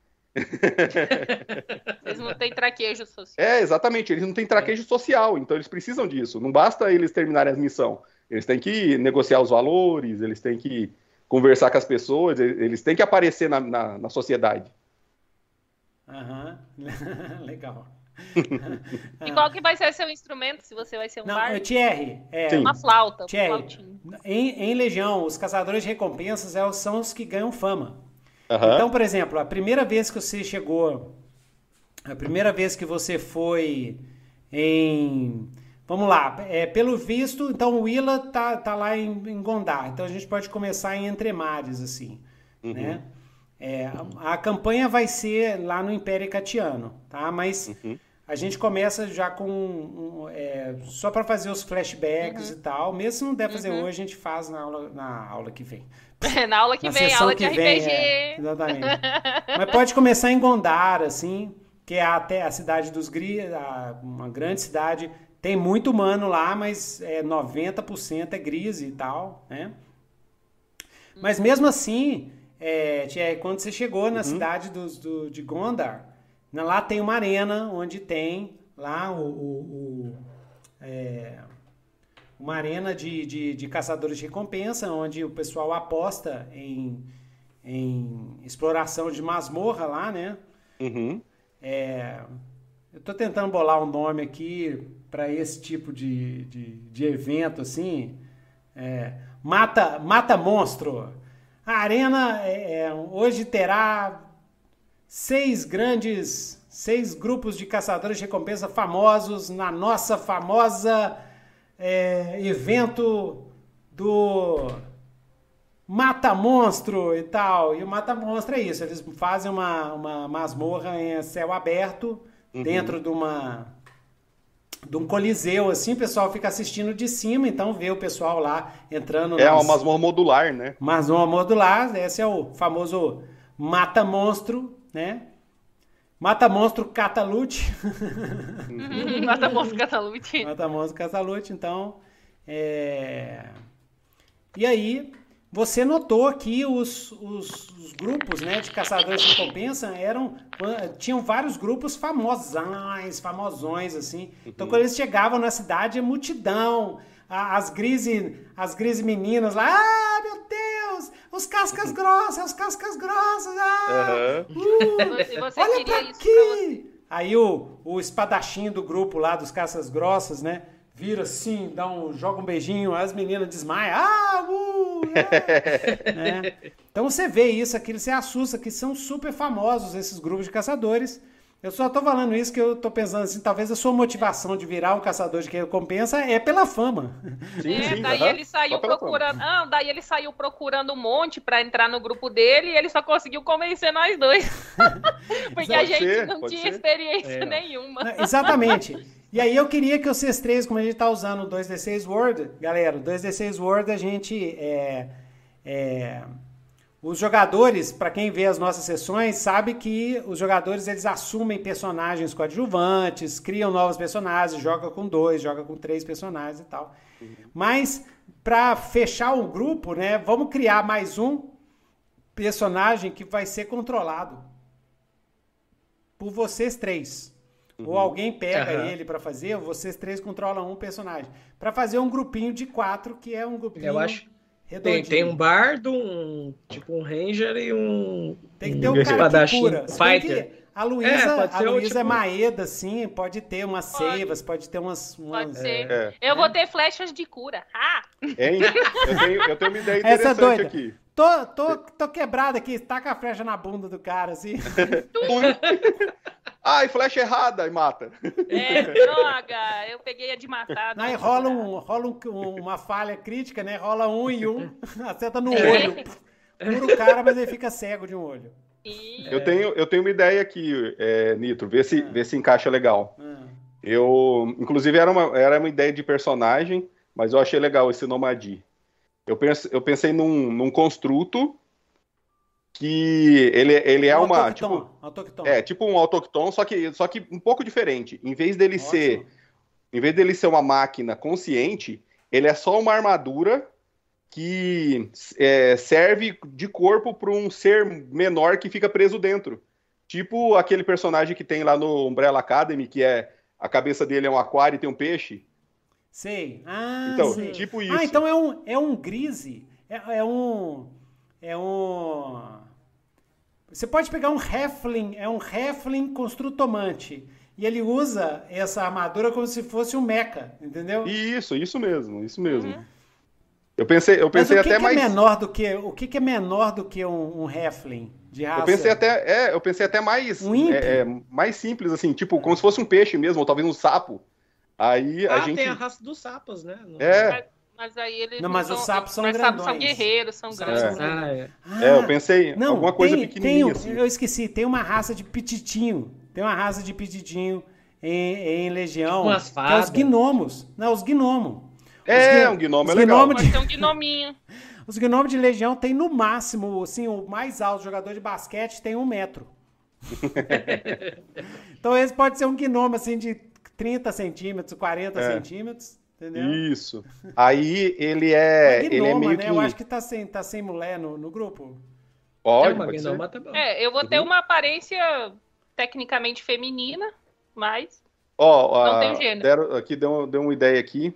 Eles não têm traquejo social. É, exatamente, eles não têm traquejo é. social, então eles precisam disso. Não basta eles terminarem a missão, eles têm que negociar os valores, eles têm que conversar com as pessoas, eles têm que aparecer na, na, na sociedade. Aham, uhum. Legal. E qual que vai ser seu instrumento? Se você vai ser um bardo? Thierry, é uma flauta. Um em, em Legião, os caçadores de recompensas são os que ganham fama. Uhum. Então, por exemplo, a primeira vez que você chegou, a primeira vez que você foi em... Vamos lá, é, pelo visto, então o Willa tá, tá lá em, em Gondar. Então a gente pode começar em Entremares, assim, uhum. né? É, a, a campanha vai ser lá no Império Hecato, tá? Mas uhum. a gente começa já com um, é, só para fazer os flashbacks uhum. e tal. Mesmo se não der fazer uhum. hoje, a gente faz na aula, na aula que vem. na aula que na vem, aula que de vem, R P G. É, exatamente. Mas pode começar em Gondar, assim, que é até a cidade dos Gris, a, uma grande cidade. Tem muito humano lá, mas é, noventa por cento é gris e tal, né? Uhum. Mas mesmo assim... É, Thierry, quando você chegou na uhum. cidade dos, do, de Gondar, lá tem uma arena onde tem lá o, o, o, é, uma arena de, de, de caçadores de recompensa, onde o pessoal aposta em, em exploração de masmorra lá, né? Uhum. É, eu tô tentando bolar um nome aqui para esse tipo de, de, de evento, assim. É, mata, mata monstro. A arena é, hoje terá seis grandes... Seis grupos de caçadores de recompensa famosos na nossa famosa é, evento do Mata Monstro e tal. E o Mata Monstro é isso. Eles fazem uma, uma masmorra em céu aberto, uhum, dentro de uma... de um coliseu, assim, o pessoal fica assistindo de cima, então vê o pessoal lá entrando... É nas... uma masmorra modular, né? Masmorra modular, esse é o famoso mata-monstro, né? Mata-monstro catalute. Mata-monstro catalute. Mata-monstro catalute, então... É... E aí, você notou que os, os, os grupos, né, de caçadores de recompensa eram... Tinham vários grupos famosões, famosões, assim. Uhum. Então, quando eles chegavam na cidade, a multidão, a, as grises, as grises meninas lá, ah, meu Deus, os cascas grossas, os cascas grossas, ah, uhum. uh, você olha pra aqui. Pra Aí o, o espadachim do grupo lá, dos cascas grossas, né, vira assim, dá um, joga um beijinho, as meninas desmaiam, ah, uh, é, né? Então você vê isso, aquilo, você assusta, que são super famosos esses grupos de caçadores. Eu só tô falando isso que eu tô pensando assim, talvez a sua motivação de virar um caçador de recompensa é pela fama. Sim, é, sim, daí uhum. ele saiu procurando, ah, daí ele saiu procurando um monte para entrar no grupo dele e ele só conseguiu convencer nós dois. Porque a gente ser, não tinha ser. experiência é. nenhuma. Não, exatamente. E aí eu queria que vocês três, como a gente está usando o dois D seis World, galera, o dois D seis World a gente... É, é, os jogadores, para quem vê as nossas sessões, sabe que os jogadores eles assumem personagens coadjuvantes, criam novos personagens, joga com dois, joga com três personagens e tal. Uhum. Mas para fechar o grupo, né, vamos criar mais um personagem que vai ser controlado por vocês três. Uhum. Ou alguém pega uhum. ele pra fazer, ou vocês três controlam um personagem. Pra fazer um grupinho de quatro, que é um grupinho Eu acho redondinho. Tem, tem um bardo, um, tipo um ranger e um... Tem que ter um, um cara que cura. Fighter. A Luísa é, um, tipo... é maeda, assim, pode ter umas seivas, pode ter umas... umas... Pode ser. É. Eu é. vou ter flechas de cura. Ah! Hein? Eu tenho, eu tenho uma ideia interessante. Essa é doida. Aqui. Tô, tô, tô quebrado aqui, taca a flecha na bunda do cara, assim. Ah, e flecha errada, e mata. É, droga, eu peguei a de matar. Não, aí rola, um, rola um, uma falha crítica, né? Rola um e um, acerta no olho. Cura o cara, mas ele fica cego de um olho. E... Eu, tenho, eu tenho uma ideia aqui, é, Nitro, vê se, ah. vê se encaixa legal. Ah. Eu, inclusive, era uma, era uma ideia de personagem, mas eu achei legal esse Nomadi. Eu, penso, eu pensei num, num construto que ele, ele é um uma... Tipo, é, tipo um autócton, só que, só que um pouco diferente. Em vez dele Nossa. ser em vez dele ser uma máquina consciente, ele é só uma armadura que é, serve de corpo para um ser menor que fica preso dentro. Tipo aquele personagem que tem lá no Umbrella Academy, que é a cabeça dele é um aquário e tem um peixe. Sei. Ah, então, sei. Tipo isso. Ah, então é um, é um grise. É, é um... É um... Você pode pegar um halfling. É um halfling construtomante. E ele usa essa armadura como se fosse um mecha, entendeu? Isso, isso mesmo, isso mesmo. Uhum. Eu pensei, eu pensei até mais... Mas o que, que é menor do que... O que, que é menor do que um, um halfling de raça? Eu pensei até, é, eu pensei até mais... Um ímpio? É, é, mais simples, assim. Tipo, como se fosse um peixe mesmo, ou talvez um sapo. Aí ah, a gente... tem a raça dos sapos, né? É. Mas, mas aí eles não, mas não os sapos são, são grandões. Sapos são guerreiros, são grandes. É, ah, é. Ah, é eu pensei não, alguma coisa tem, pequenininha. Tem, assim. Eu esqueci, tem uma raça de pititinho. Tem uma raça de pititinho em, em Legião. Tipo umas fadas. Que é os gnomos. Não, os gnomos. É, os, um gnomo é legal. Pode ser um gnominho. Os gnomos de Legião tem no máximo, assim, o mais alto jogador de basquete tem um metro. Então esse pode ser um gnomo, assim, de trinta centímetros, quarenta é. centímetros, entendeu? Isso. Aí ele é... Uma gnoma, ele é meio né? Que... Eu acho que tá sem, tá sem mulher no, no grupo. Pode, pode ser. É, eu vou ter uma aparência tecnicamente feminina, mas... Ó, oh, não tem gênero. Deram, aqui deu, deu uma ideia aqui.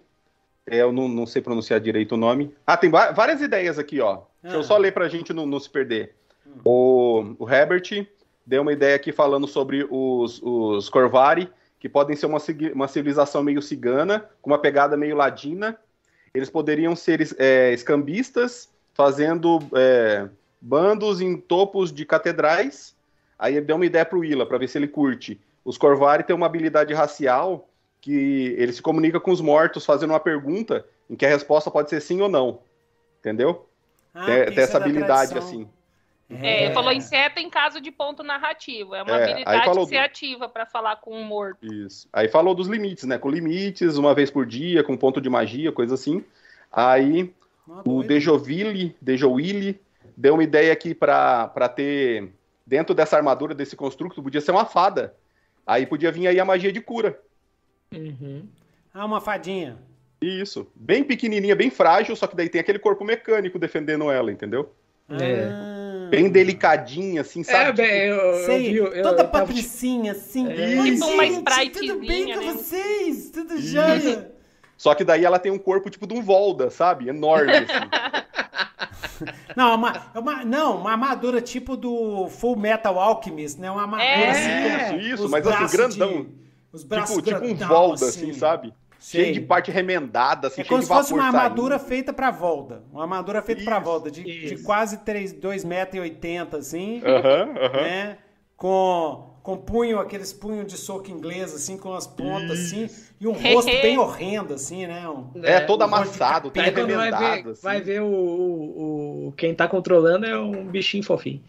Eu não, não sei pronunciar direito o nome. Ah, tem várias ideias aqui, ó. Ah. Deixa eu só ler pra gente não, não se perder. Hum. O, o Herbert deu uma ideia aqui falando sobre os, os Corvari, que podem ser uma, uma civilização meio cigana, com uma pegada meio ladina. Eles poderiam ser é, escambistas, fazendo é, bandos em topos de catedrais. Aí ele deu uma ideia pro Willa, pra ver se ele curte. Os Corvari têm uma habilidade racial que ele se comunica com os mortos fazendo uma pergunta em que a resposta pode ser sim ou não. Entendeu? Ah, tem, tem essa habilidade, tradição. Assim. É, é. Falou inseto em caso de ponto narrativo. É uma é, habilidade que se do... ativa para falar com um morto. Isso. Aí falou dos limites, né? Com limites, uma vez por dia, com ponto de magia, coisa assim. Aí ah, o Dejoville, Dejowille deu uma ideia aqui para ter... Dentro dessa armadura, desse construto, podia ser uma fada. Aí podia vir aí a magia de cura. Uhum. Ah, uma fadinha. Isso. Bem pequenininha, bem frágil, só que daí tem aquele corpo mecânico defendendo ela, entendeu? É. Bem delicadinha, assim, sabe? É, bem, eu, eu, eu, eu toda eu, patricinha, tava... assim. É. Tipo uma spritezinha, tudo bem com né? vocês? Tudo jóia? Só que daí ela tem um corpo tipo de um Volda, sabe? Enorme, assim. Não, uma, uma, não, uma armadura tipo do Full Metal Alchemist, né? Uma armadura é. assim. Isso, isso mas assim, grandão. De... Os braços tipo, grandão, tipo um Volda, assim, assim sabe? Sei. Cheio de parte remendada, assim, é cheio de vapor. É como se fosse uma armadura saindo. feita pra Volda. Uma armadura feita isso, pra Volda, de, de quase dois metros e oitenta, assim. Aham, uh-huh, uh-huh. né? Com... com punho, aqueles punhos de soco inglês, assim, com as pontas, assim, e um rosto bem horrendo, assim, né? Um, é, é, todo um amassado, todo remendado. Vai ver, assim. vai ver o, o... Quem tá controlando é um bichinho fofinho.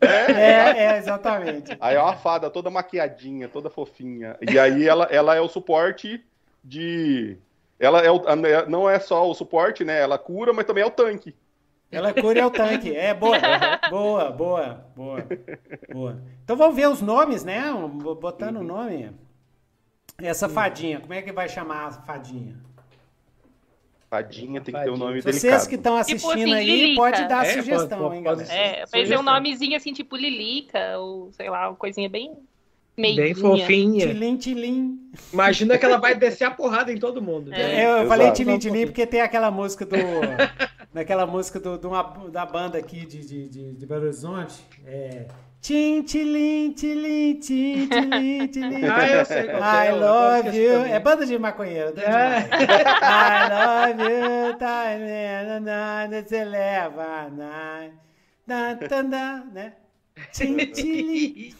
É, é, é, exatamente. Aí é uma fada toda maquiadinha, toda fofinha. E aí ela, ela é o suporte de... Ela é o... não é só o suporte, né? Ela cura, mas também é o tanque. Ela cura e é o tanque. É, boa. Boa, boa, boa. boa. Então vamos ver os nomes, né? Botando o nome. Essa fadinha, como é que vai chamar a fadinha? Fadinha tem fadinha. que ter um nome Vocês delicado. Vocês que estão assistindo tipo assim, aí, Lilica. pode dar é, sugestão, pode, hein, galera? É, mas é um nomezinho assim, tipo Lilica, ou sei lá, uma coisinha bem... Meidinha. Bem fofinha. Tilim, tilim. Imagina que ela vai descer a porrada em todo mundo. Né? É, eu Exato. falei tilim, tilim porque tem aquela música do... Naquela música do, do uma, da banda aqui de, de, de, de Belo Horizonte. É... Tim, tilim, tilim, tim, tilim, tilim. Ah, eu sei. I é, love eu you. É banda de maconheiro. É. I love you. Tá, né, né, né, você leva. Né? Né? Tim, tilim.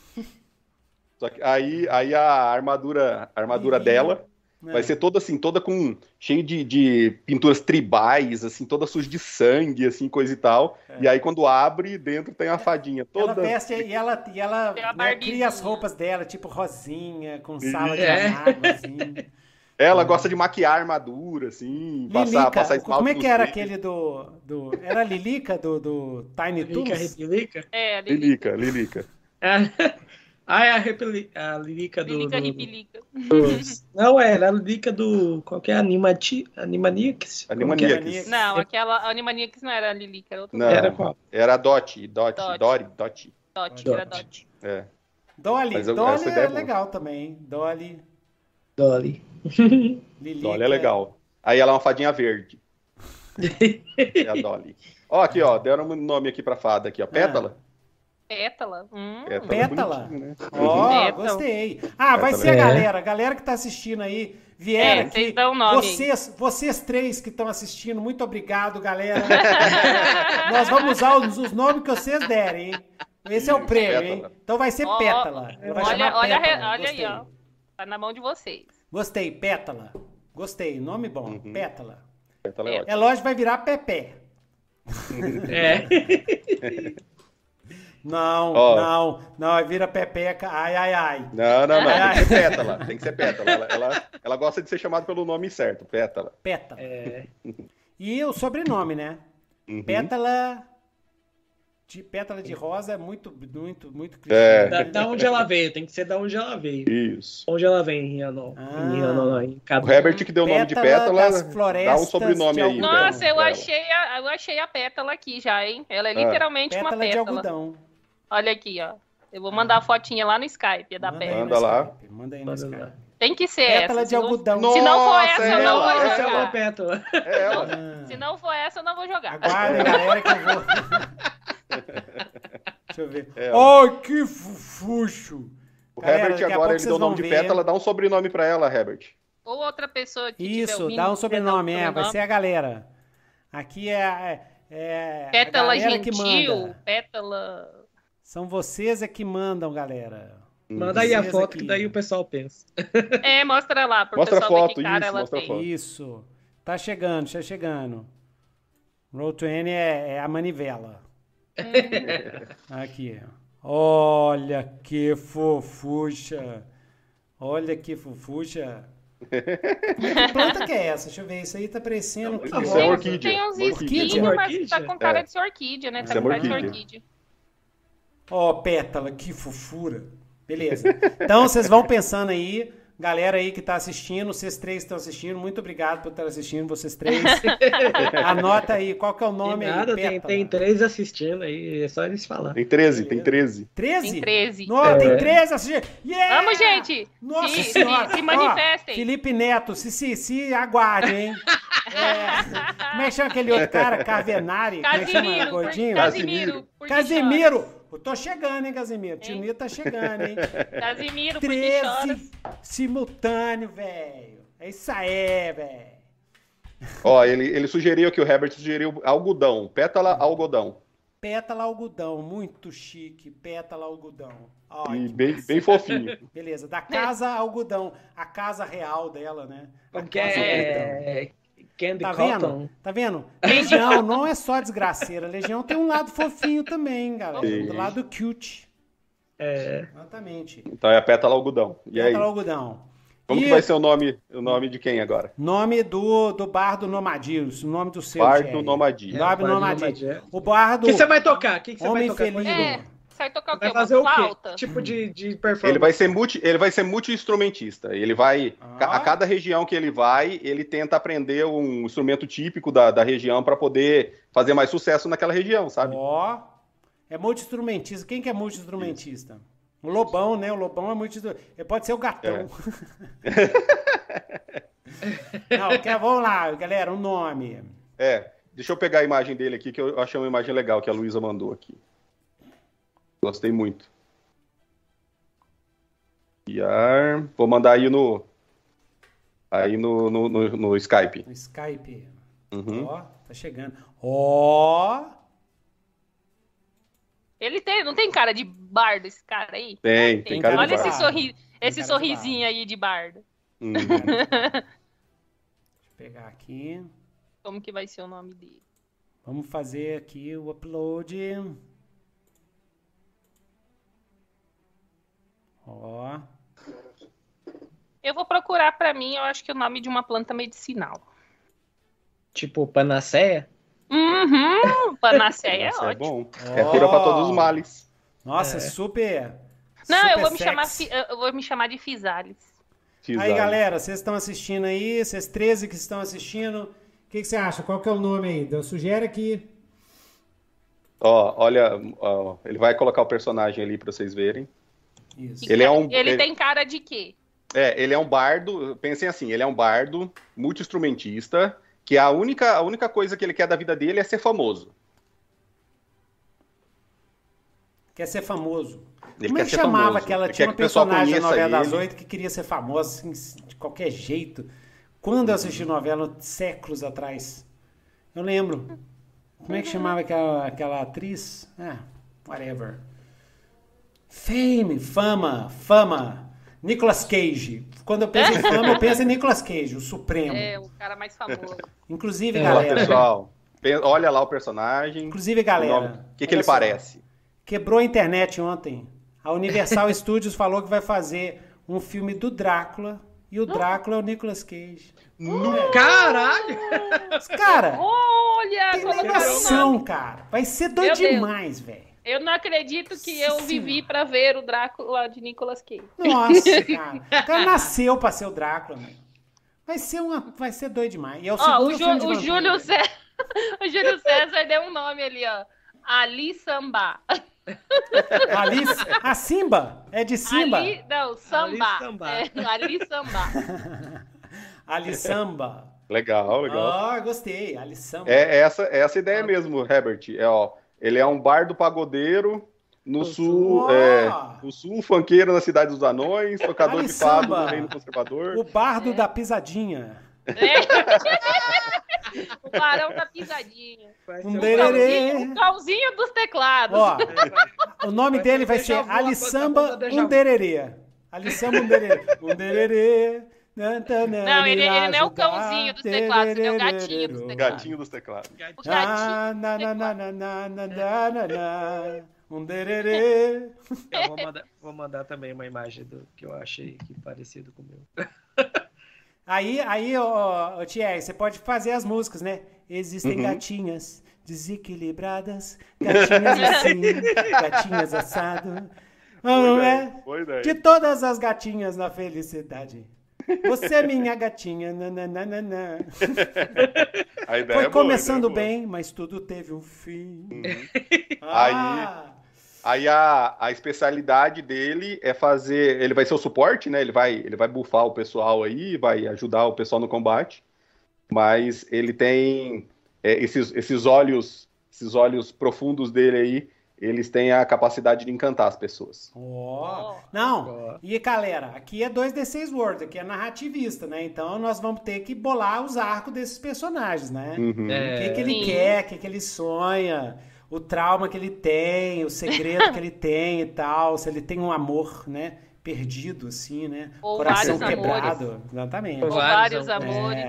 Só que aí, aí a armadura, a armadura dela... Vai é. ser toda assim, toda com... Cheio de, de pinturas tribais, assim, toda suja de sangue, assim, coisa e tal. É. E aí, quando abre, dentro tem uma fadinha toda... Ela veste e ela, e ela né, cria as roupas dela, tipo rosinha, com sala de é. amargo, assim. Ela é. gosta de maquiar armadura, assim, Lilica. passar, passar esmalte. Como é que era aquele do... do era a Lilica, do, do Tiny Toons? Lilica? É, Lilica. Lilica, Lilica. É. Ah, é a, repli... a lírica do... Lírica, do... do... Não, é, é a lírica do... Qual que é? Animati... Animaniacs? Animaniacs. É? Não, aquela Animaniacs não era a lírica, era outra. Não, era qual? Era a Dot, Dot, Dori, Dot. Dot, era Dot. É. Dolly, Mas, Dolly é, é legal também, hein? Dolly. Dolly. Lilica. Dolly é legal. Aí ela é uma fadinha verde. É a Dolly. Ó, aqui, ó, deram um nome aqui pra fada aqui, ó, Pétala. Ah. Pétala. Hum. Pétala. Ó, né? oh, gostei. Ah, Pétala. vai ser a galera. A galera que tá assistindo aí, vieram é, aqui. Vocês, vocês três que estão assistindo, muito obrigado, galera. Nós vamos usar os, os nomes que vocês derem, hein? Esse é o prêmio, Pétala. hein? Então vai ser oh, Pétala. Vai olha olha, Pétala. olha aí, ó. Tá na mão de vocês. Gostei, Pétala. Gostei, nome bom. Uhum. Pétala. Pétala é, é ótimo. Lógico, vai virar Pepé. É. Não, oh. não, não, vira pepeca, ai, ai, ai. Não, não, não, ai, tem que ser Pétala, tem que ser Pétala. Ela, ela, ela gosta de ser chamada pelo nome certo, Pétala. Pétala. É. E o sobrenome, né? Uhum. Pétala de, pétala de rosa é muito, muito, muito clichê. É. Da, da onde ela veio, tem que ser da onde ela veio. Isso. Onde ela vem em Rianon. Ah. Em Kadur. O Herbert que deu o nome de Pétala, dá um sobrenome aí. Nossa, eu achei, a, eu achei a Pétala aqui já, hein? Ela é literalmente ah. uma pétala. Pétala de algodão. Olha aqui, ó. Eu vou mandar a fotinha lá no Skype, é da Manda Pétala. Manda lá. Manda aí no Manda Skype. Lá. Tem que ser pétala essa. De se algodão. Não... Nossa, se não for essa, é eu não ela, vou jogar. Essa é uma pétala. É ela. Não, se não for essa, eu não vou jogar. Agora, galera, que eu vou... Deixa eu ver. É oh, que fuxo. O galera, Herbert agora, ele deu o nome de ver. Pétala. Dá um sobrenome pra ela, Herbert. Ou outra pessoa que isso, tiver ouvindo, dá um sobrenome. É, vai ser a galera. Aqui é... é pétala gentil, pétala... São vocês é que mandam, galera. Manda aí a foto aqui, que daí o pessoal pensa. É, mostra lá. Pro mostra pessoal a foto, ver que cara isso, ela mostra tem. Foto. Isso. Tá chegando, tá chegando. Roll twenty é, é a manivela. É. Aqui. Olha que fofucha. Olha que fofucha. Que planta que é essa? Deixa eu ver. Isso aí tá parecendo... Não, isso é orquídea. Tem uns esquinhos, mas tá com cara é. De ser orquídea, né? Isso tá com é cara de orquídea. Ó, oh, pétala, que fofura. Beleza. Então, vocês vão pensando aí, galera aí que tá assistindo, vocês três que estão assistindo, muito obrigado por estar assistindo, vocês três. Anota aí, qual que é o nome nada, aí? Tem, tem três assistindo aí, é só eles falar. Tem treze, beleza. Tem treze. treze? Tem treze. Nossa, é. Tem treze assistindo. Yeah! Vamos, gente! Nossa se, senhora! Se, se manifestem. Ó, Felipe Neto, se, se, se aguardem, hein? É, como é que chama aquele outro cara? Cavenari? Casimiro, gordinho? Casimiro. Por Casimiro! Por Eu tô chegando, hein, Casimiro? O tio Nito tá chegando, hein? Casimiro, treze simultâneo, velho. É isso aí, velho. Ó, ele, ele sugeriu aqui, o Herbert sugeriu algodão. Pétala algodão. Pétala algodão. Muito chique. Pétala algodão. Ó, e bem, bem fofinho. Beleza. Da casa algodão. A casa real dela, né? Porque é... Candy tá Cotton. Vendo? Tá vendo? Legião não é só desgraceira. Legião tem um lado fofinho também, galera. Sim. Do lado cute. É. Exatamente. Então é a pétala algodão. E pétala aí? Algodão. Como e... que vai ser o nome, o nome de quem agora? Nome do, do Bardo Nomadius. O nome do seu. Bardo Nomadius. É, Bardo Nomadius. O Bardo. O que você vai tocar? O que você vai tocar? É. Vai tocar o quê? Vai fazer o quê? Tipo de, de performance. Ele vai ser multi, ele vai ser multi-instrumentista. Ele vai ah. a cada região que ele vai, ele tenta aprender um instrumento típico da, da região para poder fazer mais sucesso naquela região, sabe? Ó, oh. É multi-instrumentista. Quem que é multi-instrumentista? O Lobão, né? O Lobão é multi-instrumentista. Pode ser o Gatão. É. Não, quer, vamos lá, galera, um nome. É, deixa eu pegar a imagem dele aqui, que eu achei uma imagem legal que a Luísa mandou aqui. Gostei muito. Iar... Vou mandar aí no... Aí no, no, no, no Skype. No Skype. Uhum. Ó, tá chegando. Ó! Ele tem, não tem cara de bardo esse cara aí? Tem, tem, tem cara de bardo. Olha esse, sorri... esse sorrisinho aí de bardo. Hum. Deixa eu pegar aqui. Como que vai ser o nome dele? Vamos fazer aqui o upload... Ó. Eu vou procurar pra mim, eu acho que é o nome de uma planta medicinal. Tipo panaceia? Uhum, panaceia é ótimo. Bom. É cura pra todos os males. Nossa, é. super. Não, super eu, vou me chamar, eu vou me chamar de Fisales. Aí, galera, vocês estão assistindo aí, vocês treze que estão assistindo, o que, que você acha? Qual que é o nome aí? Eu sugere aqui. Ó, olha, ó, ele vai colocar o personagem ali pra vocês verem. Isso. Ele, é um, ele, ele tem cara de quê? É, ele é um bardo, pensem assim, ele é um bardo multi-instrumentista, que a única, a única coisa que ele quer da vida dele é ser famoso. Quer ser famoso. Ele Como é que chamava famoso. Aquela? Ele tinha uma personagem da novela ele. das oito que queria ser famosa assim, de qualquer jeito. Quando eu assisti novela, séculos atrás, eu lembro. Como é que chamava aquela, aquela atriz? Ah, whatever. Fame, fama, fama. Nicolas Cage. Quando eu penso em fama, eu penso em Nicolas Cage, o Supremo. É, o cara mais famoso. Inclusive, é. galera... Olá, pessoal. Olha lá o personagem. Inclusive, galera... O nome... que, que ele só. parece? Quebrou a internet ontem. A Universal Studios falou que vai fazer um filme do Drácula. E o Drácula é o Nicolas Cage. No... É. Caralho! Cara, olha, tem ligação, cara. Vai ser doido demais, velho. Eu não acredito que eu vivi pra ver o Drácula de Nicolas Cage. Nossa, cara. O cara nasceu pra ser o Drácula, mano. Vai ser, uma... vai ser doido demais. E é o ó, segundo o, Ju... filme de o, Júlio César... o Júlio César deu um nome ali, ó. Ali Samba. Ali, a Simba, é de Simba? Ali, não, Samba. Ali Samba. É, Ali Samba. Ali Samba. Legal, legal. Ah, gostei, Ali Samba. É, é essa, é essa ideia ah, mesmo, Herbert. É, ó, ele é um bar do pagodeiro, no sul, sul é, no sul, funkeiro na Cidade dos Anões, tocador Ali de fado no Reino Conservador. O bardo é. da pisadinha. É. O barão da pisadinha. Um dererê. O calzinho dos teclados. Ó, o nome vai dele vai ser Ali Samba um dererê. Ali Samba um dererê. Um dererê. Não, ele, ele não é o cãozinho dos teclados, ele é o gatinho dos teclados. Gatinho dos teclados. O gatinho. Um dererê. Eu vou mandar, vou mandar também uma imagem do que eu achei que parecido com o meu. Aí, aí, ó, ó, Thierry, você pode fazer as músicas, né? Existem uhum. gatinhas desequilibradas, gatinhas assim, gatinhas assado. Não é? De todas as gatinhas na felicidade. Você é minha gatinha, nananana. A ideia foi é começando boa, a ideia bem, é mas tudo teve um fim. Uhum. Ah. Aí... Aí a, a especialidade dele é fazer... Ele vai ser o suporte, né? Ele vai, ele vai bufar o pessoal aí, vai ajudar o pessoal no combate. Mas ele tem é, esses, esses, olhos, esses olhos profundos dele aí, eles têm a capacidade de encantar as pessoas. Oh. Não, e galera, aqui é dois D seis World, aqui é narrativista, né? Então nós vamos ter que bolar os arcos desses personagens, né? Uhum. É... O que, que ele quer, o que, que ele sonha... O trauma que ele tem, o segredo que ele tem e tal. Se ele tem um amor, né? Perdido, assim, né? Ou coração quebrado. Amores. Exatamente. Ou vários é. amores.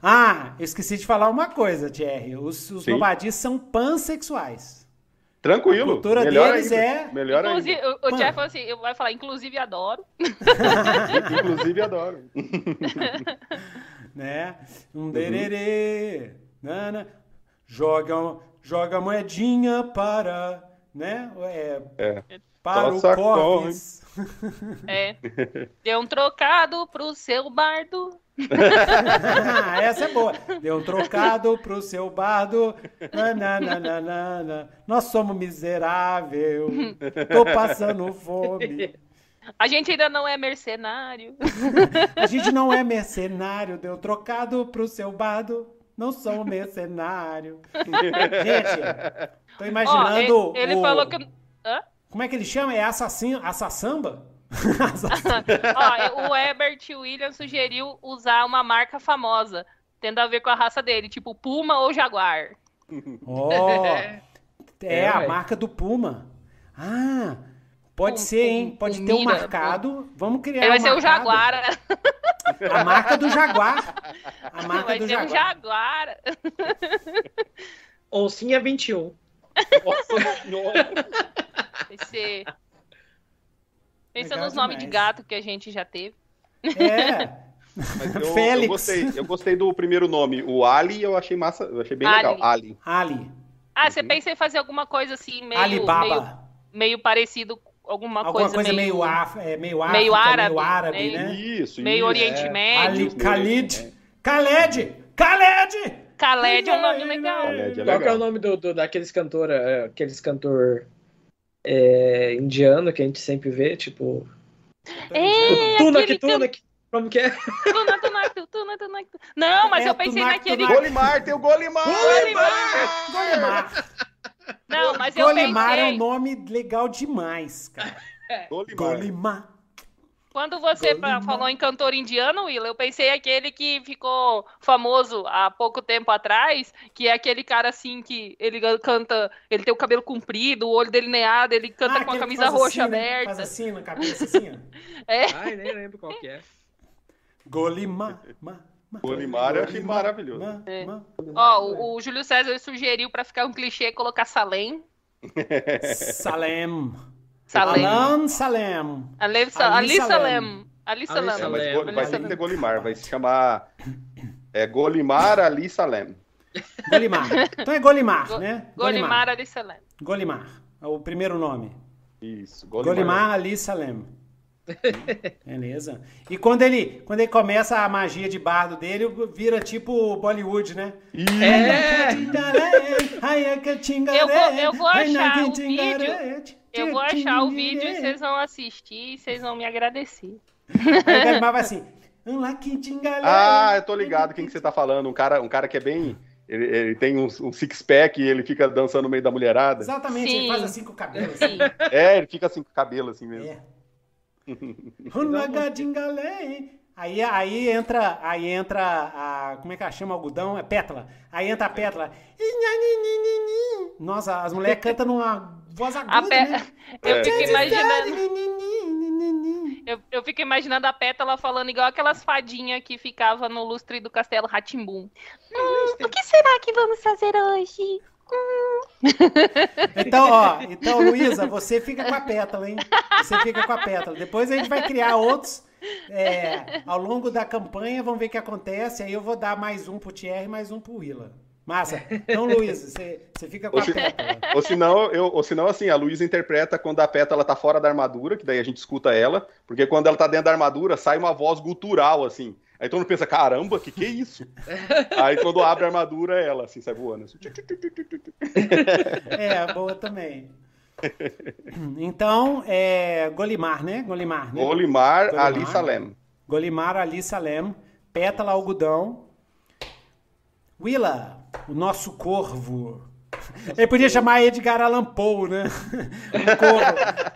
Ah, eu esqueci de falar uma coisa, Thierry. Os, os nobadis são pansexuais. Tranquilo. A cultura melhor deles ainda. é... Melhor inclusive, ainda. O, o Thierry falou assim, eu vou falar, inclusive adoro. inclusive adoro. né? Um dererê. Nana. Jogam... Joga moedinha para, né? É, é. Para Nossa o Corpus. É. Deu um trocado pro seu bardo. Essa é boa. Deu um trocado pro seu bardo. Nananana. Nós somos miserável. Tô passando fome. A gente ainda não é mercenário. A gente não é mercenário. Deu um trocado pro seu bardo. Não sou mercenário. Gente, tô imaginando... Oh, ele ele o... falou que... Hã? Como é que ele chama? É assassino... Assassamba? Assassamba. Oh, o Herbert William sugeriu usar uma marca famosa, tendo a ver com a raça dele, tipo Puma ou Jaguar. Oh, é, é a marca do Puma. Ah, pode um, ser, hein? Pode um, ter um mira, marcado. Vamos criar ele um vai ser marcado. O Jaguara. A marca do Jaguar. A marca vai do ser Jaguar. Um Jaguar. Oncinha vinte e um. Nossa senhora. Esse... Pensa nos nomes de gato que a gente já teve. É. Mas eu, Félix. Eu gostei, eu gostei do primeiro nome. O Ali eu achei massa. Eu achei bem Ali. legal. Ali. Ali. Ah, você uhum. pensa em fazer alguma coisa assim, meio... Alibaba. Meio, meio parecido com... Alguma, Alguma coisa, coisa meio, meio, af, é, meio, África, meio árabe, meio árabe meio, né? Isso, meio isso, Oriente é. Médio. Ali, Khalid, Khaled, Khaled! Khaled é um nome legal. É legal. Qual que é o nome do, do, daqueles cantor, aqueles cantor é, indiano que a gente sempre vê, tipo... É, Tuna que Tuna que... Como que é? Tuna, tuna, tuna, tuna. Não, mas é, eu pensei tunac, naquele... Golimar, tem o Golimar! Golimar! Golimar! Não, mas eu Golimar pensei... é um nome legal demais, cara. É. Golimar. Golimar. Quando você Golimar. falou em cantor indiano, Will, eu pensei aquele que ficou famoso há pouco tempo atrás, que é aquele cara assim que ele canta, ele tem o cabelo comprido, o olho delineado, ele canta ah, com a camisa roxa assim, aberta. Faz assim na cabeça, assim, ó. É. Ai, nem lembro qual que é. Golimar, Golimar eu achei maravilhoso. Ma, é. ma, ma, oh, o, o Júlio César sugeriu pra ficar um clichê colocar Salem. Salem. Salem. Alan Salem. Ali Salem. Ali Salem. Vai ter que ter Golimar, vai se chamar é, Golimar Ali Salam. Golimar. Então é Golimar, Go, né? Golimar Ali Salam. Golimar, é o primeiro nome. Isso, Golimar, Golimar Ali Salam. Beleza. E quando ele, quando ele começa a magia de bardo dele, vira tipo Bollywood, né? É. Eu vou, eu vou achar o vídeo. Eu vou achar o vídeo e vocês vão assistir e vocês vão me agradecer. Aí vai assim. Ah, eu tô ligado quem que você tá falando. Um cara, um cara que é bem... Ele, ele tem um, um six-pack e ele fica dançando no meio da mulherada. Exatamente, sim. Ele faz assim com o cabelo. Assim. É, ele fica assim com o cabelo, assim mesmo. É. aí, aí entra, aí entra a... Como é que ela chama? Algodão? É pétala. Aí entra a pétala. Nossa, as mulheres cantam numa voz aguda, pé... né? Eu é. fico imaginando... Eu, eu fico imaginando a pétala falando igual aquelas fadinhas que ficavam no lustre do castelo Rá-Tim-Bum. Hum, o que será que vamos fazer hoje? Hum. Então, ó, então, Luísa, você fica com a pétala, hein? Você fica com a pétala. Depois a gente vai criar outros é, ao longo da campanha, vamos ver o que acontece. Aí eu vou dar mais um pro Thierry e mais um pro Willa. Massa. Então, Luísa, você, você fica com ou a se, pétala. Ou senão, eu, ou senão, assim, a Luísa interpreta quando a pétala tá fora da armadura, que daí a gente escuta ela, porque quando ela tá dentro da armadura, sai uma voz gutural, assim. Aí todo mundo pensa, caramba, que que é isso? Aí quando abre a armadura, ela assim, sai voando. Assim. É, boa também. Então, é Golimar, né? Golimar, né? Golimar, Golimar Ali Salam. Golimar Ali Salam, pétala algodão. Willa, o nosso corvo. Ele podia chamar Edgar Allan Poe, né? O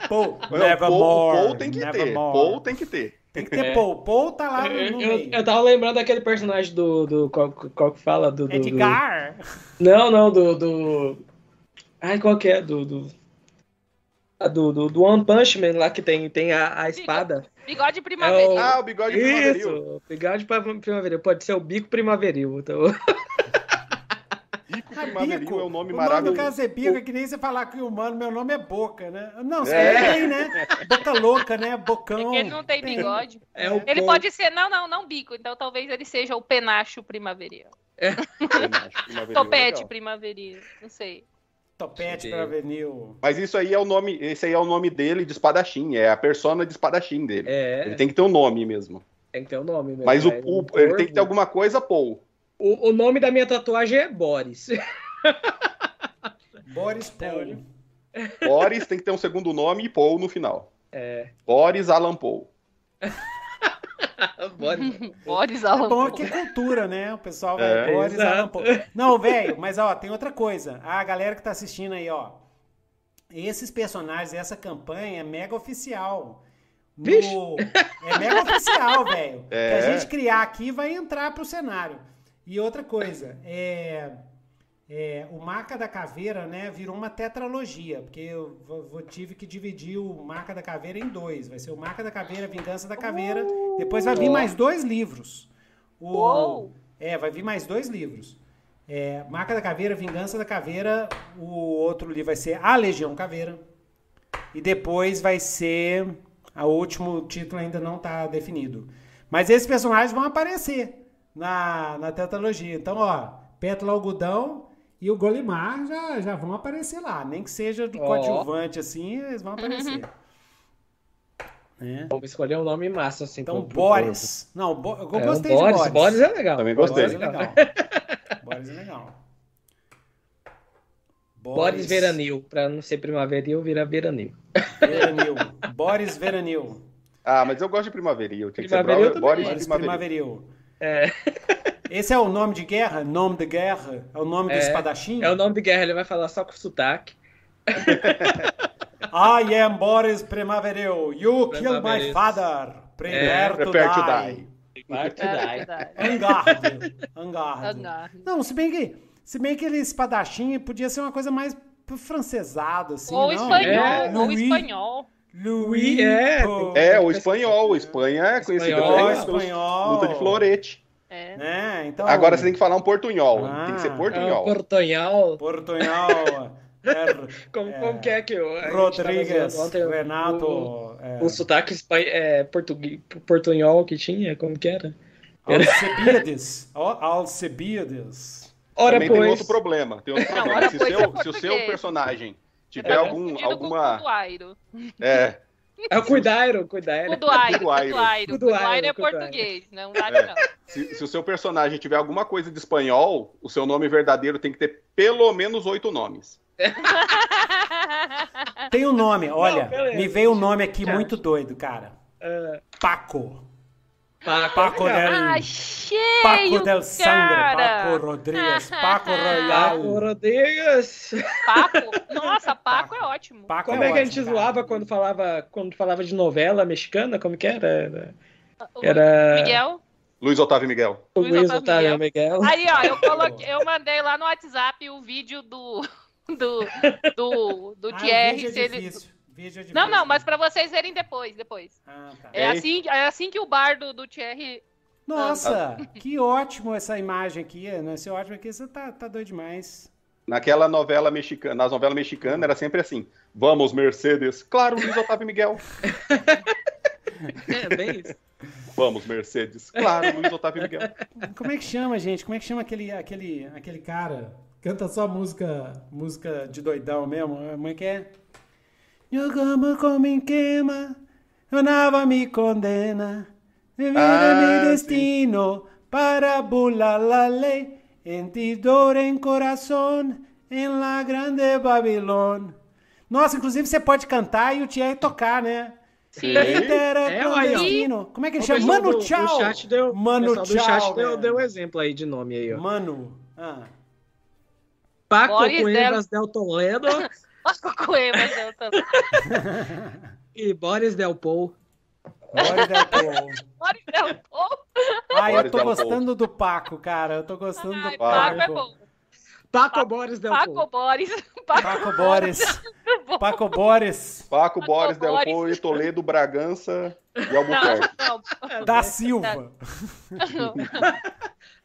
corvo. Poe, nevermore. Poe tem que ter, Poe tem que ter. Tem que ter é. Paul. Paul tá lá no eu, eu, eu tava lembrando daquele personagem do... do qual, qual que fala? Do, do, Edgar? Do... Não, não, do, do... Ai, qual que é? Do... Do, do, do, do One Punch Man lá que tem, tem a, a espada. Bigode primaveril. É o... Ah, o bigode Isso, primaveril. Isso, bigode primaveril. Pode ser o bico primaveril. Então... Bico primaveril é um nome o maravilhoso. O nome do caso é bico, é que nem você falar que o humano, meu nome é boca, né? Não, você é. não tem, né? Boca louca, né? Bocão. É ele não tem bigode. É, é. Ele pode ser, não, não, não bico. Então talvez ele seja o penacho primaveril. É. Penacho primaveril. Topete primaveril, não sei. Topete primaveril. Mas isso aí é o nome, esse aí é o nome dele de espadachim, é a persona de espadachim dele. É. Ele tem que ter um nome mesmo. Tem que ter um nome mesmo. Mas o, é um o ele tem que ter alguma coisa, Paul. O, o nome da minha tatuagem é Boris. Boris Paul. Boris tem que ter um segundo nome e Paul no final. É. Boris Allan Poe. Boris, Boris Allan é bom, Poe. Que cultura, né? O pessoal vai é, Boris exato. Allan Poe. Não, velho, mas ó, tem outra coisa. A galera que tá assistindo aí, ó. Esses personagens, essa campanha é mega oficial. No... É mega oficial, velho. É. Que a gente criar aqui vai entrar pro cenário. E outra coisa, é, é, o Marca da Caveira, né, virou uma tetralogia, porque eu, eu tive que dividir o Marca da Caveira em dois. Vai ser o Marca da Caveira, Vingança da Caveira, uh, depois vai vir mais dois livros. O, é, vai vir mais dois livros. É, Marca da Caveira, Vingança da Caveira, o outro livro vai ser A Legião Caveira, e depois vai ser, o último título ainda não está definido. Mas esses personagens vão aparecer. Na, na tetralogia. Então, ó, Pétala Algodão e o Golimar já, já vão aparecer lá. Nem que seja do oh. coadjuvante, assim, eles vão aparecer. Uhum. É. Vamos escolher um nome massa, assim. Então, pro, pro Boris. Corpo. Não, bo... eu gostei é, Boris, de Boris. Boris é legal. Também gostei. Boris é legal. Boris é legal. Boris... Boris Veranil. Pra não ser primaveril, virar Veranil. Veranil. Boris Veranil. Ah, mas eu gosto de primaveril. Tinha primaveril que ser Boris Boris primaveril. primaveril. É. Esse é o nome de guerra? Nome de guerra? É o nome é, do espadachim? É o nome de guerra, ele vai falar só com sotaque. I am Boris Primaveril. You kill my father. Prepare, é, to, prepare die. to die. Prepare to die. Unguard. Unguard. Unguard. Não, se bem que, se bem que ele espadachim podia ser uma coisa mais francesada, assim. Ou não? espanhol. É. Ou espanhol. Luís é, é, o espanhol. Espanha é conhecido pelo espanhol. Luta de florete. É. Né? Então... Agora você tem que falar um portunhol. Ah, tem que ser portunhol. É portunhol. Portunhol. É, como, é, como que é que eu... Rodrigues, tá Renato... O, é. o sotaque espan... é, portug... portunhol que tinha, como que era? Alcebiades. Alcebiades. Ora, Também pois. tem outro problema. Tem outro problema. Não, se, seu, se o seu personagem... tiver algum, alguma, é, É o Cuidairo, Cuidairo. Cudairo, Cudairo. Cudairo. Cudairo é português, não vale não. Se, se o seu personagem tiver alguma coisa de espanhol, o seu nome verdadeiro tem que ter pelo menos oito nomes. Tem um nome, olha, não, me veio um nome aqui já. Muito doido, cara. Uh... Paco. Paco, Paco del, ah, cheio, Paco del Sangre, Paco Rodrigues, Paco Royal. Paco Rodrigues. Paco? Nossa, Paco, Paco. É ótimo. Paco como é, é que ótimo, a gente cara. Zoava quando falava, quando falava de novela mexicana? Como que era? Era... Miguel? Luiz Otávio Miguel. Luiz, Luiz Otávio Miguel. Miguel. Aí, ó, eu, coloquei, eu mandei lá no WhatsApp o vídeo do... do... do... do Thierry. Ah, não, não, mas pra vocês verem depois, depois. Ah, tá. é, assim, é assim que o bar do, do Thierry... Nossa, ah. que ótimo essa imagem aqui, né? Esse ótimo aqui, você tá, tá doido demais. Naquela novela mexicana, nas novelas mexicanas era sempre assim, vamos Mercedes, claro, Luiz Otávio Miguel. É, bem isso. Vamos Mercedes, claro, Luiz Otávio Miguel. Como é que chama, gente? Como é que chama aquele, aquele, aquele cara? Canta só música, música de doidão mesmo, como é que é? Eu como como me queima, eu nava me condena, devido a meu destino, para burlar a lei, em ti dor em coração, em la grande Babilônia. Nossa, inclusive você pode cantar e o Thierry tocar, né? Sim. É, o como é que ele chama? Mano Tchau! Mano Tchau! O chat deu, deu um exemplo aí de nome aí, ó. Mano. Ah. Paco Cuevas del Toledo. E Boris Del Pou. Boris Del Pou. Boris Del Pou. Ai, Boris eu tô gostando do Paco, cara. Eu tô gostando Ai, do Paco. Paco é bom. Paco, Paco Boris Del Paco Pou. Boris. Paco, Paco Boris. Paco, Paco Boris. Paco Boris Del Pou e Toledo, Bragança e Albuquerque. Não, não. Da Silva. Não.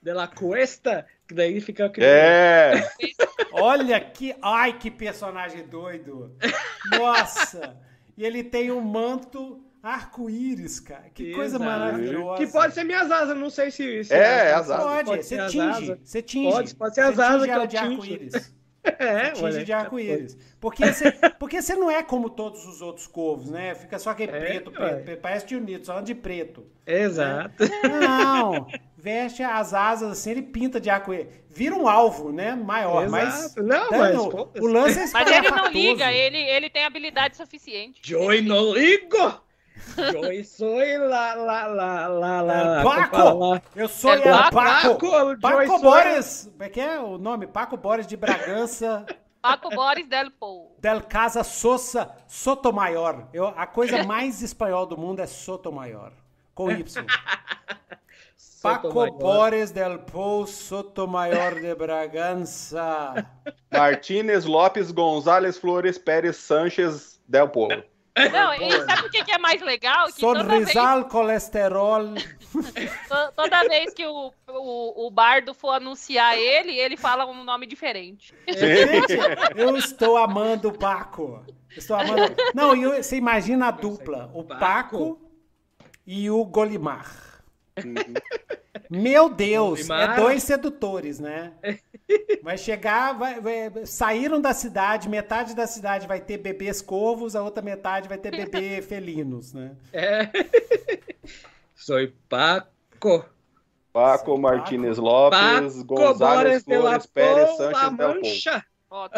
De la Cuesta. Que daí fica... É! Olha que... Ai, que personagem doido! Nossa! E ele tem um manto arco-íris, cara. Que Exato. Coisa maravilhosa. Que pode ser minhas asas, não sei se... se é, é as asas. Pode, pode você tinge. Você tinge. Pode, pode ser as asas que eu de arco-íris. É, tinge olha, de arco-íris. Porque você, porque você não é como todos os outros corvos, né? Fica só aquele é, preto, preto, preto. Parece tio Nito, só de preto. Exato. É. Não! Veste as asas assim, ele pinta de arco-íris. Vira um alvo, né? Maior, Exato. Mas... Não, mas... Pô, o lance é Mas ele não liga, ele, ele tem habilidade suficiente. Joy não ligo! Joy sou lá, lá, lá, lá, lá. Paco! Eu sou é lá, Paco! Paco, Paco Boris! Como é que é o nome? Paco Boris de Bragança... Paco Boris Del Pou. Del Casa Sosa Sotomayor. Eu, a coisa mais espanhol do mundo é Sotomayor. Com Y. Paco Boris Del Pou, Sotomayor de Bragança. Martínez López González Flores Pérez Sánchez Del Pou. Não, e sabe o que é mais legal? Que Sonrisal, vez... colesterol. Toda vez que o, o, o bardo for anunciar ele, ele fala um nome diferente. Gente, eu estou amando o Paco. Estou amando... Não, eu, você imagina a dupla, o Paco e o Golimar. Uhum. Meu Deus, é dois sedutores, né? Vai chegar, vai, vai, saíram da cidade, metade da cidade vai ter bebês corvos, a outra metade vai ter bebê felinos, né? É. Sou Paco. Paco Sou Martínez Paco. Lopes, Paco González Flores, Flores Pérez Sánchez Del Pou. Ó,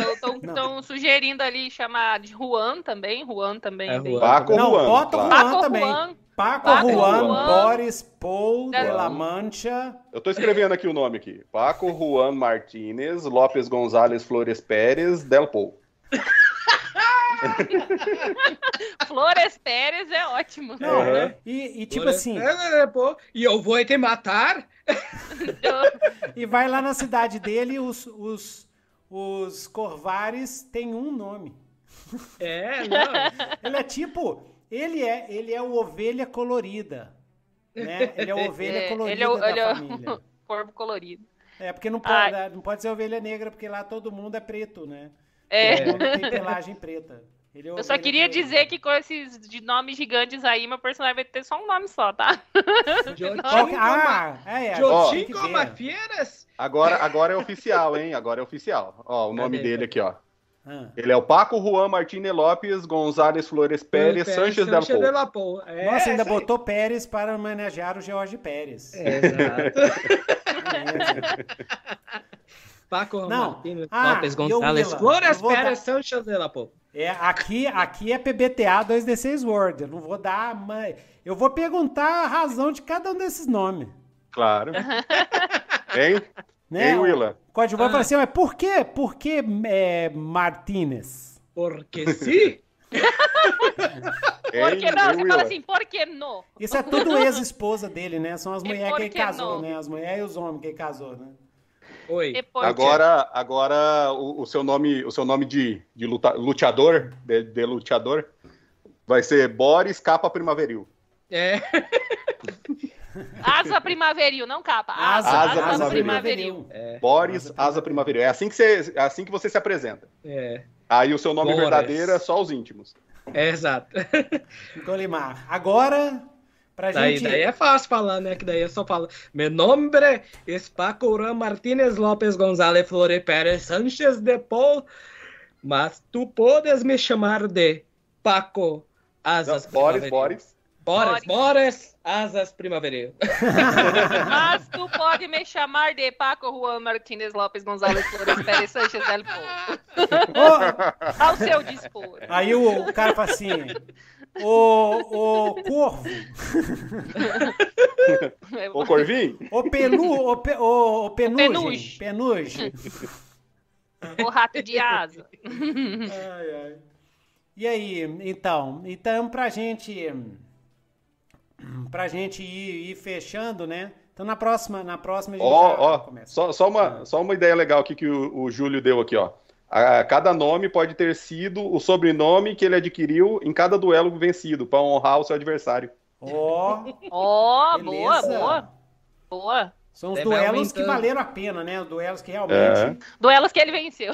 estão sugerindo ali chamar de Juan também, Juan também. É, Juan. Paco Não, Juan, bota claro. Juan Paco também. Juan. Paco, Paco Juan, Juan, Boris, Paul, de La Mancha. Eu tô escrevendo aqui o nome aqui. Paco Juan Martínez, López González Flores Pérez, Del Pou. Flores Pérez é ótimo. Não, uhum. né? E, e tipo Flores assim... Pérez, e eu vou te matar. E vai lá na cidade dele, os, os, os Corvares têm um nome. É, não. Ele é tipo... Ele é, ele é o ovelha colorida, né? Ele é o ovelha é, colorida ele é o, da ele família. É o corvo colorido. É, porque não pode, não pode ser ovelha negra, porque lá todo mundo é preto, né? É. Todo mundo tem pelagem preta. Ele é Eu só queria preta. dizer que com esses de nomes gigantes aí, meu personagem vai ter só um nome só, tá? Jotinho ah, é, é, como fieras. Agora, agora é oficial, hein? Agora é oficial. Ó, o nome Cadê? dele aqui, ó. Ah. Ele é o Paco Juan Martínez López González Flores Pérez, Pérez Sánchez de la Pou. É, nossa, ainda botou Pérez para homenagear o Jorge Pérez. É, exato. Paco Juan Martínez López ah, González Flores Pérez dar... Sánchez de la Pou. É, aqui, aqui é P B T A dois D seis World. Eu não vou dar... Mas... Eu vou perguntar a razão de cada um desses nomes. Claro. Hein? Né? Hein, Willa? O Código ah. fala assim, mas por quê? Por que é, Martínez? Porque sim? Porque não, você fala assim, por que não? Isso é tudo ex-esposa dele, né? São as mulheres que ele casou, não? Né? As mulheres e os homens que ele casou, né? Oi. Agora, agora o, o seu nome, o seu nome de, de luta, luteador, de, de luteador, vai ser Boris Capa Primaveril. É. Asa Primaveril, não capa. Asa, asa, asa, asa Primaveril. primaveril. É. Boris Asa Primaveril. É assim que você, assim que você se apresenta. É. Aí o seu nome Boris. verdadeiro é só os íntimos. É, exato. Golimar. Agora, pra daí, gente... Daí é fácil falar, né? Que daí eu só falo... Meu nome é Paco Juan Martínez López González Flores Pérez Sánchez de Pou, mas tu podes me chamar de Paco Asas Primaveril. Boris, Boris. Boris, Boris, Asas Primaveril. Mas tu pode me chamar de Paco Juan Martínez López González Flores Pérez Sánchez del Povo. Ao seu dispor. Aí o, o cara fala assim, o, o corvo. O corvinho? O pelu, o, pe, o, o penugem. O penugem. O rato de asa. Ai, ai. E aí, então, então pra gente... Pra gente ir, ir fechando, né? Então na próxima, na próxima a gente oh, já oh, começa. Só, só, uma, só uma ideia legal aqui que o, o Júlio deu aqui, ó. A, cada nome pode ter sido o sobrenome que ele adquiriu em cada duelo vencido, para honrar o seu adversário. Ó! Oh, oh, boa, boa! Boa! São os Deve duelos aumentando. que valeram a pena, né? Os duelos que realmente... É. Duelos que ele venceu.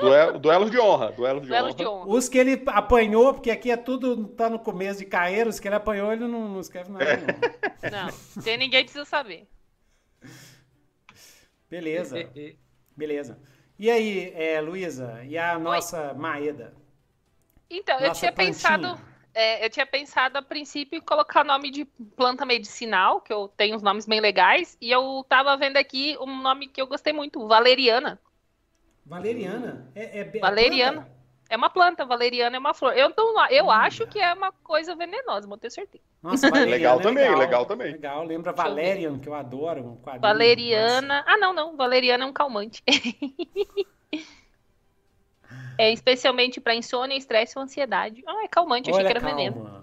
Duelo, duelo de honra, duelo de, duelo honra. de honra. Os que ele apanhou, porque aqui é tudo, tá no começo de carreira, os que ele apanhou, ele não, não escreve nada. É. Não, não tem ninguém precisa saber. Beleza, beleza. E aí, é, Luísa, e a nossa Oi. Maeda? Então, nossa eu tinha plantinha. pensado, é, eu tinha pensado a princípio em colocar nome de planta medicinal, que eu tenho uns nomes bem legais, e eu tava vendo aqui um nome que eu gostei muito, Valeriana. Valeriana? É, é Valeriana. Planta? É uma planta, valeriana é uma flor. Eu, tô, eu acho que é uma coisa venenosa, vou ter certeza. Nossa, legal, é também, legal, legal também. Legal, lembra Valerian, que eu adoro. Um quadrinho, valeriana. Nossa. Ah, não, não. Valeriana é um calmante. É especialmente para insônia, estresse ou ansiedade. Ah, é calmante, eu achei que era veneno.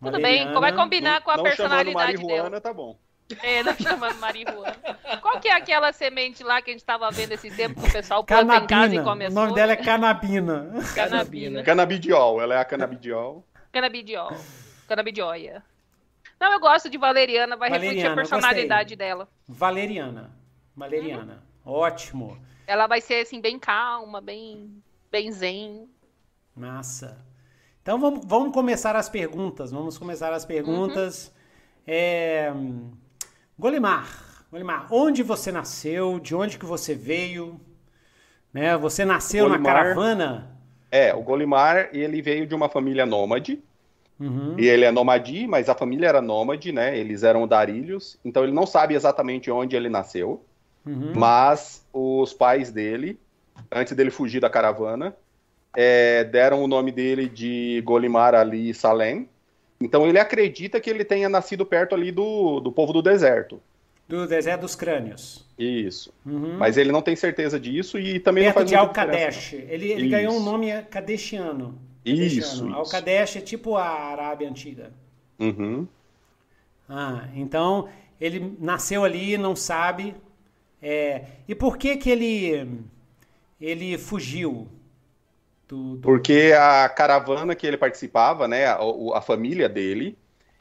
Tudo bem, como é combinar não, com a personalidade dela? Marihuana, tá bom. É, não chamando marihuana. Qual que é aquela semente lá que a gente tava vendo esses tempos que o pessoal planta em casa e come as O nome folhas? dela é canabina. Canabina. Canabidiol, ela é a canabidiol. Canabidiol. Canabidioia. Não, eu gosto de Valeriana, vai Valeriana, refletir a personalidade dela. Valeriana. Valeriana. Uhum. Ótimo. Ela vai ser assim, bem calma, bem, bem zen. Massa. Então vamos, vamos começar as perguntas. Vamos começar as perguntas. Uhum. É... Golimar, Golimar, onde você nasceu? De onde que você veio? Né? Você nasceu Golimar, na caravana? É, o Golimar, ele veio de uma família nômade. Uhum. E ele é nomadi, mas a família era nômade, né? Eles eram darilhos. Então ele não sabe exatamente onde ele nasceu. Uhum. Mas os pais dele, antes dele fugir da caravana, é, deram o nome dele de Golimar Ali Salam. Então ele acredita que ele tenha nascido perto ali do, do povo do deserto. Do deserto dos crânios. Isso. Uhum. Mas ele não tem certeza disso e também perto não faz de Al-Kadesh. Ele, ele ganhou um nome kadeshiano. Isso, isso. Al-Kadesh é tipo a Arábia Antiga. Uhum. Ah, então ele nasceu ali, não sabe. É, e por que que ele, ele fugiu? Do, do... Porque a caravana que ele participava, né, a, a família dele,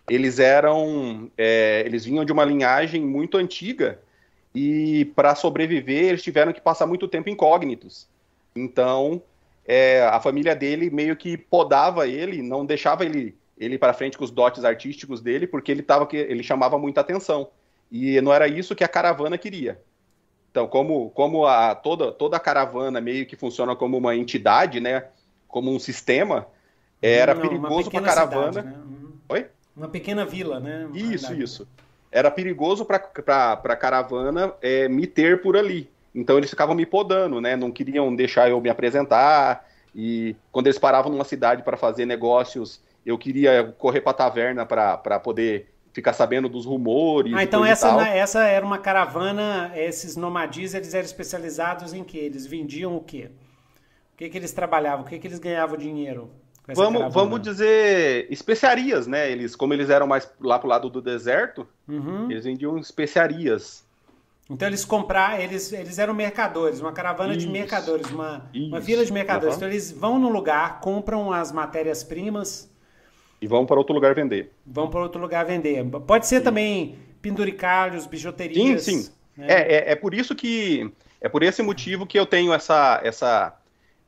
eles eram, é, eles vinham de uma linhagem muito antiga e para sobreviver eles tiveram que passar muito tempo incógnitos. Então é, a família dele meio que podava ele, não deixava ele, ele para frente com os dotes artísticos dele, porque ele, tava, ele chamava muita atenção. E não era isso que a caravana queria. Então, como, como a, toda, toda a caravana meio que funciona como uma entidade, né? Como um sistema, era não, perigoso para a caravana. Cidade, né? Uhum. Oi? Uma pequena vila, né? Uma isso, cidade. isso. Era perigoso para a caravana é, me ter por ali. Então eles ficavam me podando, né? Não queriam deixar eu me apresentar. E quando eles paravam numa cidade para fazer negócios, eu queria correr para a taverna para poder ficar sabendo dos rumores. Ah, então essa, né, essa era uma caravana, esses nomadis, eles eram especializados em quê? Eles vendiam o quê? O que, que eles trabalhavam? O que, que eles ganhavam dinheiro? Vamos, vamos dizer, especiarias, né? Eles, como eles eram mais lá pro lado do deserto, uhum. eles vendiam especiarias. Então eles compravam, eles, eles eram mercadores, uma caravana isso, de mercadores, uma, uma vila de mercadores. Uhum. Então eles vão num lugar, compram as matérias-primas... E vão para outro lugar vender. Vão para outro lugar vender. Pode ser sim. também penduricalhos, bijuterias... Sim, sim. Né? É, é, é por isso que... É por esse motivo que eu tenho essa... essa...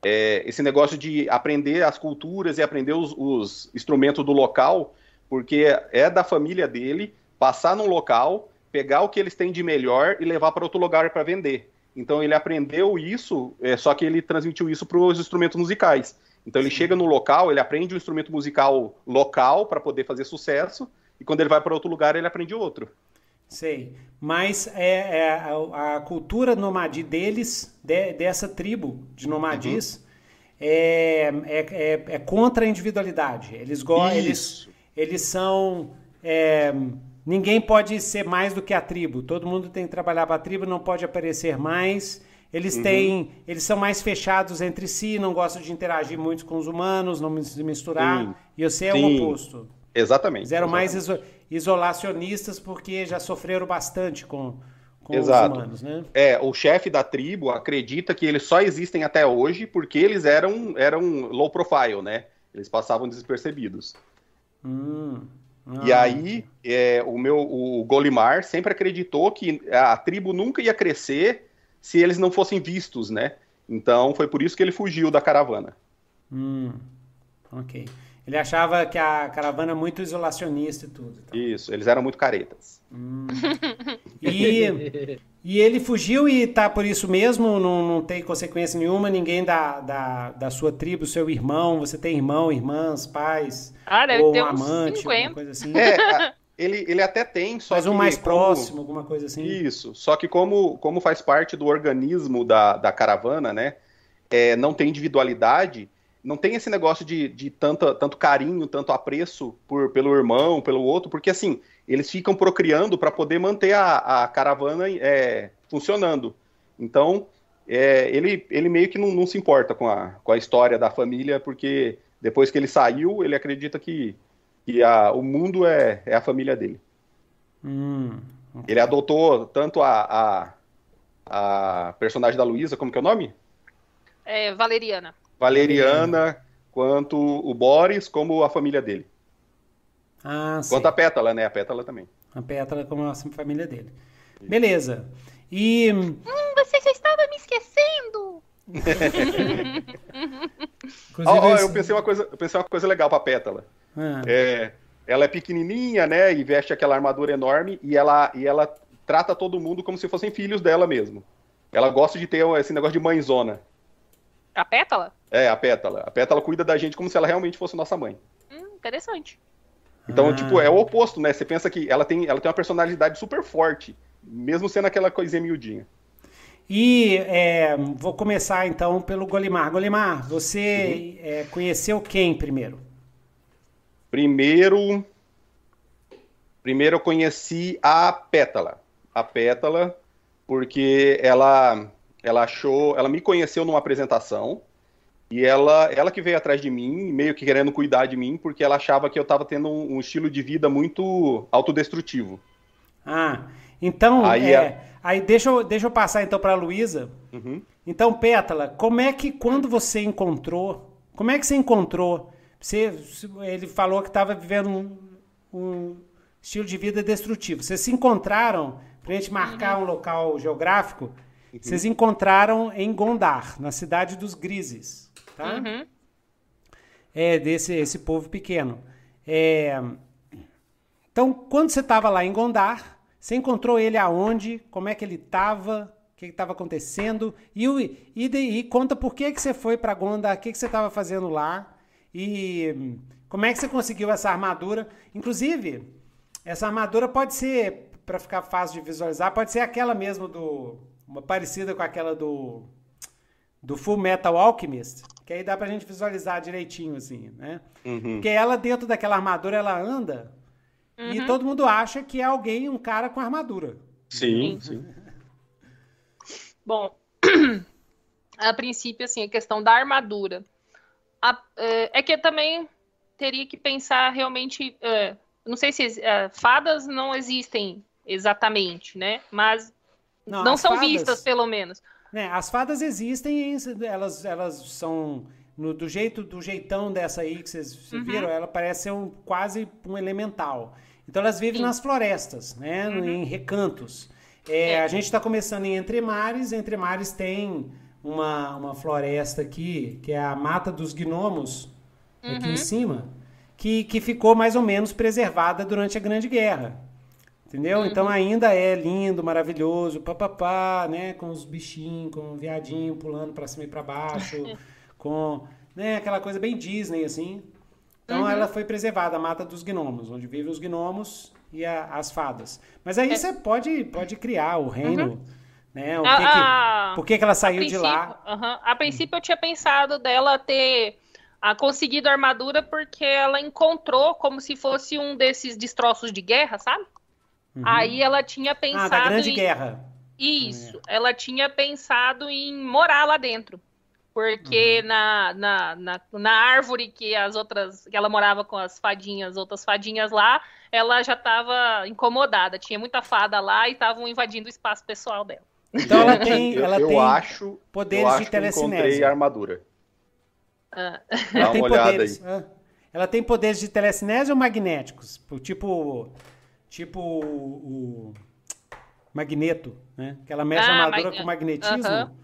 É, esse negócio de aprender as culturas e aprender os, os instrumentos do local, porque é da família dele, passar num local, pegar o que eles têm de melhor e levar para outro lugar para vender. Então ele aprendeu isso, é, só que ele transmitiu isso para os instrumentos musicais. Então ele Sim. chega no local, ele aprende um instrumento musical local para poder fazer sucesso, e quando ele vai para outro lugar ele aprende outro. Sei, mas é, é, a, a cultura nomadi deles, de, dessa tribo de nomadis, uhum. é, é, é, é contra a individualidade. Eles gostam, eles, eles são... É, ninguém pode ser mais do que a tribo. Todo mundo tem que trabalhar para a tribo, não pode aparecer mais. Eles, uhum. têm, eles são mais fechados entre si, não gostam de interagir muito com os humanos, não se misturar. Sim. E você é Sim. o oposto. Exatamente. Eles eram mais iso- isolacionistas porque já sofreram bastante com, com os humanos, né? É, o chefe da tribo acredita que eles só existem até hoje porque eles eram, eram low profile, né? Eles passavam despercebidos. Hum. Ah. E aí, é, o, meu, o Golimar sempre acreditou que a tribo nunca ia crescer se eles não fossem vistos, né? Então, foi por isso que ele fugiu da caravana. Hum, ok. Ele achava que a caravana é muito isolacionista e tudo. Então. Isso, eles eram muito caretas. Hum. E, e ele fugiu e tá por isso mesmo, não, não tem consequência nenhuma, ninguém da, da, da sua tribo, seu irmão, você tem irmão, irmãs, pais, ah, deve ou ter um amante, cinquenta alguma coisa assim. É, ele, ele até tem, só Mas que... Mas um mais como... próximo, alguma coisa assim. Isso, só que como, como faz parte do organismo da, da caravana, né, é, não tem individualidade... Não tem esse negócio de, de tanto, tanto carinho, tanto apreço por, pelo irmão, pelo outro, porque assim, eles ficam procriando para poder manter a, a caravana é, funcionando. Então, é, ele, ele meio que não, não se importa com a, com a história da família, porque depois que ele saiu, ele acredita que, que a, o mundo é, é a família dele. Hum. Ele adotou tanto a, a, a personagem da Luísa, como que é o nome? É, Valeriana. Valeriana, quanto o Boris, como a família dele. Ah, sim. Quanto a Pétala, né? A Pétala também. A Pétala como a família dele. Isso. Beleza. E... Hum, você já estava me esquecendo! oh, oh, eu, pensei uma coisa, eu pensei uma coisa legal pra Pétala. Ah. É, ela é pequenininha, né? E veste aquela armadura enorme e ela, e ela trata todo mundo como se fossem filhos dela mesmo. Ela gosta de ter esse negócio de mãezona. A Pétala? É, a Pétala. A Pétala cuida da gente como se ela realmente fosse nossa mãe. Hum, interessante. Então, ah. tipo, é o oposto, né? Você pensa que ela tem, ela tem uma personalidade super forte, mesmo sendo aquela coisinha miudinha. E é, vou começar, então, pelo Golimar. Golimar, você uhum. é, conheceu quem primeiro? Primeiro... Primeiro eu conheci a Pétala. A Pétala, porque ela... Ela achou, ela me conheceu numa apresentação e ela, ela que veio atrás de mim, meio que querendo cuidar de mim, porque ela achava que eu estava tendo um, um estilo de vida muito autodestrutivo. Ah, então, aí, é, a... aí deixa, eu, deixa eu passar então para a Luísa. Uhum. Então, Pétala, como é que quando você encontrou, como é que você encontrou? Você, ele falou que estava vivendo um, um estilo de vida destrutivo. Vocês se encontraram para a gente marcar uhum. um local geográfico? Vocês encontraram em Gondar, na cidade dos Grises, tá? Uhum. É, desse esse povo pequeno. É... Então, quando você estava lá em Gondar, você encontrou ele aonde? Como é que ele estava? o que estava acontecendo, e, o, e, de, e conta por que, que você foi para Gondar, o que, que você estava fazendo lá, e como é que você conseguiu essa armadura. Inclusive, essa armadura pode ser, para ficar fácil de visualizar, pode ser aquela mesmo do... uma parecida com aquela do... do Full Metal Alchemist, que aí dá pra gente visualizar direitinho, assim, né? Uhum. Porque ela, dentro daquela armadura, ela anda, uhum, e todo mundo acha que é alguém, um cara com armadura. Sim, sim. Bom, a princípio, assim, a questão da armadura. A, é, é que eu também teria que pensar realmente... É, não sei se é, fadas não existem exatamente, né? Mas não, não são fadas... vistas, pelo menos. As fadas existem, elas, elas são, no, do, jeito, do jeitão dessa aí que vocês uhum. viram, ela parece ser um, quase um elemental. Então elas vivem Sim. nas florestas, né? Uhum. Em recantos. É, é. A gente está começando em Entremares, Entremares tem uma, uma floresta aqui, que é a Mata dos Gnomos, uhum. aqui em cima, que, que ficou mais ou menos preservada durante a Grande Guerra. Entendeu? Uhum. Então ainda é lindo, maravilhoso, papapá, né? Com os bichinhos, com o viadinho pulando pra cima e pra baixo, com, né? Aquela coisa bem Disney, assim. Então uhum. ela foi preservada, a Mata dos Gnomos, onde vivem os gnomos e a, as fadas. Mas aí é. você pode, pode criar o reino, uhum. né? O que a, que, por que, que ela saiu de lá? Uhum. A princípio eu tinha pensado dela ter a, conseguido a armadura porque ela encontrou como se fosse um desses destroços de guerra, sabe? Uhum. Aí ela tinha pensado... Ah, da Grande em... Guerra. Isso, é. ela tinha pensado em morar lá dentro. Porque uhum. na, na, na, na árvore que as outras... Que ela morava com as fadinhas, outras fadinhas lá, ela já estava incomodada. Tinha muita fada lá e estavam invadindo o espaço pessoal dela. Então ela tem, ela eu, tem eu acho, poderes eu acho de telecinese. Eu encontrei a armadura. Ah. Dá ela uma olhada poderes, aí. Ah. Ela tem poderes de telecinese ou magnéticos? Tipo... Tipo o, o magneto, né? Que ela mexe ah, a armadura mag... com magnetismo. Uhum.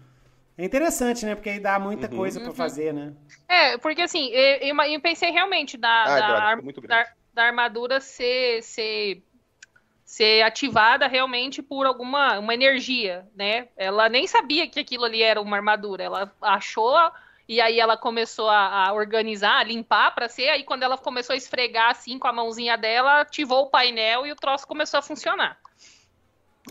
É interessante, né? Porque aí dá muita uhum. coisa pra uhum. fazer, né? É, porque assim, eu, eu pensei realmente da, ah, da, da, ar... da, da armadura ser, ser, ser ativada realmente por alguma uma energia, né? Ela nem sabia que aquilo ali era uma armadura. Ela achou e aí ela começou a, a organizar, a limpar pra ser, aí quando ela começou a esfregar assim com a mãozinha dela, ativou o painel e o troço começou a funcionar.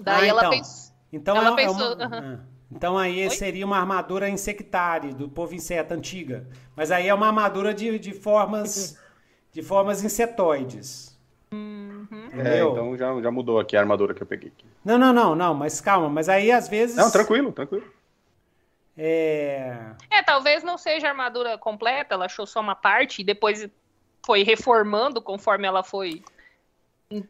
Daí ah, ela, então. Pens... Então ela é, pensou... É uma... uhum. Então aí Oi? Seria uma armadura insectária, do povo inseto, antiga. Mas aí é uma armadura de, de, formas, de formas insetoides. Uhum. É, então já, já mudou aqui a armadura que eu peguei. Aqui. Não, não, não, não, mas calma, mas aí às vezes... Não, tranquilo, tranquilo. É... é, talvez não seja armadura completa, ela achou só uma parte e depois foi reformando conforme ela foi...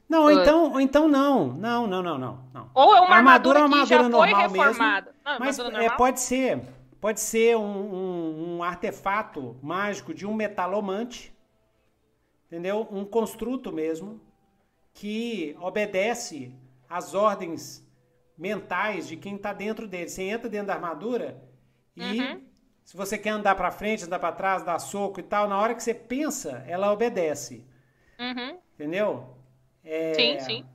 Não, uh... então, então não, não, não, não, não. Ou é uma armadura, armadura, que armadura já normal foi reformada. Mesmo, não, mas é, pode ser, pode ser um, um, um artefato mágico de um metalomante, entendeu? Um construto mesmo, que obedece às ordens mentais de quem está dentro dele. Você entra dentro da armadura... E uhum. se você quer andar pra frente, andar pra trás, dar soco e tal, na hora que você pensa, ela obedece. Uhum. Entendeu? É... Sim, sim.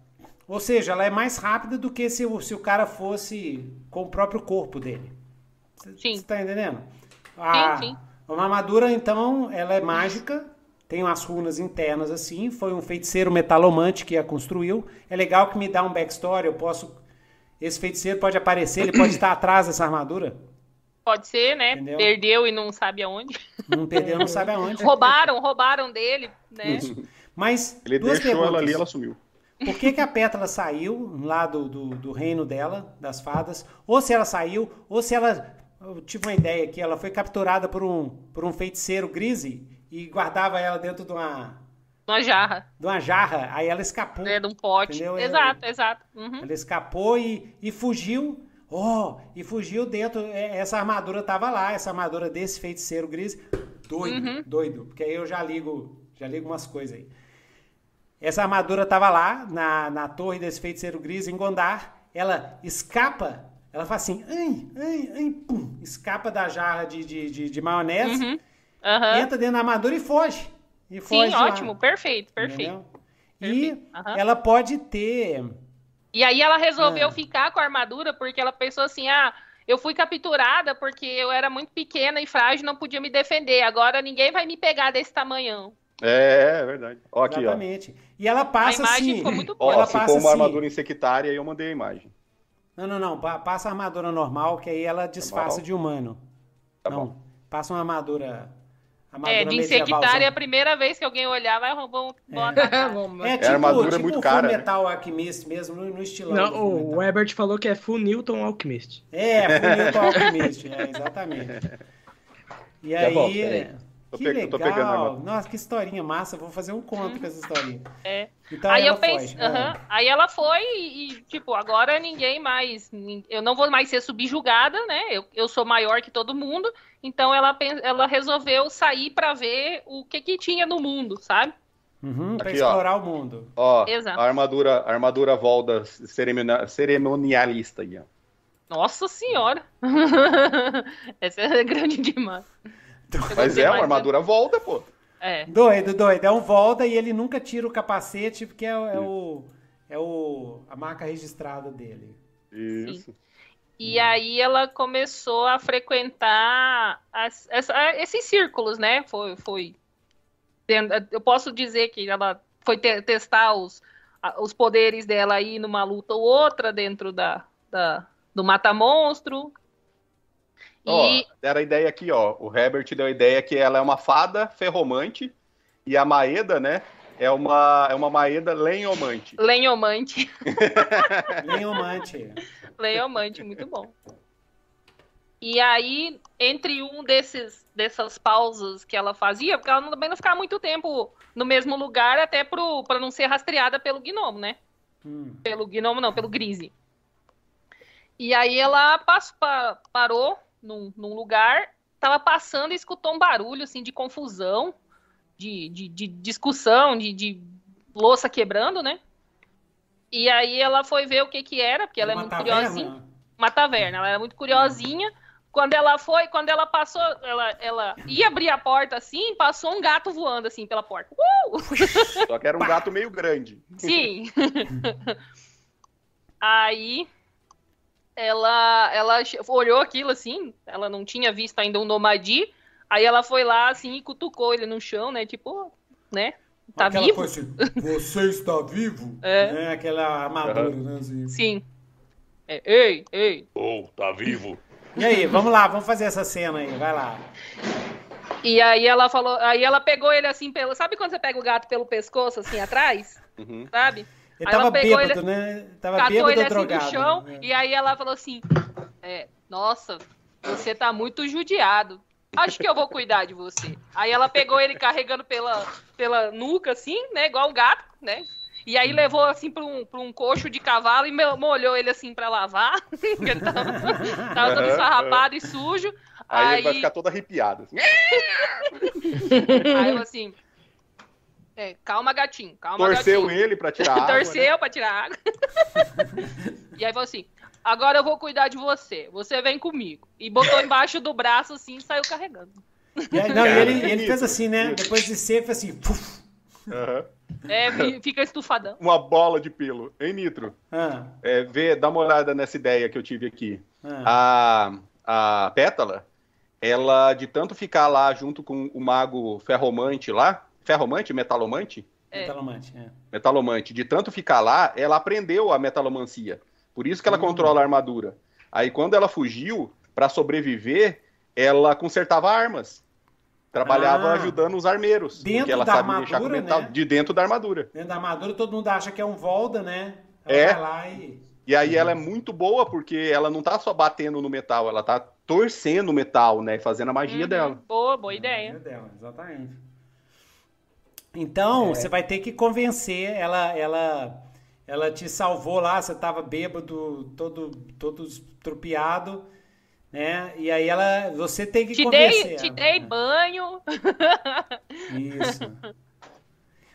Ou seja, ela é mais rápida do que se o, se o cara fosse com o próprio corpo dele. Sim. Você tá entendendo? A, sim, sim. Uma armadura, então, ela é mágica, tem umas runas internas assim, foi um feiticeiro metalomante que a construiu. É legal que me dá um backstory, eu posso... Esse feiticeiro pode aparecer, ele pode estar atrás dessa armadura. Pode ser, né? Entendeu? Perdeu e não sabe aonde. Não perdeu, não sabe aonde. roubaram, roubaram dele, né? Isso. Mas ele duas deixou perguntas. Ela ali, ela sumiu. Por que, que a Pétala saiu lá do, do, do reino dela, das fadas? Ou se ela saiu, ou se ela... Eu tive uma ideia aqui, ela foi capturada por um, por um feiticeiro grise e guardava ela dentro de uma... De uma jarra. De uma jarra, aí ela escapou. É, de um pote. Entendeu? Exato, ela, exato. Uhum. Ela escapou e, e fugiu... Oh, e fugiu dentro, essa armadura tava lá, essa armadura desse feiticeiro gris, doido, uhum. doido, porque aí eu já ligo, já ligo umas coisas aí. Essa armadura tava lá, na, na torre desse feiticeiro gris, em Gondar, ela escapa, ela faz assim, ai, ai, ai, pum, escapa da jarra de, de, de, de maionese, uhum. Uhum. entra dentro da armadura e foge. E sim, foge ótimo, lá. perfeito, perfeito. perfeito. E uhum. ela pode ter... E aí ela resolveu é. ficar com a armadura porque ela pensou assim, ah, eu fui capturada porque eu era muito pequena e frágil, não podia me defender. Agora ninguém vai me pegar desse tamanhão. É, é verdade. Ó, aqui, exatamente. Ó. E ela passa assim... A imagem assim, ficou muito boa. Ó, ela ficou passa uma assim, armadura insectária e eu mandei a imagem. Não, não, não. Passa a armadura normal, que aí ela disfarça normal? de humano. Tá não, bom. Passa uma armadura... armadura é, de insectária é a primeira vez que alguém olhar, vai roubar um... É, é tipo, a armadura tipo é muito cara. Full Metal, né? Alchemist mesmo, no, no estilo. Não, o Ebert falou que é Full Newton Alchemist. É, Full Newton Alchemist, é, exatamente. E aí... Bom, é. Que tô legal. Tô pegando Nossa, que historinha massa. Vou fazer um conto uhum. com essa historinha. É. Então, aí, ela eu pense... uhum. é. aí ela foi e, e, tipo, agora ninguém mais... Eu não vou mais ser subjugada, né? Eu, eu sou maior que todo mundo. Então, ela, ela resolveu sair pra ver o que que tinha no mundo, sabe? Uhum, pra Aqui, explorar ó. o mundo. Ó, exato. A armadura, a armadura Volda ceremonia, cerimonialista. Aí, ó. Nossa senhora! Essa é grande demais. Mas é uma armadura Volda, pô. É. Doido, doido. É um Volda e ele nunca tira o capacete, porque é, é, o, é o, a marca registrada dele. Isso. Sim. E hum. aí ela começou a frequentar as, as, esses círculos, né? Foi, foi, eu posso dizer que ela foi te, testar os, os poderes dela aí numa luta ou outra dentro da, da, do mata-monstro. Ó, e... Era a ideia aqui, ó. O Herbert deu a ideia que ela é uma fada ferromante e a Maeda, né? É uma, é uma Maeda lenhomante. Lenhomante. lenhomante. Lenhomante, muito bom. E aí, entre um desses, dessas pausas que ela fazia, porque ela também não ficava muito tempo no mesmo lugar, até pro, pra não ser rastreada pelo gnomo, né? Hum. Pelo gnomo não, pelo grise. E aí ela passou, parou Num, num lugar, tava passando e escutou um barulho, assim, de confusão, de, de, de discussão, de, de louça quebrando, né? E aí ela foi ver o que que era, porque ela uma é muito taverna. curiosinha. Uma taverna. Ela era muito curiosinha. Quando ela foi, quando ela passou, ela, ela ia abrir a porta, assim, passou um gato voando, assim, pela porta. Uh! Só que era um Pá. gato meio grande. Sim. Aí... Ela, ela olhou aquilo assim, ela não tinha visto ainda um nomadi, aí ela foi lá assim e cutucou ele no chão, né, tipo, né, tá Aquela vivo? Assim, você está vivo? É. Né? Aquela armadura, uhum. né, assim. Sim. É, ei, ei. Oh, tá vivo. E aí, vamos lá, vamos fazer essa cena aí, vai lá. E aí ela falou, aí ela pegou ele assim, pelo, sabe quando você pega o gato pelo pescoço, assim, atrás? Uhum. Sabe? Ele aí tava pegou, bêbado, ele... né? Tava Catou bêbado ele assim drogado, do chão, né? E aí ela falou assim, é, nossa, você tá muito judiado. Acho que eu vou cuidar de você. Aí ela pegou ele carregando pela, pela nuca, assim, né? Igual um gato, né? E aí levou, assim, pra um, pra um coxo de cavalo e molhou ele, assim, pra lavar. Ele tava, tava todo esfarrapado e sujo. Aí, aí ele vai ficar todo arrepiado. Assim. Aí eu, assim... É, calma, gatinho, calma, Torceu gatinho. ele pra tirar água. Torceu né? pra tirar água. E aí falou assim, agora eu vou cuidar de você, você vem comigo. E botou embaixo do braço assim e saiu carregando. E aí, não, ele, ele fez assim, né? Depois de ser, fez assim. Puf. Uhum. É, fica estufadão. Uma bola de pelo. Hein, Nitro? Ah. É, vê, dá uma olhada nessa ideia que eu tive aqui. Ah. A, a Pétala, ela de tanto ficar lá junto com o mago ferromante lá, Ferromante? Metalomante? É. Metalomante, é. Metalomante. De tanto ficar lá, ela aprendeu a metalomancia. Por isso que ela uhum. controla a armadura. Aí, quando ela fugiu, para sobreviver, ela consertava armas. Trabalhava ah. ajudando os armeiros. Dentro ela da sabe armadura, metal... né? De dentro da armadura. Dentro da armadura, todo mundo acha que é um Volda, né? Ela é. Vai lá e... e aí uhum. ela é muito boa, porque ela não tá só batendo no metal, ela tá torcendo o metal, né? Fazendo a magia uhum. dela. Boa, boa ideia. A magia dela, exatamente. Então, é. você vai ter que convencer, ela, ela, ela te salvou lá, você tava bêbado, todo, todo estrupiado, né? E aí ela, você tem que te convencer. Dei, te ela, dei né? banho. Isso.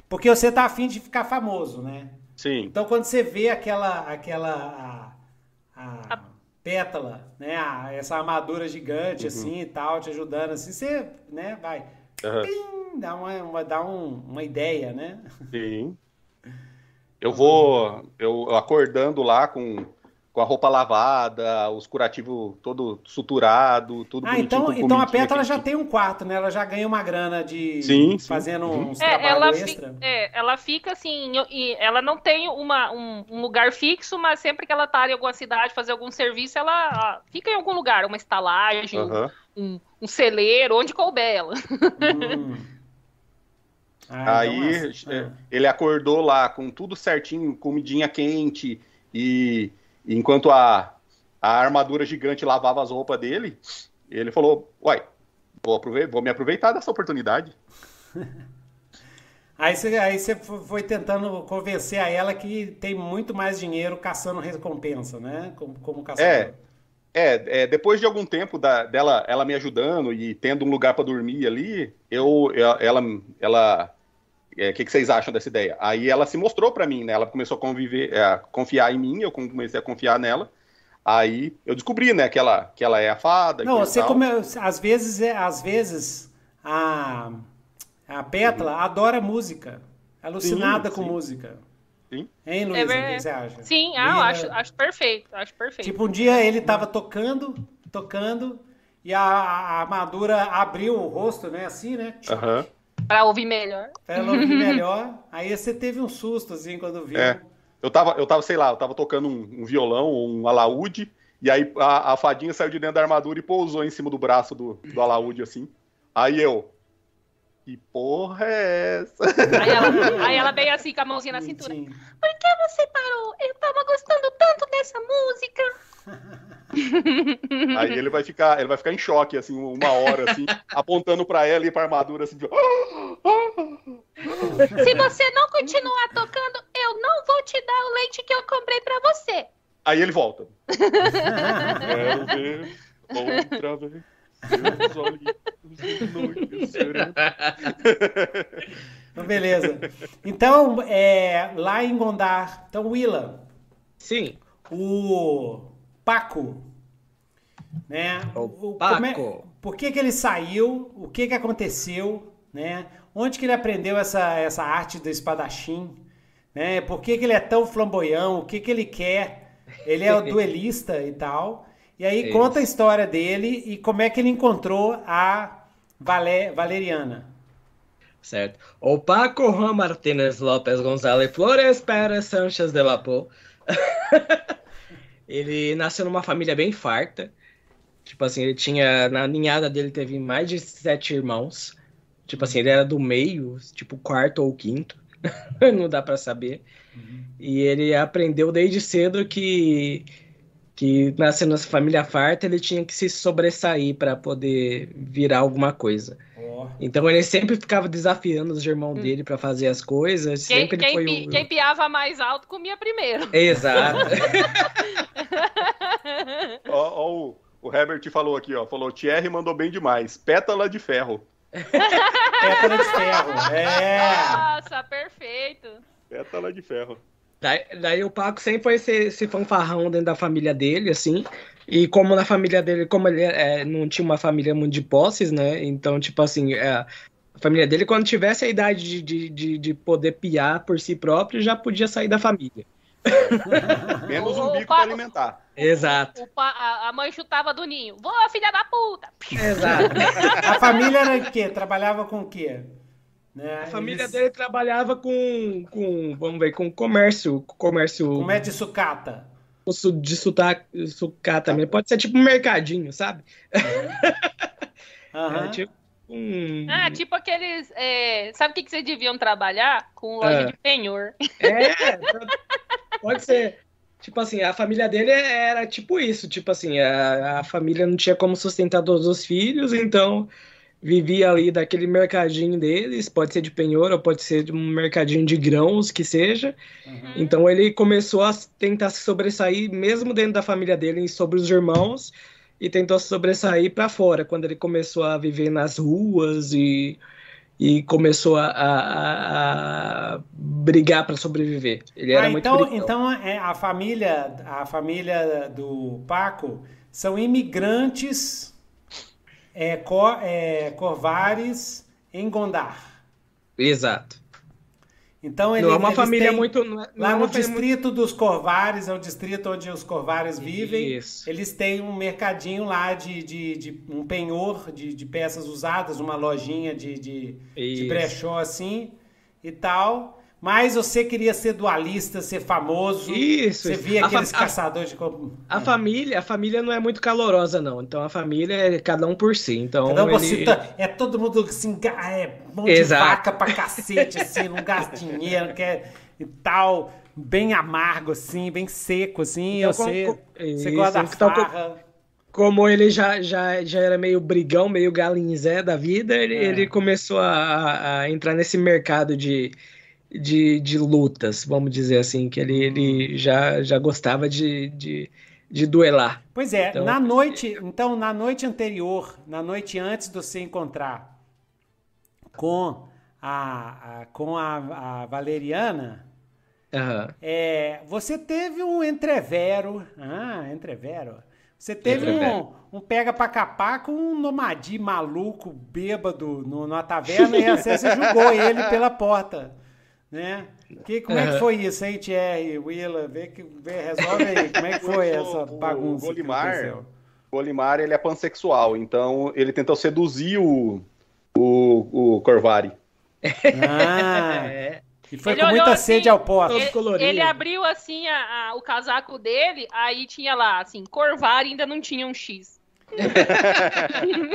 Porque você tá afim de ficar famoso, né? Sim. Então, quando você vê aquela, aquela a, a a... pétala, né? A, essa armadura gigante, uhum. assim, e tal, te ajudando, assim, você, né, vai... Uhum. Dá, uma, uma, dá um, uma ideia, né? Sim. Eu vou eu acordando lá com, com a roupa lavada, os curativos todo suturado, tudo ah, bonitinho. Então, então a Pétala já tem um quarto, né? Ela já ganha uma grana de sim, fazendo sim. uns é, trabalhos ela extra. Fi, é, ela fica assim, e ela não tem uma, um, um lugar fixo, mas sempre que ela tá em alguma cidade, fazer algum serviço, ela, ela fica em algum lugar, uma estalagem, uh-huh. um, um celeiro, onde couber ela. Hum. Ah, aí então, ele acordou lá com tudo certinho, comidinha quente, e, e enquanto a, a armadura gigante lavava as roupas dele, ele falou, uai, vou, aproveitar, vou me aproveitar dessa oportunidade. Aí você, aí você foi tentando convencer a ela que tem muito mais dinheiro caçando recompensa, né? Como, como caçador. É, é, é, depois de algum tempo da, dela ela me ajudando e tendo um lugar para dormir ali, eu, ela... ela o é, que, que vocês acham dessa ideia? Aí ela se mostrou para mim, né? Ela começou a conviver, é, confiar em mim, eu comecei a confiar nela. Aí eu descobri, né, que ela, que ela é a fada. Não, e você come... às vezes, é, às vezes a, a Pétala uhum. adora música, alucinada sim, com sim. música. Sim. Hein, Luiz? É, o que você acha? Sim, ah, eu acho, acho perfeito, acho perfeito. Tipo, um dia ele tava tocando, tocando, e a, a armadura abriu o rosto, né, assim, né? Aham. Uhum. Pra ouvir melhor. Pra ela ouvir melhor. Aí você teve um susto, assim, quando viu. É. Eu tava, eu tava, sei lá, eu tava tocando um, um violão ou um alaúde, e aí a, a fadinha saiu de dentro da armadura e pousou em cima do braço do, do alaúde, assim. Aí eu... Que porra é essa? Aí ela, aí ela veio assim, com a mãozinha na cintura. Sim. Por que você parou? Eu tava gostando tanto dessa música. Aí ele vai ficar, ele vai ficar em choque, assim, uma hora, assim, apontando pra ela e pra armadura, assim, de... Se você não continuar tocando, eu não vou te dar o leite que eu comprei pra você. Aí ele volta. Quero ver outra vez. Então, beleza. Então, é, lá em Gondar, então, Willa. Sim. O Paco, né? O Paco. Como é, por que que ele saiu? O que que aconteceu, né? Onde que ele aprendeu essa, essa arte do espadachim, né? Por que que ele é tão flamboyão? O que que ele quer? Ele é o duelista e tal. E aí Isso. conta a história dele e como é que ele encontrou a Valer, Valeriana. Certo. O Paco Juan Martínez López González Flores Pérez Sánchez de la Pou. Ele nasceu numa família bem farta. Tipo assim, ele tinha... Na ninhada dele teve mais de sete irmãos. Tipo assim, ele era do meio, tipo quarto ou quinto. Não dá pra saber. Uhum. E ele aprendeu desde cedo que... que nascendo nessa família farta, ele tinha que se sobressair para poder virar alguma coisa. Oh. Então ele sempre ficava desafiando os irmãos hum. dele para fazer as coisas. Quem, sempre quem, ele foi... quem piava mais alto comia primeiro. Exato. Ó, oh, oh, o Herbert falou aqui, ó, falou, Thierry mandou bem demais, pétala de ferro. Pétala de ferro, é. Nossa, perfeito. Pétala de ferro. Daí, daí o Paco sempre foi esse, esse fanfarrão dentro da família dele, assim, e como na família dele, como ele é, não tinha uma família muito de posses, né, então, tipo assim, é, a família dele, quando tivesse a idade de, de, de poder piar por si próprio, já podia sair da família. Menos um bico para alimentar. Exato. O, o, a, a mãe chutava do ninho, vou, filha da puta! Exato. A família era o quê? Trabalhava com o quê? É, a família eles... dele trabalhava com, com, vamos ver, com comércio, comércio... Comércio de sucata. De suta, sucata também, pode ser tipo um mercadinho, sabe? É. Uhum. É, tipo um... Ah, tipo aqueles, é... sabe o que, que vocês deviam trabalhar? Com loja ah. de penhor. É, pode ser. Tipo assim, a família dele era tipo isso, tipo assim, a, a família não tinha como sustentar todos os filhos, então... Vivia ali daquele mercadinho deles, pode ser de penhor ou pode ser de um mercadinho de grãos, que seja. Uhum. Então ele começou a tentar se sobressair, mesmo dentro da família dele, sobre os irmãos, e tentou se sobressair para fora, quando ele começou a viver nas ruas e, e começou a, a, a brigar para sobreviver. Ele era ah, muito então, então a família, a família do Paco são imigrantes... É, cor, é, Corvares em Gondar. Exato. Então ele, não é uma família têm, muito... Não é, não lá é no distrito muito... dos Corvares, é o distrito onde os Corvares vivem, isso. Eles têm um mercadinho lá de, de, de um penhor de, de peças usadas, uma lojinha de, de, de brechó assim e tal. Mas você queria ser dualista, ser famoso, isso, você via isso. aqueles a, caçadores de... A, é. família, a família não é muito calorosa, não. Então, a família é cada um por si. Então, cada um ele... por si. É todo mundo assim, é mão de vaca pra cacete, assim, não gasta dinheiro, quer e tal, bem amargo, assim, bem seco, assim. Então, você com, com, você gosta da farra. Como ele já, já, já era meio brigão, meio galinzé da vida, ele, é. ele começou a, a entrar nesse mercado de... De, de lutas, vamos dizer assim, que ele, ele já, já gostava de, de, de duelar. Pois é, então, na noite, então, na noite anterior, na noite antes de você encontrar com a, a, com a, a Valeriana, uh-huh. é, você teve um entrevero, ah, entrevero, você teve entrevero. um, um pega pra capar com um nomadi maluco, bêbado, no, numa taverna, e você julgou ele pela porta. Né? Que, como uhum. é que foi isso, hein, Thierry, Willa? Vê que vê, resolve aí, como é que foi essa bagunça? O Golimar, o Golimar, ele é pansexual, então ele tentou seduzir o, o, o Corvari. Ah, é. E foi ele com muita assim, sede ao pote. Ele, ele abriu assim a, a, o casaco dele, aí tinha lá, assim, Corvari ainda não tinha um X. hum.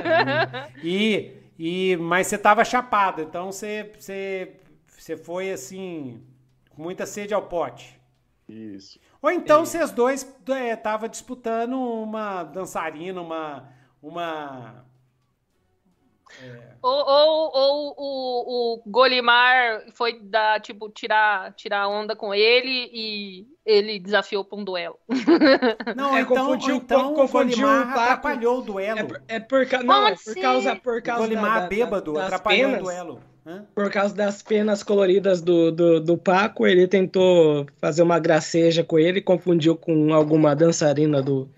e, e, mas você tava chapado, então você... você... Você foi, assim, com muita sede ao pote. Isso. Ou então, isso. vocês dois estavam é, disputando uma dançarina, uma... uma é... Ou, ou, ou o, o Golimar foi dar, tipo, tirar, tirar onda com ele e ele desafiou para um duelo. Não, é, então, confundiu, então confundiu, o Golimar o atrapalhou o duelo. É, é por, não, é por causa, por causa o Golimar da, da, bêbado das atrapalhou penas. o duelo. Por causa das penas coloridas do, do, do Paco, ele tentou fazer uma graceja com ele, confundiu com alguma dançarina do...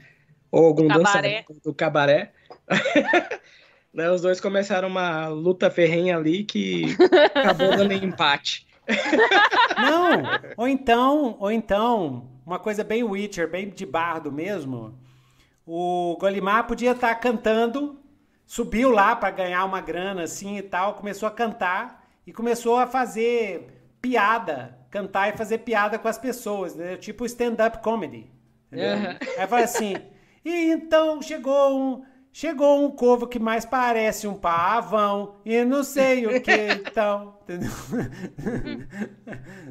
Ou algum dançarino do cabaré. Né, os dois começaram uma luta ferrenha ali que acabou dando empate. Não, ou então, ou então, uma coisa bem Witcher, bem de bardo mesmo, o Golimar podia estar cantando... Subiu lá para ganhar uma grana assim e tal, começou a cantar e começou a fazer piada, cantar e fazer piada com as pessoas, né? Tipo stand-up comedy. Uhum. Aí fala assim, e então chegou um, chegou um corvo que mais parece um pavão e não sei o que e tal.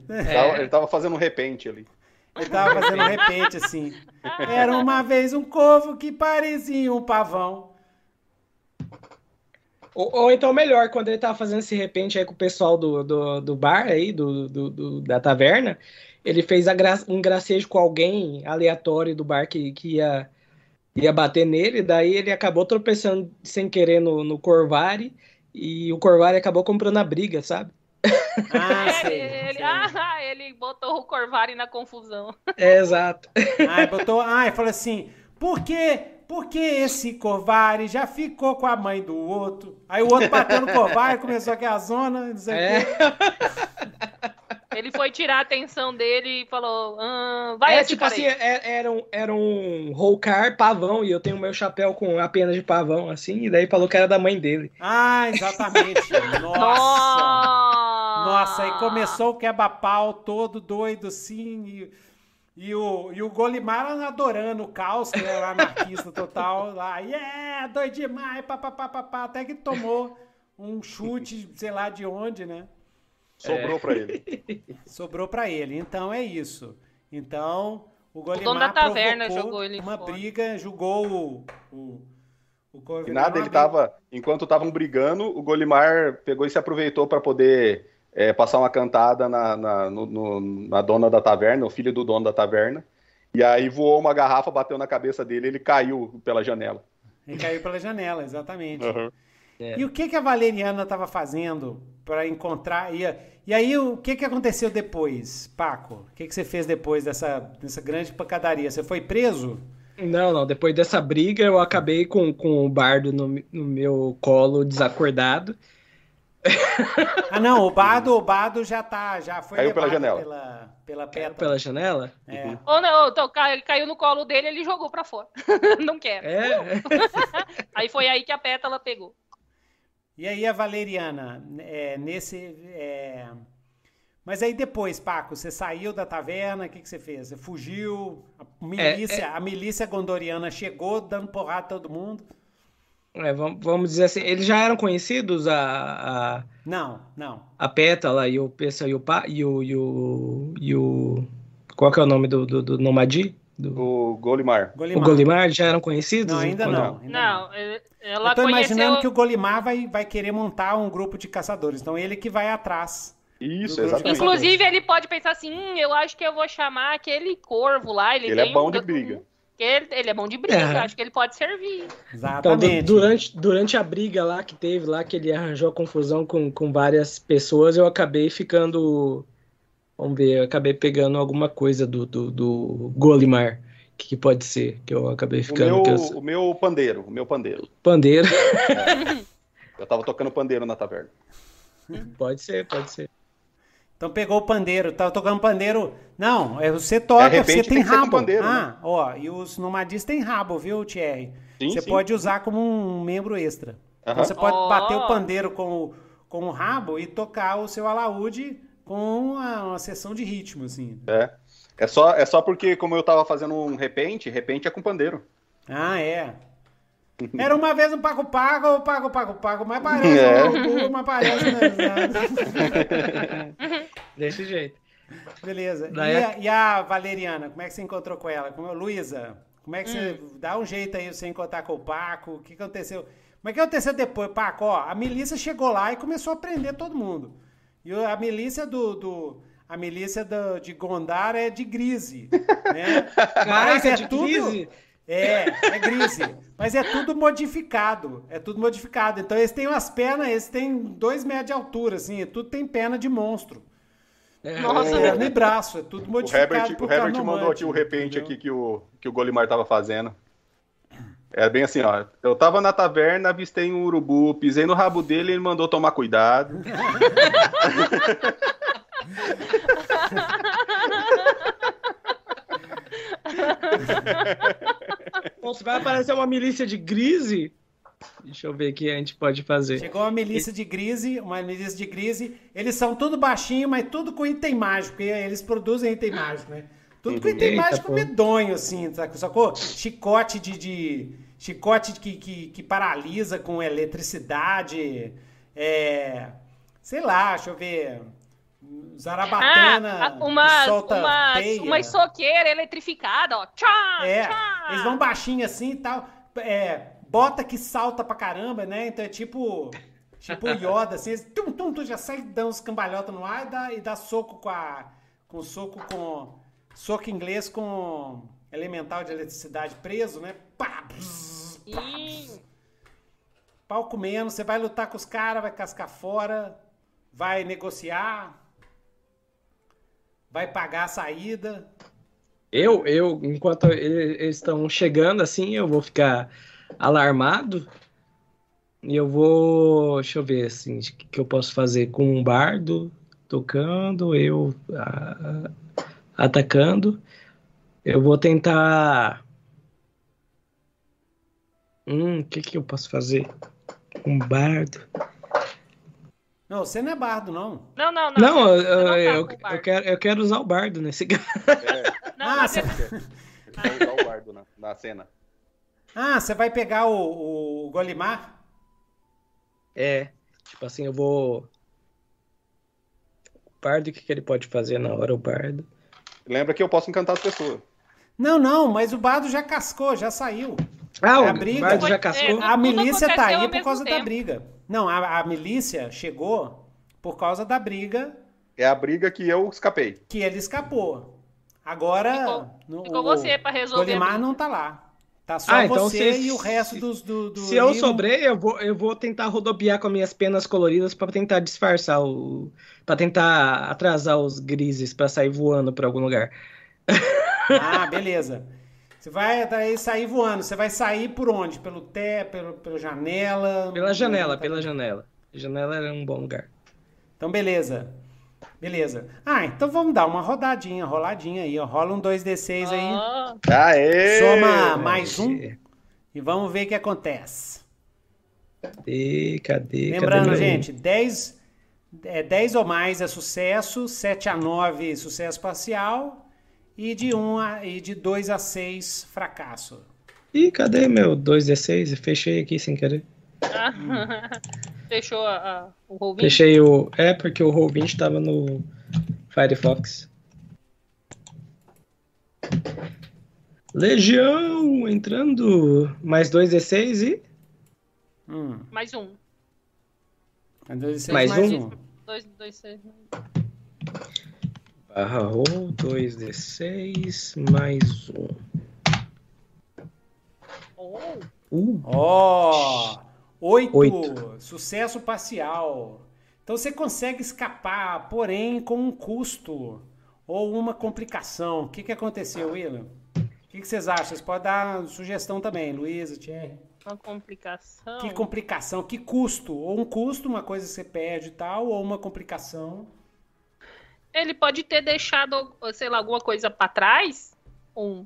É. Ele tava fazendo um repente ali. Ele tava fazendo um repente assim. Era uma vez um corvo que parecia um pavão. Ou, ou então melhor, quando ele tava fazendo esse repente aí com o pessoal do, do, do bar aí, do, do, do, da taverna, ele fez a gra- um gracejo com alguém aleatório do bar que, que ia, ia bater nele, daí ele acabou tropeçando sem querer no, no Corvari, e o Corvari acabou comprando a briga, sabe? Ah, sim, ele, ele, ah, ele botou o Corvari na confusão. É, exato. Ah, ele botou, ah, ele falou assim, por quê? Porque esse Corvari já ficou com a mãe do outro. Aí o outro bateu no Corvari, começou aquela zona, não sei o é. quê. Ele foi tirar a atenção dele e falou, ah, vai é, tipo assim, era um, era um roucar pavão, e eu tenho meu chapéu com a pena de pavão, assim, e daí falou que era da mãe dele. Ah, exatamente. Nossa! Nossa, aí começou o quebra-pau todo doido, assim, e... E o, e o Golimar adorando o caos, né, era anarquista total, lá, yeah, doido demais, papapá, papá, até que tomou um chute, sei lá de onde, né? Sobrou é. pra ele. Sobrou pra ele, então é isso. Então, o Golimar o dono da taverna jogou ele uma fora. briga, julgou o... o, o Corvo, e nada, ele tava, enquanto estavam brigando, o Golimar pegou e se aproveitou pra poder... É, passar uma cantada na, na, no, no, na dona da taverna, o filho do dono da taverna, e aí voou uma garrafa, bateu na cabeça dele, ele caiu pela janela. Ele caiu pela janela, exatamente. Uhum. É. E o que, que a Valeriana estava fazendo para encontrar... E, e aí, o que, que aconteceu depois, Paco? O que, que você fez depois dessa, dessa grande pancadaria? Você foi preso? Não, não. Depois dessa briga, eu acabei com, com o bardo no, no meu colo desacordado. Ah, não, o bardo, o bardo já tá, já foi caiu pela janela. Pela, pela pétala. Caiu pela janela? É. Uhum. Ou não, então, cai, caiu no colo dele, ele jogou pra fora. Não quero. É? Aí foi aí que a pétala pegou. E aí a Valeriana, é, nesse... É... Mas aí depois, Paco, você saiu da taverna, o que, que você fez? Você fugiu, a milícia, é, é... a milícia gondoriana chegou dando porrada a todo mundo. É, vamos dizer assim, eles já eram conhecidos, a... a não, não. A Pétala e o Pessoa e o... Pa, e, o, e, o, e o qual que é o nome do, do, do Nomadi? Do... O Golimar. Golimar. O Golimar já eram conhecidos? Não, ainda não. Ainda não, não. Ela Eu tô conheceu... imaginando que o Golimar vai, vai querer montar um grupo de caçadores, então ele que vai atrás. Isso, exatamente. Inclusive, ele pode pensar assim, hum, eu acho que eu vou chamar aquele corvo lá. Ele, ele é bom um... de briga. Ele, ele é bom de briga, é. Eu acho que ele pode servir. Exatamente. Então, durante, durante a briga lá que teve, lá que ele arranjou a confusão com, com várias pessoas, eu acabei ficando... Vamos ver, eu acabei pegando alguma coisa do, do, do Golimar. O que, que pode ser que eu acabei ficando... O meu, eu... o meu pandeiro, o meu pandeiro. Pandeiro. É. Eu tava tocando pandeiro na taverna. Pode ser, pode ser. Então pegou o pandeiro, tá tocando pandeiro. Não, você toca, repente, você tem, tem rabo. Pandeiro, ah, né? Ó, e os nomadistas têm rabo, viu, Thierry? Sim, você sim. pode usar como um membro extra. Uh-huh. Então você pode oh. bater o pandeiro com o, com o rabo e tocar o seu alaúde com uma, uma sessão de ritmo, assim. É. É só, é só porque, como eu tava fazendo um repente, repente é com pandeiro. Ah, é. Era uma vez um Paco Paco, Paco Paco Paco, mas parece é. um loucura, mas parece... Né? Desse jeito. Beleza. E a, e a Valeriana, como é que você encontrou com ela? Como, Luísa, como é que você... Hum. Dá um jeito aí você encontrar com o Paco, o que aconteceu? Mas o que aconteceu depois, Paco? Ó, a milícia chegou lá e começou a prender todo mundo. E a milícia do... do... A milícia do, de Gondar é de grise, né? Mas é, é de tudo... Grise? É, é grise, mas é tudo modificado, é tudo modificado. Então eles têm umas pernas, eles têm dois metros de altura, assim, tudo tem perna de monstro. É. Nossa, perna e braço, é tudo modificado. O Herbert, o Herbert mandou aqui o repente aqui que o, que o Golimar tava fazendo. É bem assim, ó, eu tava na taverna, avistei um urubu, pisei no rabo dele e ele mandou tomar cuidado. Bom, se vai aparecer uma milícia de grise, deixa eu ver o que a gente pode fazer. Chegou uma milícia de grise, uma milícia de grise, eles são tudo baixinho, mas tudo com item mágico, eles produzem item mágico, né? Tudo com item Eita, mágico pô. medonho, assim, sacou? Chicote de, de chicote que, que, que paralisa com eletricidade, é, sei lá, deixa eu ver... Zarabatana, ah, uma, solta uma, teia. Uma soqueira eletrificada, ó. Tchá, é, tchá. Eles vão baixinho assim e tal. É, bota que salta pra caramba, né? Então é tipo tipo Yoda, assim. Eles, tum, tum, tum, já sai dando os cambalhotas no ar e dá, e dá soco com a... Com soco com... Soco inglês com elemental de eletricidade preso, né? Pá, bzz, pá, bzz. Pau comendo, você vai lutar com os caras, vai cascar fora, vai negociar... Vai pagar a saída. Eu, eu enquanto eles estão chegando, assim, eu vou ficar alarmado. E eu vou... Deixa eu ver, assim, o que, que eu posso fazer com um bardo tocando, eu a, atacando. Eu vou tentar... Hum, o que, que eu posso fazer com um bardo? Não, você não é bardo, não. Não, não, não. Não, eu, eu, não tá eu, eu, quero, eu quero usar o bardo nesse caso. É. Não, ah, você vai usar o bardo na, na cena. Ah, você vai pegar o, o Golimar? É, tipo assim, eu vou... O bardo, o que, que ele pode fazer na hora, o bardo? Lembra que eu posso encantar as pessoas. Não, não, mas o bardo já cascou, já saiu. Ah, a o briga, bardo já cascou? É, a milícia tá aí por causa tempo. da briga. Não, a, a milícia chegou por causa da briga. É a briga que eu escapei. Que ele escapou. Agora, ficou, ficou o, você pra resolver. O Golimar não tá lá. Tá só ah, você então, se, e o resto se, dos... Do, do se livro. eu sobrei, eu vou, eu vou tentar rodopiar com as minhas penas coloridas pra tentar disfarçar o... Pra tentar atrasar os grises pra sair voando pra algum lugar. Ah, beleza. Você vai daí sair voando. Você vai sair por onde? Pelo té, pelo, pela janela? Pela janela, pela janela. A janela era um bom lugar. Então, beleza. Beleza. Ah, então vamos dar uma rodadinha, roladinha aí, ó. Rola um dois D seis aí. Ah. Aê! Soma mais um e vamos ver o que acontece. Cadê, cadê? Lembrando, cadê, gente, dez, é, dez ou mais é sucesso, sete a nove sucesso parcial e de, um a, e de dois a seis fracasso. Ih, cadê meu dois D seis? Fechei aqui sem querer. Hum. Fechou a, a, o roll vinte? Fechei o... É, porque o roll vinte tava no Firefox. Legião entrando. Mais dois D seis e... Hum. Mais um. dois D seis, mais, mais um? dois D seis. Barra roll, dois D seis, mais um. Oh! Uh. Oh! Oito. Oito, sucesso parcial. Então você consegue escapar, porém com um custo ou uma complicação. O que, que aconteceu, William? O que, que vocês acham? Vocês podem dar sugestão também, Luísa, Thierry. Uma complicação? Que complicação, que custo? Ou um custo, uma coisa que você perde e tal, ou uma complicação? Ele pode ter deixado, sei lá, alguma coisa para trás, um,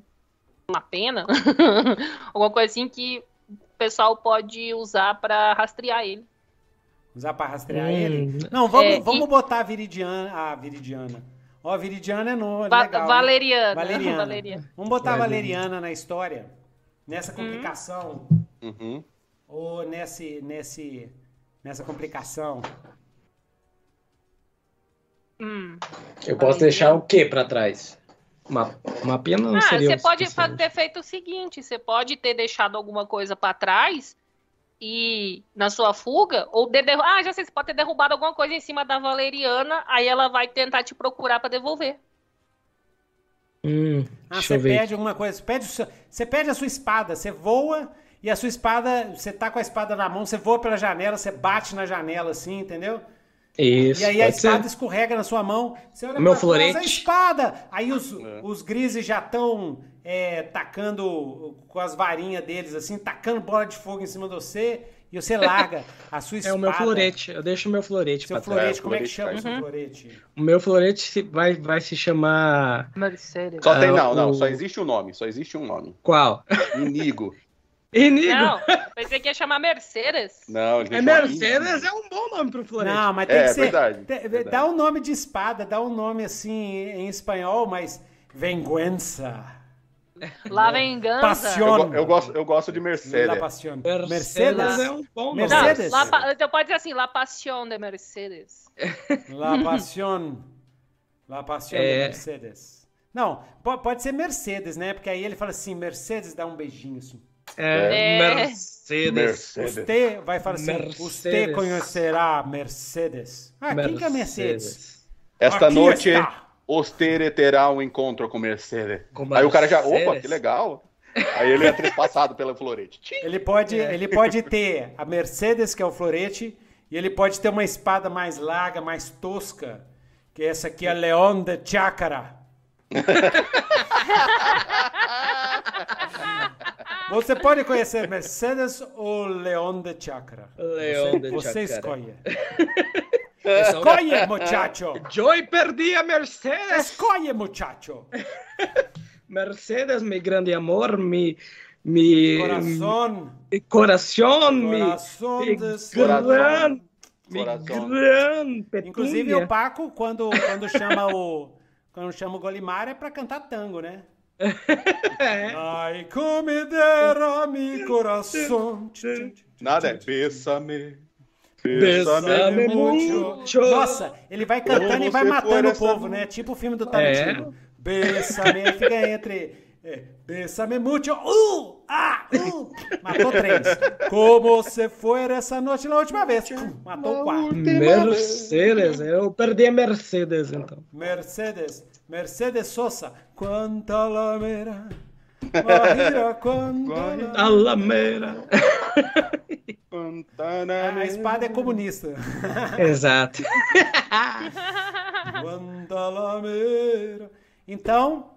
uma pena, alguma coisa assim que... o pessoal pode usar para rastrear ele. Usar para rastrear hum. ele? Não, vamos, é, vamos e... botar a Viridiana. Ah, Viridiana. Ó, oh, Viridiana é nova. Va legal, Valeriana. Né? Valeriana. Valeriana. Vamos botar Valeriana. a Valeriana na história? Nessa complicação? Uhum. Ou nesse, nesse, nessa complicação? Hum. Eu posso Valeriana. deixar o quê para trás? Uma, uma pena não ah, seria você pode suficiente. ter feito o seguinte, você pode ter deixado alguma coisa para trás e na sua fuga, ou de, de, ah, já sei, você pode ter derrubado alguma coisa em cima da Valeriana, aí ela vai tentar te procurar para devolver. Hum, ah, você perde alguma coisa, você perde, você perde a sua espada, você voa e a sua espada, você tá com a espada na mão, você voa pela janela, você bate na janela assim, entendeu? Isso, e aí a espada ser. escorrega na sua mão, você olha meu pra florete. Trás, a espada! Aí os, é. os grises já estão é, tacando com as varinhas deles, assim, tacando bola de fogo em cima de você, e você larga a sua espada. É o meu florete, eu deixo o meu florete seu pra florete, trás. Como é que chama uhum. o seu florete? O meu florete vai, vai se chamar... Mercedes. Só tem, não, não, só existe um nome, só existe um nome. Qual? Inigo. Inigo. Não, pensei que ia chamar Mercedes. Não, ele é Mercedes, é um bom nome pro florete. Não, mas tem é, que ser... Verdade, te, verdade. Dá um nome de espada, dá um nome assim em espanhol, mas... Venganza. La Venganza. Passion. Eu, eu, gosto, eu gosto de Mercedes. La Passion. Mercedes, Mercedes é um bom nome. Mercedes. Não, la, então pode dizer assim, La Passion de Mercedes. La Passion. La Passion é. de Mercedes. Não, pode ser Mercedes, né? Porque aí ele fala assim, Mercedes dá um beijinho assim. É, é. Mercedes. Mercedes. Você vai falar assim, você conhecerá Mercedes. Ah, Mercedes. Quem que é Mercedes? Esta Aqui noite, você terá um encontro com Mercedes. Com Mercedes. Aí o cara já, opa, que legal. Aí ele é trespassado pelo florete. Ele pode, é. ele pode ter a Mercedes, que é o florete, e ele pode ter uma espada mais larga, mais tosca, que essa aqui é a León de Chácara. Você pode conhecer Mercedes ou Leão de Chácara? Leão de Chácara. Você escolhe. Escolhe, muchacho. Eu perdi a Mercedes. Escolhe, muchacho. Mercedes, meu grande amor, meu... Mi... Coração. Coração. Mi... Coração. Mi... Gran... Mi gran Inclusive, o Paco, quando, quando chama o... Quando chama o Golimar, é pra cantar tango, né? É. Ai, como dera mi coração. Nada é bésame, bésame muito. Nossa, ele vai cantando e vai matando o povo, né? Tipo o filme do Tarantino. É. Bésame, fica entre é, bésame muito. Uh, ah, uh. Matou três. Como você foi essa noite na última vez? Matou quatro. Mercedes, eu perdi a Mercedes então. Mercedes. Mercedes Sosa, quanta lameira, Mahira, quanta lameira. Ah, a espada é comunista. Exato. Quanta lameira. Então,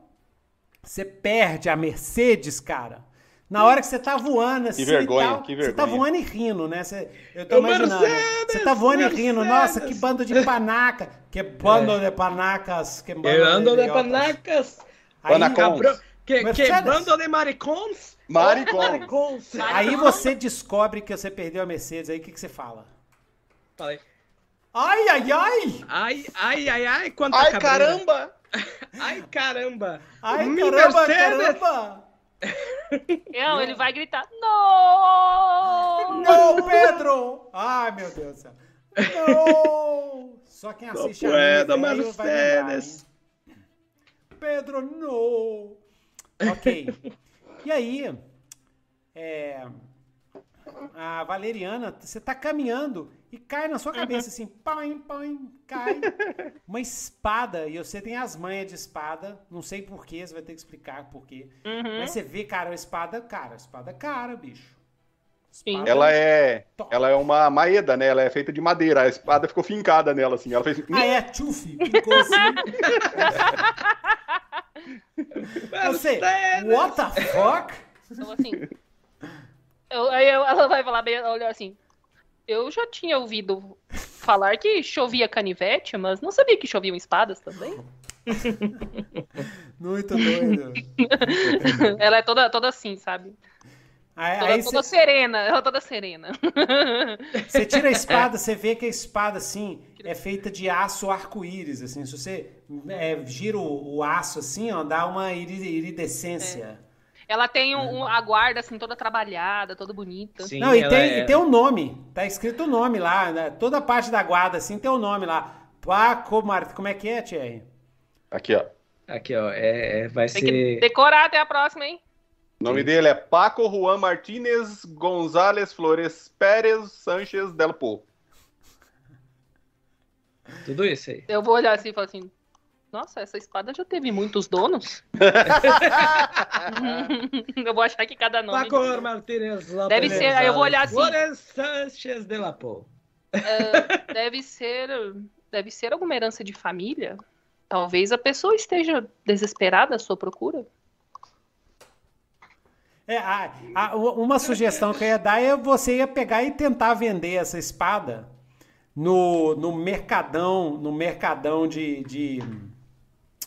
você perde a Mercedes, cara. Na hora que você tá voando, assim, que vergonha, tal, que vergonha. Você tá voando e rindo, né? Você, eu tô eu imaginando. Mercedes, você tá voando Mercedes. e rindo. Nossa, que bando de panaca. Que bando é. de panacas. Que bando, que bando de, de panacas. Aí, Panacons. Que, que bando de maricons. Maricons. Maricons. Aí você descobre que você perdeu a Mercedes. Aí o que, que você fala? Falei. Ai, ai, ai. Ai, ai, ai, ai. Quanta ai, caramba. Ai, caramba. Ai, Minha caramba, Mercedes. caramba. Não, ele vai gritar não! Não, Pedro! Ai, meu Deus do céu! Não! Só quem assiste a vida vai lembrar, hein? Pedro, não! Ok. E aí, é, a Valeriana, você tá caminhando e cai na sua cabeça assim, põe, põe, cai uma espada, e você tem as manhas de espada, não sei porquê, você vai ter que explicar porquê, uhum. mas você vê, cara, uma espada cara, espada cara, bicho. Espada ela, é, ela é uma maeda, né, ela é feita de madeira, a espada ficou fincada nela, assim, ela fez... Ah, é, tchufi, ficou assim. Você, what the fuck? Então, assim, eu, eu, ela vai falar bem, olha assim... Eu já tinha ouvido falar que chovia canivete, mas não sabia que choviam espadas também. Muito doido. Ela é toda, toda assim, sabe? Aí, toda, aí toda cê... serena, ela é toda serena. Você tira a espada, você vê que a espada, assim, é feita de aço arco-íris, assim. Se você é, gira o, o aço, assim, ó, dá uma iridescência. É. Ela tem um, um, a guarda, assim, toda trabalhada, toda bonita. Sim, não, e tem, é... e tem um nome. Tá escrito o nome lá. Né? Toda a parte da guarda, assim, tem o um nome lá. Paco, como é que é, Thierry? Aqui, ó. Aqui, ó. É, é, vai tem ser... que decorar até a próxima, hein? O nome Sim. dele é Paco Juan Martínez González Flores Pérez Sánchez de la Pou. Tudo isso aí. Eu vou olhar assim e falar assim... Nossa, essa espada já teve muitos donos. Eu vou achar que cada nome... Paco Juan Martínez López deve ser, aí eu vou olhar assim... Flores Sánchez de la Pou. Uh, deve ser... Deve ser alguma herança de família. Talvez a pessoa esteja desesperada à sua procura. É, a, a, uma sugestão que eu ia dar é você ia pegar e tentar vender essa espada no, no mercadão, no mercadão de... de...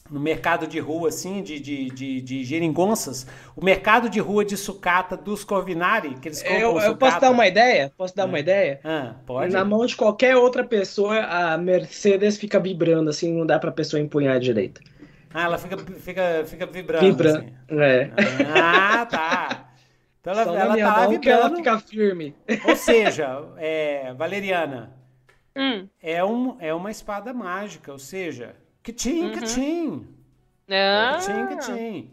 no mercado de rua, assim, de, de, de, de geringonças, o mercado de rua de sucata dos Corvinari, que eles compram eu, eu sucata. Posso dar uma ideia? Posso dar ah. uma ideia? Ah, pode. Na mão de qualquer outra pessoa, a Mercedes fica vibrando, assim, não dá pra pessoa empunhar direito. Ah, ela fica, fica, fica vibrando, Vibra. assim. É. Ah, tá. Então ela, ela tá lá vibrando. Ela fica firme. Ou seja, é, Valeriana, hum. é, um, é uma espada mágica, ou seja... Tchim, tchim. Tchim, tchim.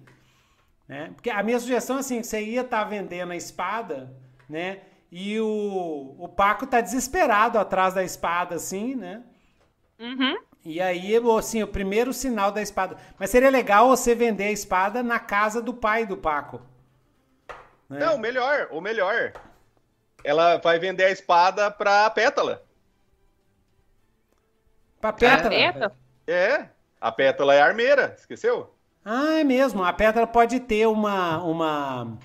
Né? Porque a minha sugestão é assim, que você ia estar tá vendendo a espada, né? E o, o Paco tá desesperado atrás da espada, assim, né? Uhum. E aí, assim, o primeiro sinal da espada. Mas seria legal você vender a espada na casa do pai do Paco. Né? Não, melhor, ou melhor. Ela vai vender a espada pra Pétala. Pra Pétala? É, Pétala. É, a Pétala é armeira, esqueceu? Ah, é mesmo, a Pétala pode ter uma, uma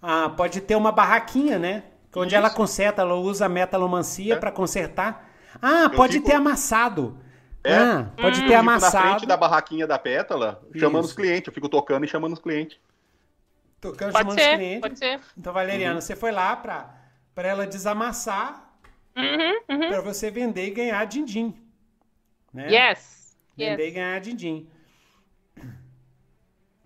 a, pode ter uma barraquinha, né? Onde Isso. ela conserta, ela usa a metalomancia é. para consertar. Ah, eu pode fico... ter amassado. É. Ah, pode hum. ter amassado. Eu fico na frente da barraquinha da Pétala, chamando Isso. os clientes, eu fico tocando e chamando os clientes. Tocando e chamando ser, os clientes. Pode ser. Então, Valeriana, uhum. você foi lá pra, pra ela desamassar, uhum, uhum. pra você vender e ganhar din-din. Né? Yes. Vender e ganhar din-din.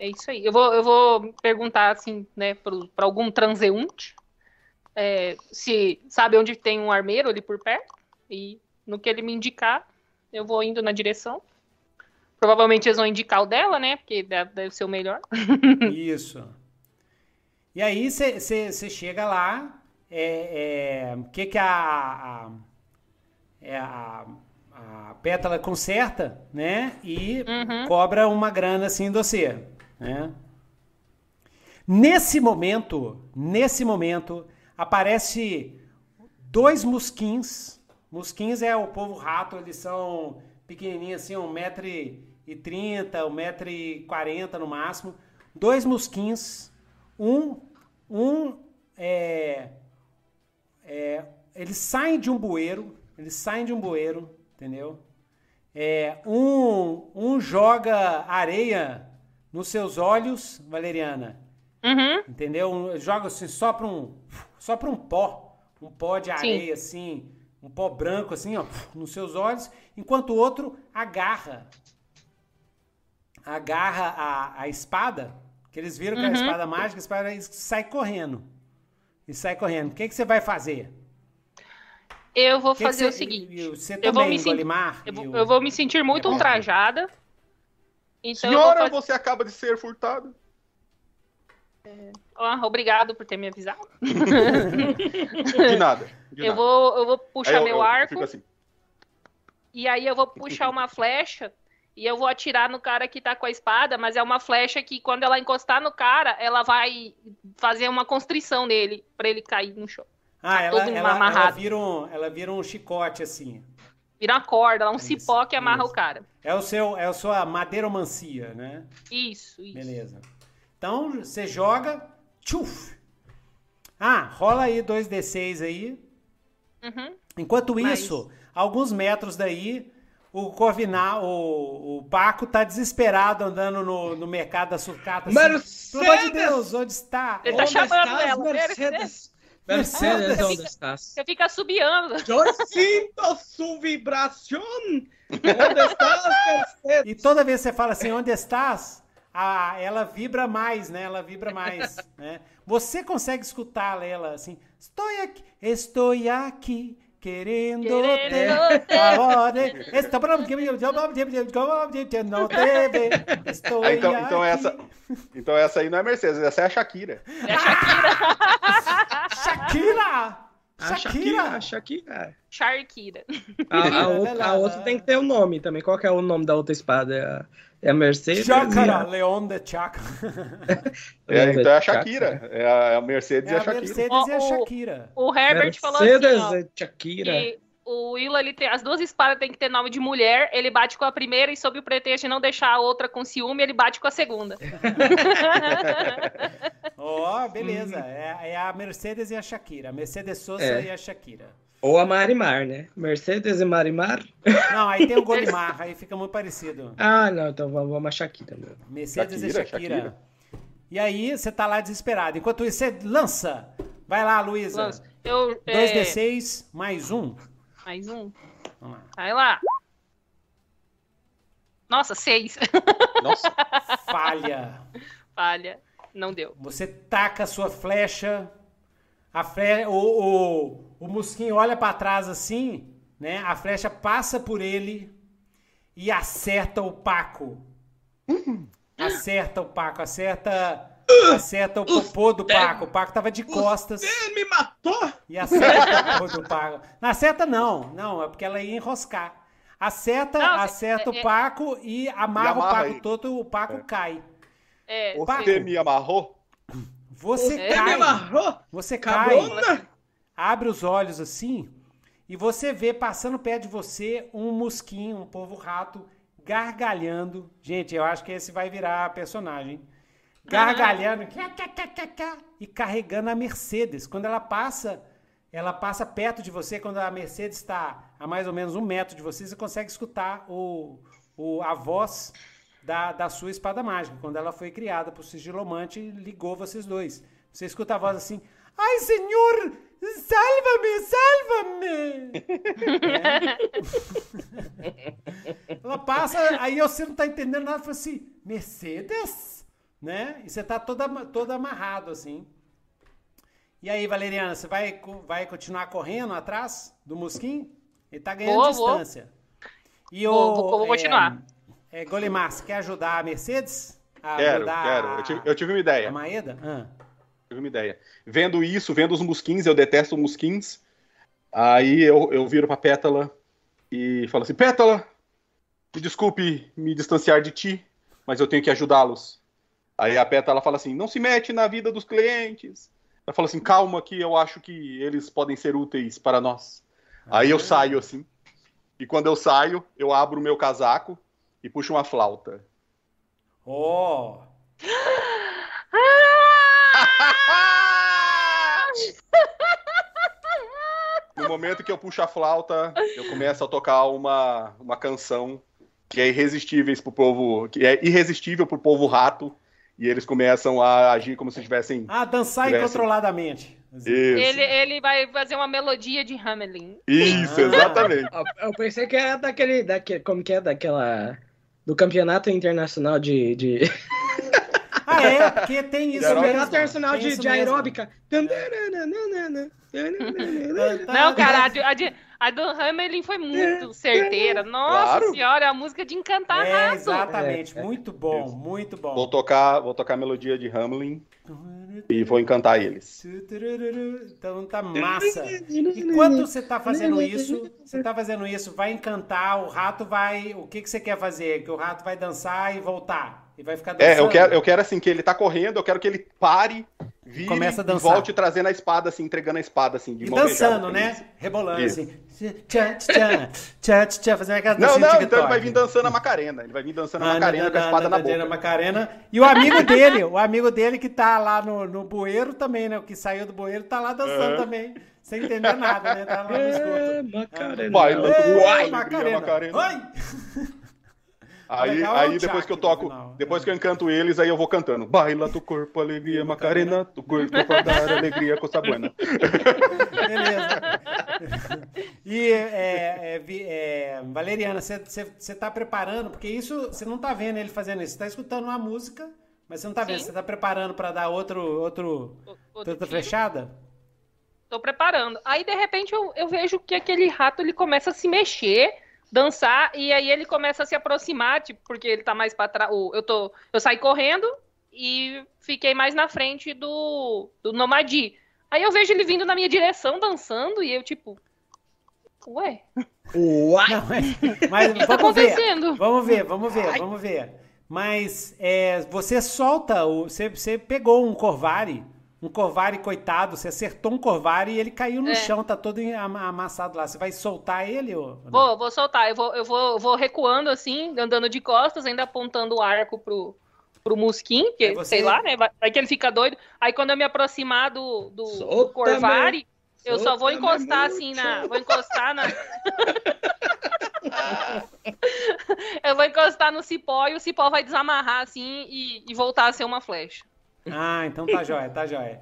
É isso aí. Eu vou, eu vou perguntar, assim, né, para algum transeunte é, se sabe onde tem um armeiro ali por perto. E no que ele me indicar, eu vou indo na direção. Provavelmente eles vão indicar o dela, né? Porque deve, deve ser o melhor. Isso. E aí você chega lá. O é, é, que que a... a, é a A Pétala conserta, né? E uhum. cobra uma grana assim em você, né? Nesse momento, nesse momento, aparece dois musquins. Musquins é o povo rato, eles são pequenininhos assim, um metro e trinta, um metro e quarenta no máximo. Dois musquins, um um... É, é, eles saem de um bueiro, eles saem de um bueiro, entendeu? É, um, um joga areia nos seus olhos, Valeriana, uhum. entendeu? Joga assim, só para um, só para um pó, um pó de areia, Sim. assim, um pó branco, assim, ó, nos seus olhos, enquanto o outro agarra, agarra a, a espada, que eles viram uhum. que é a espada mágica, a espada sai correndo, e sai correndo. O que, é que você vai fazer? Eu vou fazer você, o seguinte. Você também, eu vou me Golimar, eu, eu... eu vou me sentir muito ultrajada. Então Senhora, fazer... você acaba de ser furtada. É... Oh, obrigado por ter me avisado. De nada. De eu, nada. Vou, eu vou puxar eu, meu eu arco. Assim. E aí eu vou puxar uma flecha e eu vou atirar no cara que tá com a espada, mas é uma flecha que quando ela encostar no cara, ela vai fazer uma constrição nele, pra ele cair no chão. Ah, tá ela, ela, ela, vira um, ela vira um chicote, assim. Vira uma corda, um isso, cipó que amarra isso. o cara. É, o seu, é a sua madeiromancia, né? Isso, isso. Beleza. Então, você joga... Tchuf! Ah, rola aí dois D seis aí. Uhum. Enquanto isso, Mas... alguns metros daí, o Corvinal, o, o Paco tá desesperado andando no, no mercado da sucata. Assim, Mercedes! Pelo amor de Deus, onde está? Ele tá onde chamando estás, ela. Mercedes! Mercedes. Mercedes, ah, onde fica, estás? Você fica subiando. Eu sinto sua vibração. Onde estás, Mercedes? E toda vez que você fala assim, onde estás? Ah, ela vibra mais, né? Ela vibra mais, né? Você consegue escutá-la, ela assim, estou aqui, estou aqui, querendo, querendo te, te. Estou ah, então, então, essa, então essa aí não é Mercedes, essa é a Shakira. É a Shakira. Ah, Shakira! A Shakira! A Shakira! Shakira. A, a, outra, a outra tem que ter o um nome também. Qual que é o nome da outra espada? É a Mercedes? Chácara, a... Leon de Chácara. É, então é a Shakira. É a Mercedes é a e a Shakira. Mercedes o, e a Shakira. O, o Herbert Mercedes falou assim, ó, Shakira. Que o Will, ele tem, as duas espadas tem que ter nome de mulher. Ele bate com a primeira e sob o pretexto de não deixar a outra com ciúme, ele bate com a segunda. Ó, oh, beleza. É, é a Mercedes e a Shakira. Mercedes Sosa é. e a Shakira. Ou a Marimar, né? Mercedes e Marimar. Não, aí tem o Golimar, aí fica muito parecido. Ah, não, então vamos a Shakira. Meu. Mercedes Shakira, e Shakira. Shakira. E aí você tá lá desesperado. Enquanto isso, você lança. Vai lá, Luísa. dois D seis, é... mais um. Mais um. Vamos lá. Vai lá. Nossa, seis. Nossa. Falha. Falha. Não deu. Você taca a sua flecha, a flecha, o, o, o mosquinho olha para trás assim, né? A flecha passa por ele e acerta o Paco. Uhum. Acerta o Paco, acerta, uh, acerta o popô do Paco. O Paco tava de costas. Você me matou! E acerta o popô do Paco. Não acerta não, não, é porque ela ia enroscar. Acerta, não, acerta é, o é, Paco e amarra, e amarra o Paco aí. todo, o Paco é. cai. É, você me amarrou? Você é. cai. Me amarrou? Você Carona? cai. Abre os olhos assim e você vê passando perto de você um mosquinho, um polvo-rato gargalhando. Gente, eu acho que esse vai virar personagem. Gargalhando uhum. e carregando a Mercedes. Quando ela passa, ela passa perto de você. Quando a Mercedes está a mais ou menos um metro de você, você consegue escutar o, o, a voz... Da, da sua espada mágica, quando ela foi criada por Sigilomante, ligou vocês dois. Você escuta a voz assim, ai, senhor, salva-me, salva-me! É. Ela passa, aí você não tá entendendo nada, fala assim, Mercedes? Né? E você tá toda, toda amarrado, assim. E aí, Valeriana, você vai, vai continuar correndo atrás do mosquinho? Ele tá ganhando vou, distância. Vou, e o, vou, vou, vou continuar. É, É, Golimar, você quer ajudar a Mercedes? A quero, ajudar quero. A... Eu, tive, eu tive uma ideia. A Maeda? Ah. Eu tive uma ideia. Vendo isso, vendo os musquins, eu detesto musquins, aí eu, eu viro pra Pétala e falo assim, Pétala, me desculpe me distanciar de ti, mas eu tenho que ajudá-los. Aí a Pétala fala assim, não se mete na vida dos clientes. Ela fala assim, calma que eu acho que eles podem ser úteis para nós. Ah, aí eu é. saio assim, e quando eu saio, eu abro o meu casaco, e puxa uma flauta. Oh! No momento que eu puxo a flauta, eu começo a tocar uma, uma canção que é irresistível pro povo, que é irresistível pro povo rato, e eles começam a agir como se estivessem... Ah, dançar tivessem... incontroladamente. Isso. Ele, ele vai fazer uma melodia de Hamelin. Isso, exatamente. Ah, eu pensei que era daquele, daquele... Como que é? Daquela... Do Campeonato Internacional de... de... Ah, é? Porque tem isso mesmo. Campeonato Internacional de, de aeróbica. Não, cara, a, de, a, de, a do Hamelin foi muito certeira. Nossa claro. Senhora, é a música de encantar é, rato. Exatamente, é, muito bom, é. muito bom. Vou tocar, vou tocar a melodia de Hamelin e vou encantar eles. Então tá massa. Enquanto você tá fazendo isso, você tá fazendo isso, vai encantar, o rato vai... O que, que você quer fazer? Que o rato vai dançar e voltar. E vai ficar dançando. É, eu quero, eu quero assim, que ele tá correndo, eu quero que ele pare, vire, começa a dançar. E volte trazendo a espada, assim, entregando a espada, assim, de mão dançando, beijada, né? Rebolando, isso. Assim. Tchá, tchá, tchá, tchá, fazendo aquela dança. Não, não, então ele vai vir dançando a Macarena. Ele vai vir dançando a Macarena com a espada na boca. Macarena. E o amigo dele, o amigo dele que tá lá no, no bueiro também, né? O que saiu do bueiro tá lá dançando uhum. também. Sem entender nada, né? Tá lá no esgoto. Macarena. Vai, uai, Macarena. Macarena. Aí, é aí depois que eu toco, depois que eu encanto eles, aí eu vou cantando. Baila tu corpo, alegria, Macarena, tu corpo pra dar alegria, coisa buena. Beleza. E, é, é, é, Valeriana, você tá preparando, porque isso, você não tá vendo ele fazendo isso, você tá escutando uma música, mas você não tá vendo, você tá preparando pra dar outro, outro, o, outra tipo? Flechada? Tô preparando. Aí, de repente, eu, eu vejo que aquele rato, ele começa a se mexer, dançar, e aí ele começa a se aproximar, tipo, porque ele tá mais pra trás. Eu, tô... eu saí correndo e fiquei mais na frente do, do Nomadi. Aí eu vejo ele vindo na minha direção, dançando, e eu, tipo... Ué? Uai! Não, mas, mas o que tá acontecendo? Ver. Vamos ver, vamos ver, Ai. vamos ver. Mas é, você solta, o, você, você pegou um Corvari, um Corvari coitado, você acertou um Corvari e ele caiu no é. chão, tá todo amassado lá. Você vai soltar ele? Ou não? Vou, vou soltar. Eu vou, eu vou, vou recuando assim, andando de costas, ainda apontando o arco pro, pro Musquim, que é você... sei lá, né? Vai que ele fica doido. Aí quando eu me aproximar do, do, do Corvari, meu. eu Solta só vou encostar assim na... Vou encostar na... eu vou encostar no cipó e o cipó vai desamarrar assim e, e voltar a ser uma flecha. Ah, então tá jóia, tá jóia.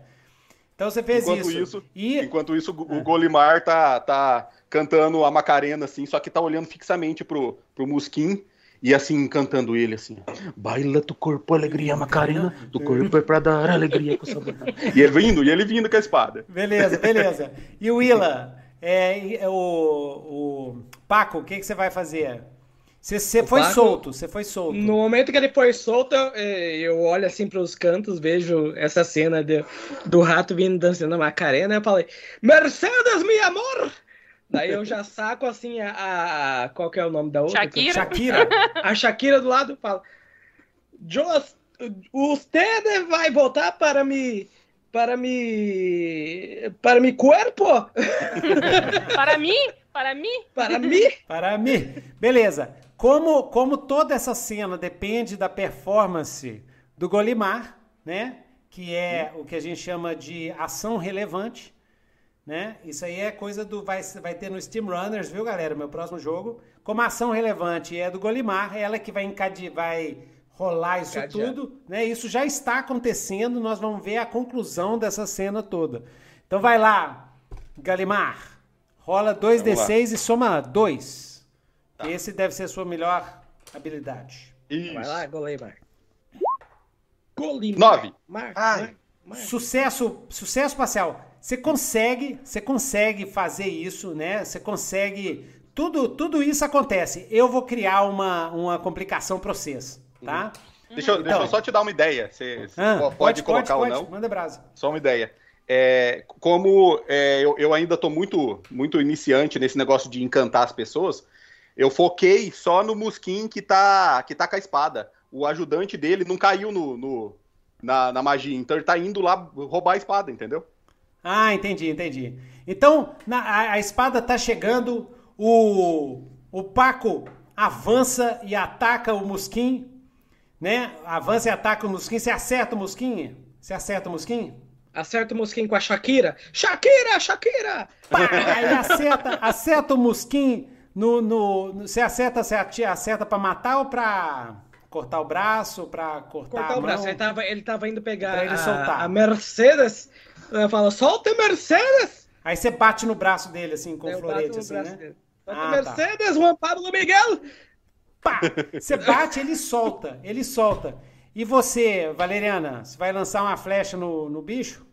Então você fez enquanto isso. isso e... Enquanto isso, o Golimar tá, tá cantando a Macarena, assim, só que tá olhando fixamente pro, pro Musquim e, assim, cantando ele, assim, baila do corpo, alegria, Macarena, do corpo é pra dar alegria com sabor. E ele vindo, e ele vindo com a espada. Beleza, beleza. E o Willa, é, é o, o Paco, o que, que você vai fazer? Você foi Paco, solto, você foi solto. No momento que ele foi solto, eu olho assim pros cantos, vejo essa cena de, do rato vindo dançando a Macarena, eu falei, Mercedes, meu amor! Daí eu já saco assim a... a qual que é o nome da outra? Shakira. Shakira. A Shakira do lado fala, Just, usted vai voltar para me... para me... para me corpo? Para mim? Para mim? Para mim? Para mim. Beleza. Como, como toda essa cena depende da performance do Golimar, né? Que é o que a gente chama de ação relevante, né? Isso aí é coisa do... Vai, vai ter no Steam Runners, viu, galera? Meu próximo jogo. Como a ação relevante é do Golimar, ela que vai encadear, vai rolar isso Encadeado. tudo, né? Isso já está acontecendo, nós vamos ver a conclusão dessa cena toda. Então vai lá, Golimar. Rola dois D seis e soma dois. Tá. Esse deve ser a sua melhor habilidade. Isso. Vai lá, Golimar. Golimar. nove. Sucesso, sucesso parcial. Você consegue, você consegue fazer isso, né? Você consegue... Tudo, tudo isso acontece. Eu vou criar uma, uma complicação para vocês, tá? Uhum. Deixa, eu, então, deixa eu só te dar uma ideia. Você, ah, você pode, pode colocar pode, ou não. Pode. Manda brasa. Só uma ideia. É, como é, eu, eu ainda estou muito, muito iniciante nesse negócio de encantar as pessoas, eu foquei só no Musquim que tá, que tá com a espada. O ajudante dele não caiu no, no, na, na magia, então ele tá indo lá roubar a espada, entendeu? Ah, entendi, entendi. Então, na, a, a espada tá chegando, o, o Paco avança e ataca o Musquim, né? Avança e ataca o Musquim. Você acerta o Musquim? Você acerta o Musquim? Acerta o mosquinho com a Shakira. Shakira, Shakira! Pá, aí acerta, acerta o mosquinho no, no, no... Você acerta, você acerta pra matar ou pra cortar o braço, pra cortar, cortar a mão? O braço. Ele tava, ele tava indo pegar pra ele a, soltar. A Mercedes. Ela fala, solta Mercedes! Aí você bate no braço dele, assim, com o florete, assim, né? Dele. Solta ah, Mercedes, tá. Juan Pablo Miguel! Pá! Você bate, ele solta, ele solta. E você, Valeriana, você vai lançar uma flecha no, no bicho?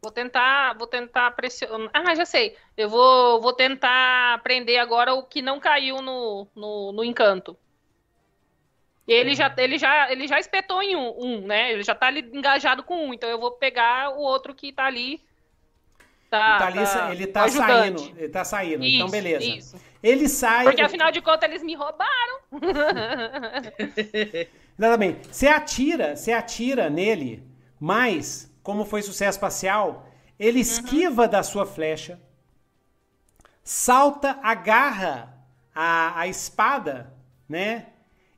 Vou tentar, vou tentar pressionar. Ah, já sei. Eu vou, vou tentar prender agora o que não caiu no, no, no encanto. Ele, é. já, ele, já, ele já espetou em um, um, né? Ele já tá ali engajado com um. Então eu vou pegar o outro que tá ali. Tá, tá ali tá, ele tá ajudante. saindo. Ele tá saindo. Isso, então, beleza. Isso. Ele sai. Porque afinal de contas eles me roubaram. Exatamente. Você atira, você atira nele, mas, como foi sucesso parcial, ele esquiva uhum. da sua flecha, salta, agarra a, a espada, né?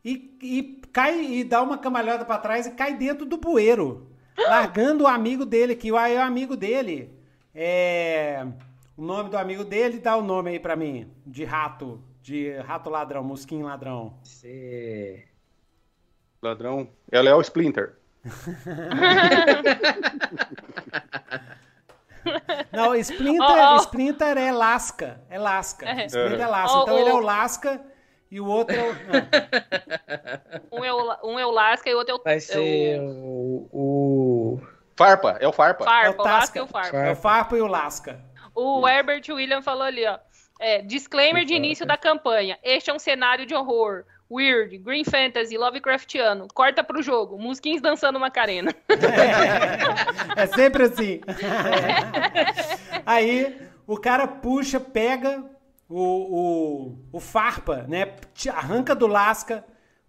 E, e cai e dá uma cambalhota para trás e cai dentro do bueiro, largando o amigo dele, que aí o amigo dele. É, o nome do amigo dele, dá o nome aí para mim, de rato, de rato ladrão, mosquinho ladrão. Sim. Ladrão, ela é o Splinter. Não, Splinter, oh, oh. Splinter é Lasca, é Lasca. É. Splinter é Lasca. Oh, então oh. ele é o Lasca e o outro é o... um, é o, um é o Lasca e o outro é o... Vai ser o... o... Farpa, é o Farpa. Farpa, é o, o Lasca e o Farpa. Farpa. É o Farpa e o Lasca. O hum. Herbert William falou ali, ó. É, disclaimer de início da campanha. Este é um cenário de horror. Weird, Green Fantasy, Lovecraftiano. Corta pro jogo, musquins dançando Macarena. É, é sempre assim. É. Aí o cara puxa, pega o, o, o Farpa, né? Arranca do Lasca,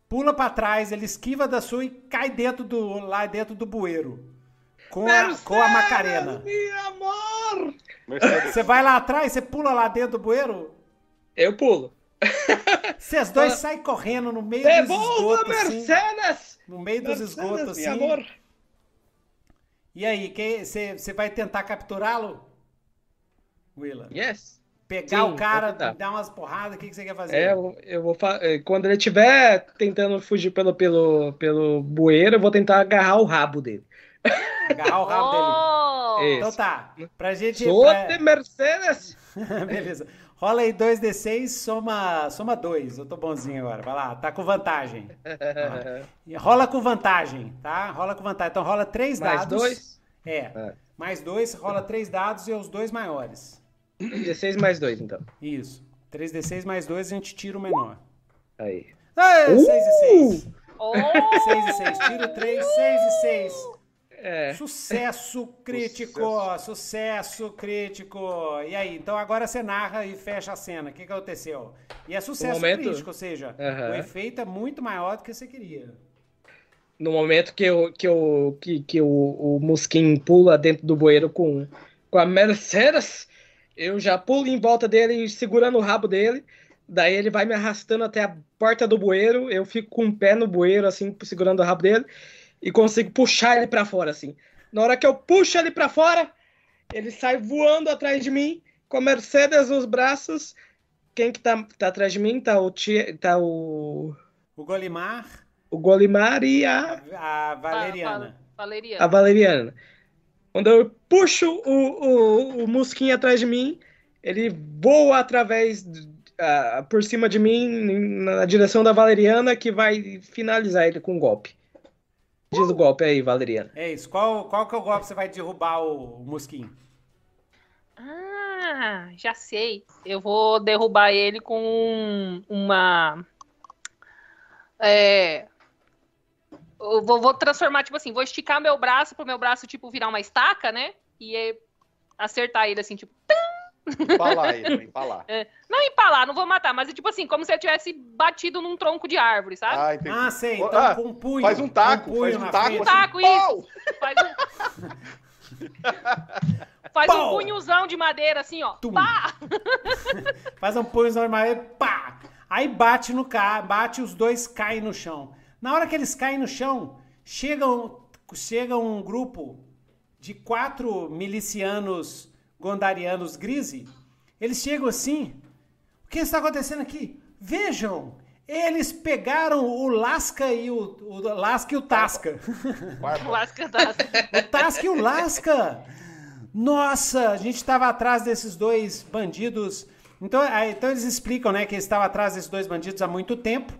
pula pra trás, ele esquiva da sua e cai dentro do, lá dentro do bueiro. Com a, com a Macarena. Meu amor! Mercedes. Você vai lá atrás, você pula lá dentro do bueiro? Eu pulo. Vocês dois saem correndo no meio Devolva dos esgotos. Mercedes! Assim, no meio dos Mercedes, esgotos, assim. Amor. E aí, você vai tentar capturá-lo? Willa? Yes. Pegar Sim, o cara, dar umas porradas, o que você que quer fazer? É, eu, eu vou quando ele estiver tentando fugir pelo, pelo, pelo bueiro, eu vou tentar agarrar o rabo dele. Agarrar o rabo oh! dele. Isso. Então tá. Pra gente. Solte pra... Mercedes! Beleza. Rola aí dois D seis, soma, soma dois. Eu tô bonzinho agora. Vai lá, tá com vantagem. Ah. Rola com vantagem, tá? Rola com vantagem. Então rola três mais dados. Mais dois? É. é. Mais dois, rola três dados e os dois maiores. dezesseis mais dois, então. Isso. três D seis mais dois, a gente tira o menor. Aí. É, uh! seis e seis. Oh! seis e seis. Tiro três, seis e seis. É. Sucesso crítico, sucesso. sucesso crítico. E aí, então agora você narra e fecha a cena. O que, que aconteceu? E é sucesso momento... crítico, ou seja, uhum. o efeito é muito maior do que você queria. No momento que, eu, que, eu, que, que o, o mosquinho pula dentro do bueiro com, com a Mercedes, eu já pulo em volta dele, segurando o rabo dele. Daí ele vai me arrastando até a porta do bueiro. Eu fico com o pé no bueiro, assim, segurando o rabo dele. E consigo puxar ele pra fora, assim. Na hora que eu puxo ele pra fora, ele sai voando atrás de mim, com a Mercedes nos braços. Quem que tá, tá atrás de mim? Tá o... Tia, tá o... o Golimar. O Golimar e a... A, a Valeriana. A, a, Valeriana. A Valeriana. Quando eu puxo o, o, o mosquinho atrás de mim, ele voa através... Uh, por cima de mim, na direção da Valeriana, que vai finalizar ele com um golpe. Diz o golpe aí, Valeriana. É isso. Qual, qual que é o golpe que você vai derrubar o, o mosquinho? Ah, já sei. Eu vou derrubar ele com uma... É... Eu vou, vou transformar, tipo assim, vou esticar meu braço pro meu braço, tipo, virar uma estaca, né? E acertar ele, assim, tipo... Empalar ele, empalar. É. Não empalar, não vou matar, mas é tipo assim, como se eu tivesse batido num tronco de árvore, sabe? Ah, entendi. Ah, sei, então ah, com um punho. Faz um taco, um punho, faz um taco. Um taco, assim, isso. Faz um... faz um punhozão de madeira, assim, ó. Pá! Faz um punhozão de madeira, pá! Aí bate no carro, bate, os dois caem no chão. Na hora que eles caem no chão, chega um, chega um grupo de quatro milicianos gondarianos grise, eles chegam assim. O que está acontecendo aqui? Vejam, eles pegaram o Lasca e o, o Lasca e o Tasca. O Lasca e o Tasca. O Tasca e o Lasca. Nossa, a gente estava atrás desses dois bandidos. Então, então eles explicam, né, que eles estavam atrás desses dois bandidos há muito tempo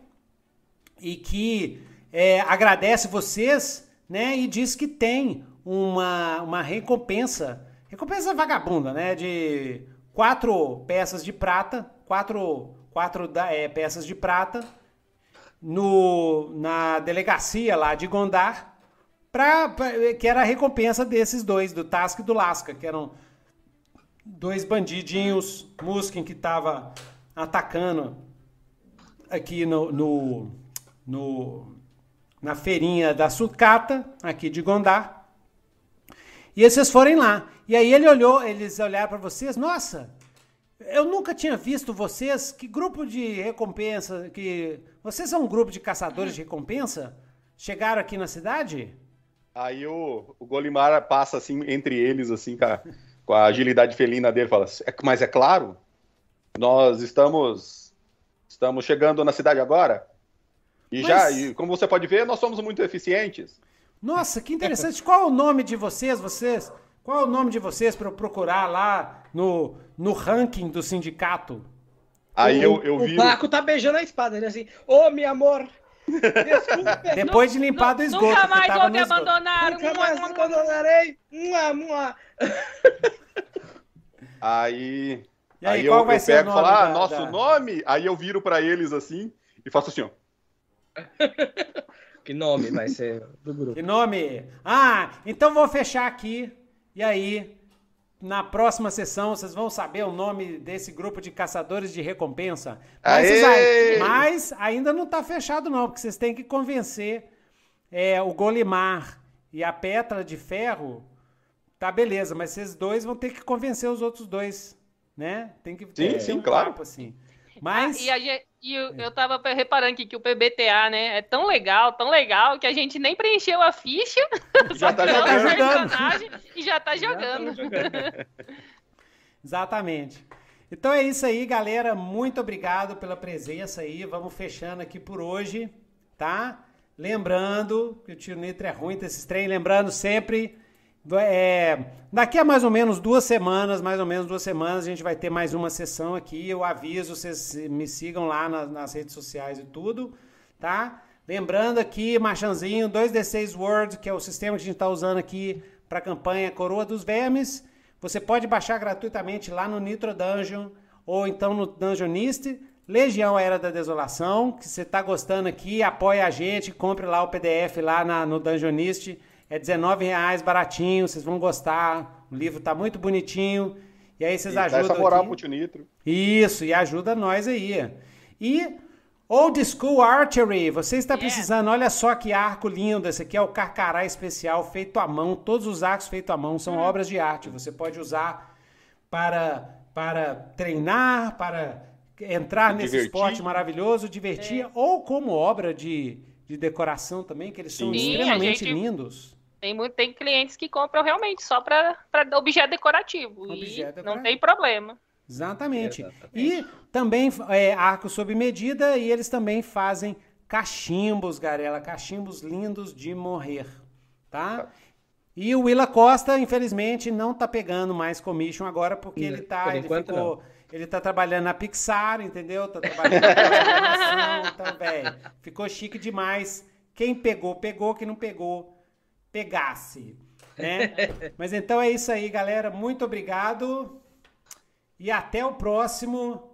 e que é, agradece vocês, né, e diz que tem uma, uma recompensa, recompensa vagabunda, né, de quatro peças de prata, quatro, quatro da, é, peças de prata no, na delegacia lá de Gondar, pra, pra, que era a recompensa desses dois, do Tasca e do Lasca, que eram dois bandidinhos, Muskin, que estava atacando aqui no, no, no, na feirinha da sucata, aqui de Gondar. E vocês forem lá. E aí ele olhou, eles olharam para vocês, nossa, eu nunca tinha visto vocês, que grupo de recompensa, que vocês são um grupo de caçadores de recompensa? Chegaram aqui na cidade? Aí o, o Golimar passa assim, entre eles, assim, cara, com a agilidade felina dele, fala, mas é claro, nós estamos, estamos chegando na cidade agora, e mas... já, e como você pode ver, nós somos muito eficientes. Nossa, que interessante, qual é o nome de vocês, vocês, qual é o nome de vocês para eu procurar lá no, no ranking do sindicato? Aí o, eu, eu vi... O Paco tá beijando a espada, né, assim, ô, oh, meu amor, desculpa. Depois não, de limpar não, do esgoto. Nunca mais vou te abandonar, nunca mais te abandonarei. Mua, mua. Aí, e aí, aí qual eu, vai eu ser pego e falo, ah, da... nosso nome? Aí eu viro pra eles assim e faço assim, ó. Que nome vai ser do grupo? Que nome? Ah, então vou fechar aqui. E aí, na próxima sessão, vocês vão saber o nome desse grupo de caçadores de recompensa. Mas, a... mas ainda não tá fechado não, porque vocês têm que convencer é, o Golimar e a Pétala de Ferro. Tá, beleza, mas vocês dois vão ter que convencer os outros dois, né? Tem que ter sim, sim, um claro. Papo, assim. Mas... Ah, e a gente, e eu, eu tava reparando aqui que o P B T A, né, é tão legal, tão legal, que a gente nem preencheu a ficha. Já tá jogando. E já tá jogando. Exatamente. Então é isso aí, galera. Muito obrigado pela presença aí. Vamos fechando aqui por hoje, tá? Lembrando que o tiro nitro é ruim desses trem. Lembrando sempre... É, daqui a mais ou menos duas semanas, mais ou menos duas semanas, a gente vai ter mais uma sessão aqui. Eu aviso, vocês me sigam lá nas, nas redes sociais e tudo, tá? Lembrando aqui, Marchanzinho, dois D seis World, que é o sistema que a gente está usando aqui para a campanha Coroa dos Vermes. Você pode baixar gratuitamente lá no Nitro Dungeon ou então no Dungeonist. Legião Era da Desolação, que você está gostando aqui, apoia a gente, compre lá o P D F lá na, no Dungeonist. É dezenove reais, baratinho, vocês vão gostar, o livro tá muito bonitinho, e aí vocês e ajudam dá essa moral pro Tio Nitro. Isso, e ajuda nós aí. E Old School Archery, você está yeah. precisando, olha só que arco lindo, esse aqui é o carcará especial feito à mão, todos os arcos feitos à mão são uhum. obras de arte, você pode usar para, para treinar, para entrar divertir. nesse esporte maravilhoso, divertir, é. ou como obra de, de decoração também, que eles são Sim, extremamente gente... lindos. Tem, muito, tem clientes que compram realmente só para objeto decorativo. Objeto e não tem problema. Exatamente. Exatamente. E também é, arco sob medida, e eles também fazem cachimbos, Garela. Cachimbos lindos de morrer. Tá? tá. E o Willa Costa, infelizmente, não tá pegando mais commission agora, porque ele tá, Por ele ficou... Não. Ele tá trabalhando na Pixar, entendeu? Tá trabalhando na programação, então, velho. Ficou chique demais. Quem pegou, pegou. Quem não pegou... pegasse, né? Mas então é isso aí, galera. Muito obrigado e até o próximo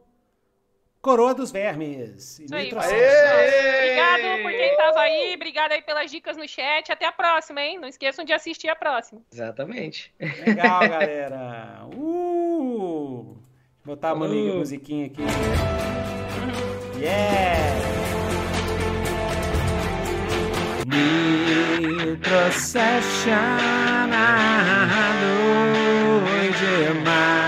Coroa dos Vermes. E aí, obrigado por quem tava aí, obrigado aí pelas dicas no chat. Até a próxima, hein? Não esqueçam de assistir a próxima. Exatamente. Legal, galera. Uh! Vou botar uma uh. musiquinha aqui. Yeah! Nitro Sessions à noite mais.